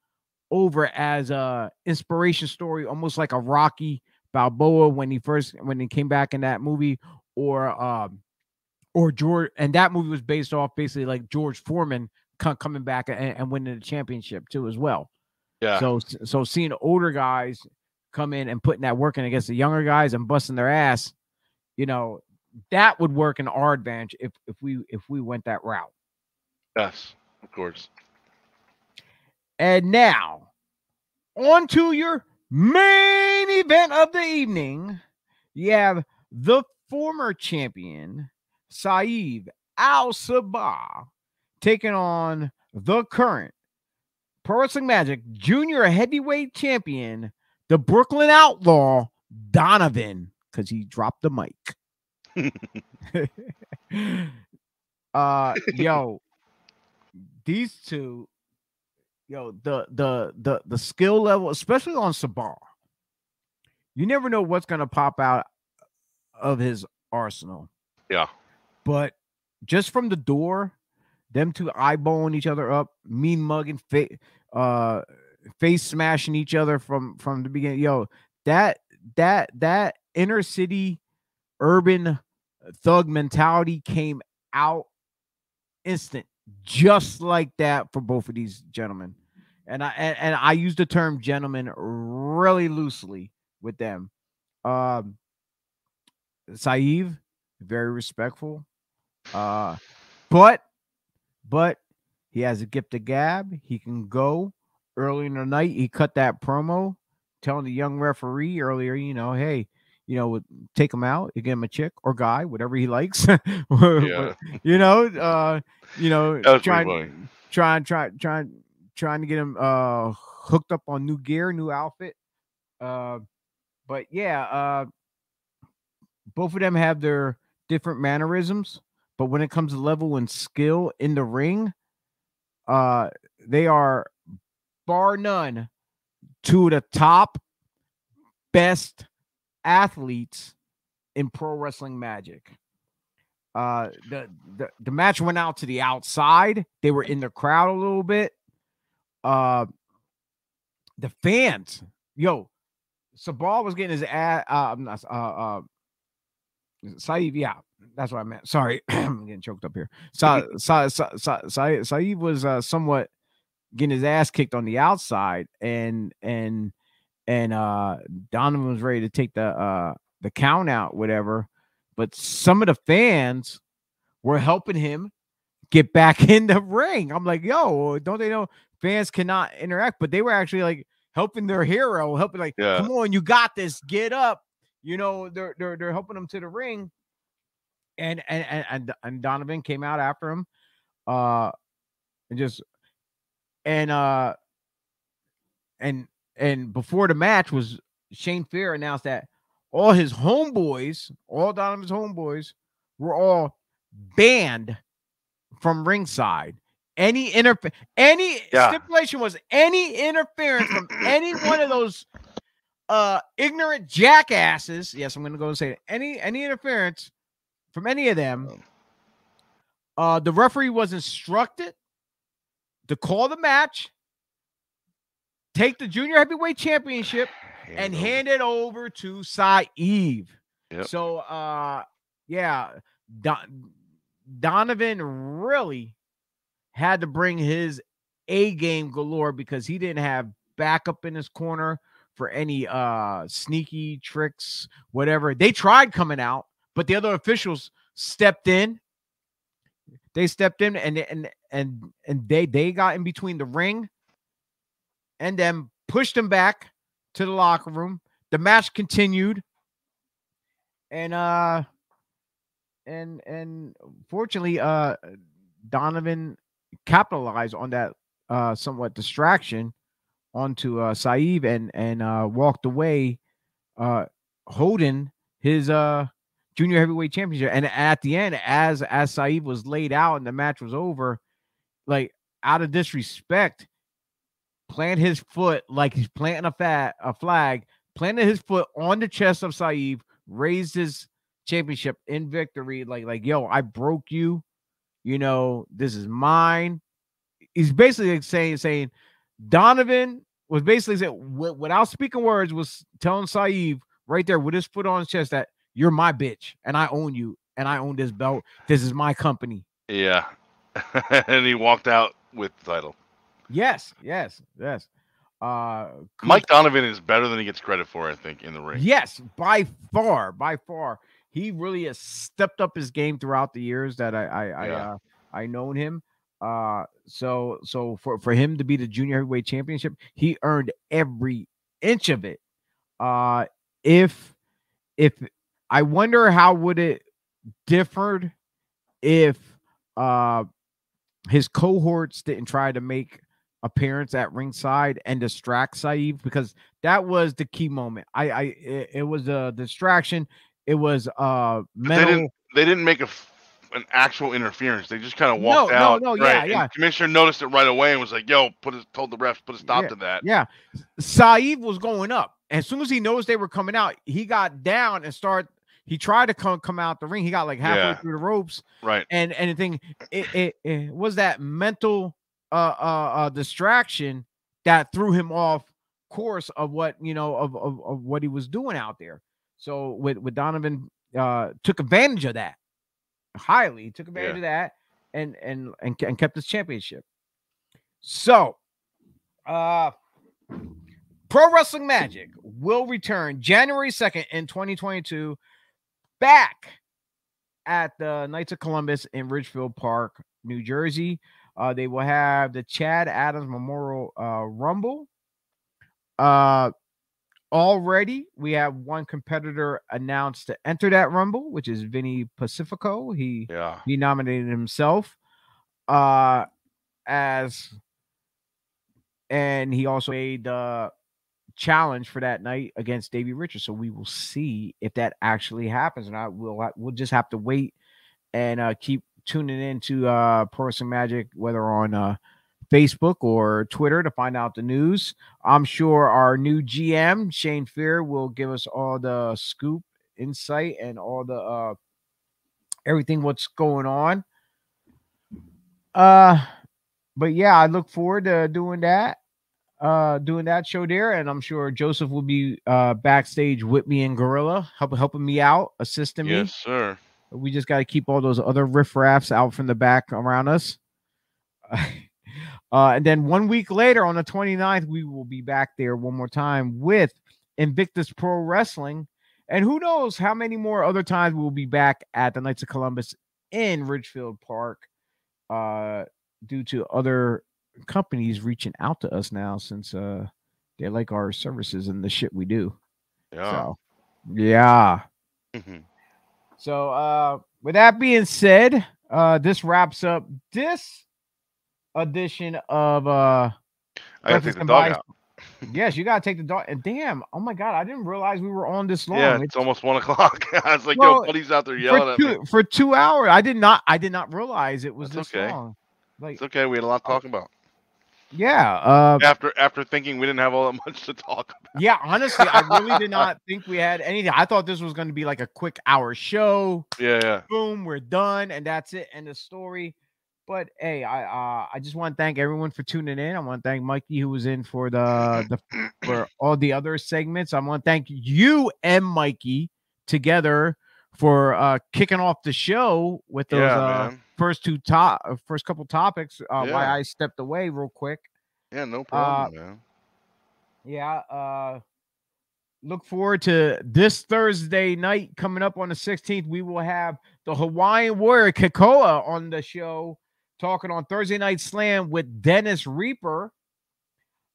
over as a inspiration story, almost like a Rocky Balboa when he first when he came back in that movie, or um, or George, and that movie was based off basically like George Foreman coming back and, and winning the championship too as well. Yeah. So so seeing older guys come in and putting that work in against the younger guys and busting their ass, you know, that would work in our advantage if if we if we went that route. Yes, of course. And now, on to your main event of the evening. You have the former champion, Saeed Al-Sabah, taking on the current Pro Wrestling Magic junior heavyweight champion, the Brooklyn Outlaw, Donovan, because he dropped the mic. uh, yo, these two, yo, the the the the skill level, especially on Sabah, you never know what's gonna pop out of his arsenal. Yeah, but just from the door, them two eyeballing each other up, mean mugging, fa uh, face smashing each other from from the beginning. Yo, that that that inner city, urban thug mentality came out instant, just like that for both of these gentlemen. And I and, and I use the term gentleman really loosely with them. Um, Saeed, very respectful, uh, but. But he has a gift of gab. He can go early in the night. He cut that promo telling the young referee earlier, you know, hey, you know, take him out, you give him a chick or guy, whatever he likes. Yeah. You know, uh, you know, trying, trying, trying, trying, trying to get him uh, hooked up on new gear, new outfit. Uh, but yeah, uh, both of them have their different mannerisms. But when it comes to level and skill in the ring, uh, they are, bar none, two of the top best athletes in Pro Wrestling Magic. Uh, the, the, the match went out to the outside. They were in the crowd a little bit. Uh, the fans. Yo, Sabah was getting his ass. Uh, uh, uh, Saeed, yeah. That's what I meant. Sorry, I'm getting choked up here. Sa Sa Sa Sa Sa Saeed was uh, somewhat getting his ass kicked on the outside, and and and uh, Donovan was ready to take the uh, the count out, whatever. But some of the fans were helping him get back in the ring. I'm like, yo, don't they know fans cannot interact? But they were actually like helping their hero, helping like, yeah. Come on, you got this, get up. You know, they're they're they're helping him to the ring. And, and and and Donovan came out after him, uh, and just and uh, and and before the match was Shane Fair announced that all his homeboys, all Donovan's homeboys, were all banned from ringside. Any interfer any yeah. stipulation was any interference from any one of those uh, ignorant jackasses. Yes, I'm going to go and say it. any any interference. From any of them, uh, the referee was instructed to call the match, take the junior heavyweight championship, hand and over. hand it over to Saeed. Yep. So, uh, yeah, Don Donovan really had to bring his A game galore because he didn't have backup in his corner for any uh, sneaky tricks, whatever. They tried coming out. But the other officials stepped in. They stepped in and and and and they they got in between the ring and then pushed him back to the locker room. The match continued. And uh and and fortunately uh Donovan capitalized on that uh somewhat distraction onto uh Saeed and and uh walked away uh holding his uh junior heavyweight championship. And at the end, as as Saeed was laid out and the match was over, like, out of disrespect, plant his foot like he's planting a fat a flag, planted his foot on the chest of Saeed, raised his championship in victory, like like yo, I broke you, you know, this is mine. He's basically saying saying Donovan was basically saying, without speaking words, was telling Saeed right there with his foot on his chest that, you're my bitch, and I own you, and I own this belt. This is my company. Yeah. And he walked out with the title. Yes, yes, yes. Uh, Mike Donovan is better than he gets credit for, I think, in the ring. Yes, by far, by far. He really has stepped up his game throughout the years that I I yeah. I, uh, I known him. Uh, so so for, for him to be the junior heavyweight championship, he earned every inch of it. Uh, if if I wonder how would it differed if uh his cohorts didn't try to make appearance at ringside and distract Saeed, because that was the key moment. I I it, it was a distraction. It was uh mental. They didn't, they didn't make a an actual interference. They just kind of walked no, out. No, no, right? yeah, yeah. And commissioner noticed it right away and was like, "Yo, put a, told the refs put a stop yeah, to that." Yeah, Saeed was going up. As soon as he noticed they were coming out, he got down and started. He tried to come come out the ring. He got like halfway yeah. through the ropes. Right. And and the thing, it, it, it was that mental uh, uh uh distraction that threw him off course of what you know of of, of what he was doing out there. So with with Donovan uh took advantage of that. Highly he took advantage yeah. of that and, and and and kept his championship. So uh Pro Wrestling Magic will return January second in twenty twenty-two back at the Knights of Columbus in Ridgefield Park, New Jersey. Uh, they will have the Chad Adams Memorial uh, Rumble. Uh, already, we have one competitor announced to enter that Rumble, which is Vinny Pacifico. He, yeah. he nominated himself uh, as, and he also made uh, challenge for that night against Davey Richards. So we will see if that actually happens or not. We'll we'll just have to wait and uh keep tuning into uh Pro Wrestling Magic, whether on uh Facebook or Twitter, to find out the news. I'm sure our new G M Shane Fair will give us all the scoop, insight, and all the uh everything what's going on. Uh but yeah, I look forward to doing that. Uh, doing that show there, and I'm sure Joseph will be uh, backstage with me and Gorilla, help, helping me out, assisting me. Yes, sir. We just got to keep all those other riffraffs out from the back around us. Uh, and then one week later, on the twenty-ninth, we will be back there one more time with Invictus Pro Wrestling. And who knows how many more other times we'll be back at the Knights of Columbus in Ridgefield Park uh, due to other companies reaching out to us now, since uh they like our services and the shit we do. Yeah. So, yeah. Mm-hmm. So uh with that being said, uh this wraps up this edition of uh I gotta take the dog out. Yes, you gotta take the dog. And damn, oh my god, I didn't realize we were on this long. Yeah, it's, it's almost one o'clock. I was like, well, yo, buddy's out there yelling for two, at me. For two hours. I did not I did not realize it was That's this okay. long. Like, it's okay, we had a lot to talk about. Yeah. Uh, after after thinking we didn't have all that much to talk about. Yeah, honestly, I really did not think we had anything. I thought this was going to be like a quick hour show. Yeah, yeah. Boom, we're done, and that's it, end of story. But hey, I uh, I just want to thank everyone for tuning in. I want to thank Mikey, who was in for the, the for all the other segments. I want to thank you and Mikey together for uh, kicking off the show with those yeah, uh, first two top first couple topics. Uh, yeah. Why I stepped away real quick. Yeah, no problem, uh, man. Yeah, uh, look forward to this Thursday night coming up on the sixteenth. We will have the Hawaiian Warrior Kakoa on the show, talking on Thursday Night Slam with Dennis Reaper.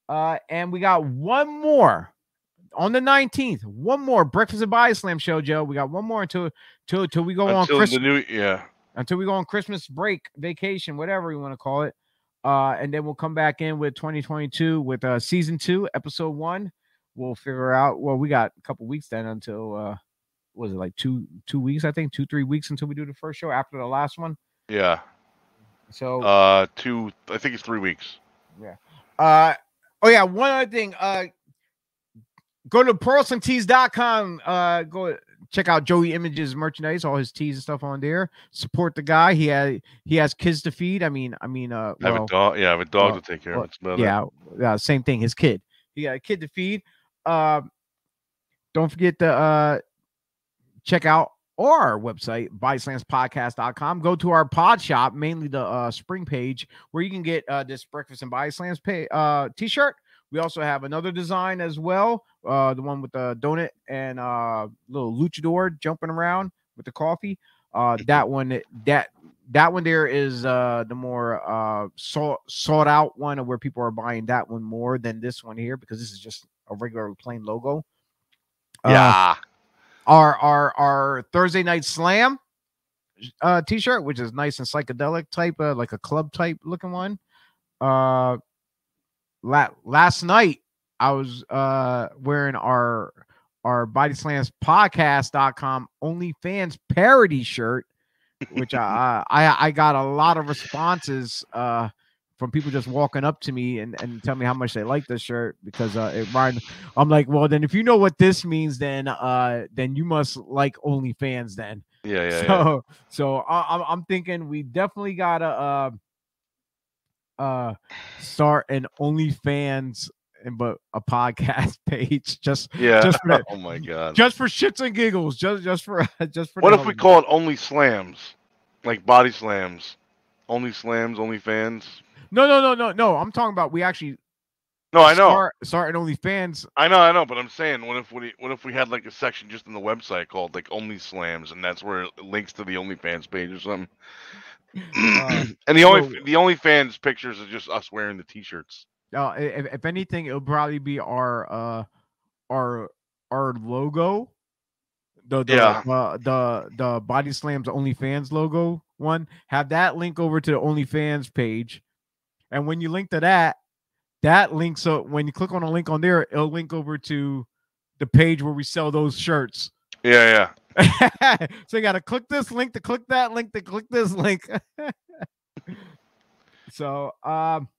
Uh, and we got one more. On the nineteenth, one more Breakfast and Body Slam show, Joe. We got one more until until, until we go until on Christmas. The new, yeah. Until we go on Christmas break, vacation, whatever you want to call it. Uh, and then we'll come back in with twenty twenty-two with uh, season two, episode one. We'll figure out. Well, we got a couple weeks then until uh, what was it, like two two weeks? I think two three weeks until we do the first show after the last one. Yeah. So uh, two. I think it's three weeks. Yeah. Uh oh yeah. One other thing. Uh. Go to pro wrestling tees dot com. Uh, go check out Joey Image's merchandise, all his tees and stuff on there. Support the guy. He has he has kids to feed. I mean, I mean, uh, well, I have a dog. Yeah, I have a dog uh, to take care well, of. Yeah, yeah, same thing. His kid. He got a kid to feed. Uh, don't forget to uh, check out or our website, Bias Slams Podcast dot com. Go to our pod shop, mainly the uh, spring page, where you can get uh, this Breakfast and Bias Slams pay, uh, t-shirt. We also have another design as well, uh, the one with the donut and uh, little luchador jumping around with the coffee. Uh, that one, that that one there is uh, the more uh, sought sought out one, of where people are buying that one more than this one here, because this is just a regular plain logo. Yeah. Uh, our our our Thursday Night Slam uh, t-shirt, which is nice and psychedelic type, uh, like a club type looking one. Uh, la last night I was uh, wearing our. Our Body Slams Podcast dot com OnlyFans parody shirt, which I, I I got a lot of responses uh, from people just walking up to me and, and tell me how much they like this shirt, because uh, it rhymed. I'm like, well, then if you know what this means, then uh, then you must like OnlyFans then. Yeah, yeah. So yeah. so I'm I'm thinking we definitely gotta uh, uh, start an OnlyFans. And but a podcast page, just yeah just for, oh my god, just for shits and giggles, just just for just for what if we call it Only Slams, like Body Slams, Only Slams, Only Fans? No no no no no I'm talking about we actually no i know start, start an OnlyFans. I know i know, but I'm saying, what if we what if we had like a section just in the website called like Only Slams, and that's where it links to the OnlyFans page or something? Uh, and the so, only the OnlyFans pictures are just us wearing the t-shirts. Uh, if, if anything, it'll probably be our uh, our our logo, the the, yeah. uh, the the Body Slams OnlyFans logo one. Have that link over to the OnlyFans page, and when you link to that, that link, so when you click on a link on there, it'll link over to the page where we sell those shirts. Yeah, yeah. So you got to click this link to click that link to click this link. So, um.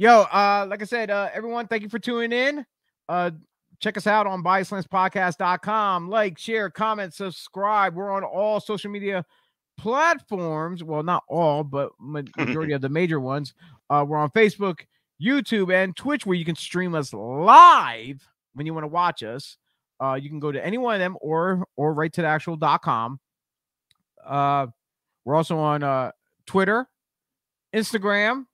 Yo, uh, like I said, uh, everyone, thank you for tuning in. Uh, check us out on Bias Slams Podcast dot com. Like, share, comment, subscribe. We're on all social media platforms. Well, not all, but majority of the major ones. Uh, we're on Facebook, YouTube, and Twitch, where you can stream us live when you want to watch us. Uh, you can go to any one of them, or or right to the actual .com. Uh, we're also on uh, Twitter, Instagram.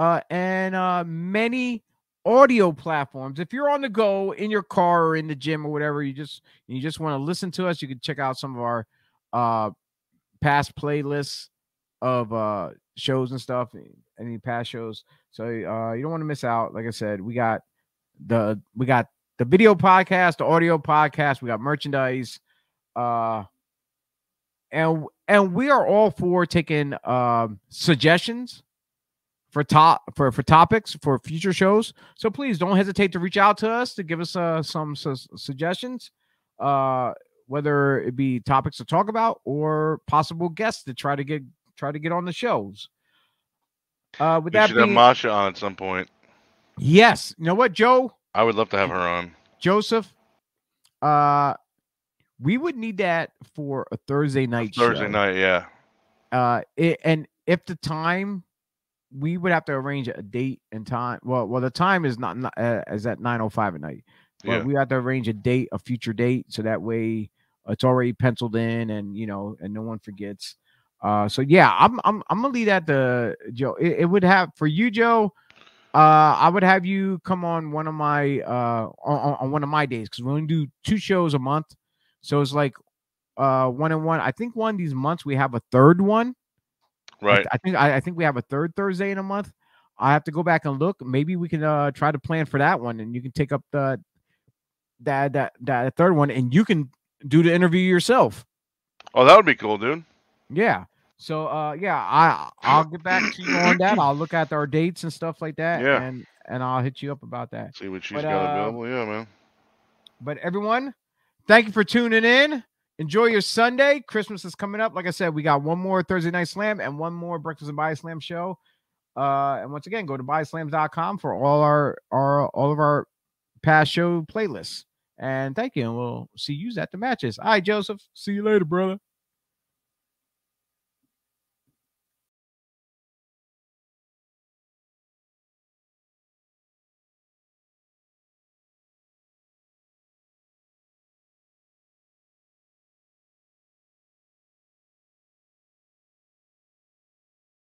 Uh, and uh, many audio platforms. If you're on the go, in your car or in the gym or whatever, you just you just want to listen to us, you can check out some of our uh, past playlists of uh, shows and stuff, any past shows. So uh, you don't want to miss out. Like I said, we got the we got the video podcast, the audio podcast, we got merchandise, uh, and and we are all for taking uh, suggestions. For top for for topics for future shows, so please don't hesitate to reach out to us to give us uh, some su suggestions, uh, whether it be topics to talk about or possible guests to try to get try to get on the shows. Uh, with we that, should being, have Masha on at some point. Yes, you know what, Joe? I would love to have her on. Joseph, uh, we would need that for a Thursday night. A Thursday show. night, yeah. Uh, it, and if the time. We would have to arrange a date and time. Well, well, the time is not uh, is at nine oh five at night, but yeah. We have to arrange a date, a future date, so that way it's already penciled in, and you know, and no one forgets. Uh, so yeah, I'm I'm I'm gonna leave that to Joe. It, it would have for you, Joe. Uh, I would have you come on one of my uh on, on one of my days, because we only do two shows a month, so it's like uh one and one. I think one of these months we have a third one. Right. I think I, I think we have a third Thursday in a month. I have to go back and look. Maybe we can uh, try to plan for that one, and you can take up the that that that third one, and you can do the interview yourself. Oh, that would be cool, dude. Yeah. So, uh, yeah, I I'll get back to you on that. I'll look at our dates and stuff like that. Yeah. And and I'll hit you up about that. See what she's but, got uh, available. Yeah, man. But everyone, thank you for tuning in. Enjoy your Sunday. Christmas is coming up. Like I said, we got one more Thursday Night Slam and one more Breakfast and Bias Slam show. Uh, and once again, go to Bias Slams dot com for all our, our all of our past show playlists. And thank you, and we'll see you at the matches. All right, Joseph. See you later, brother.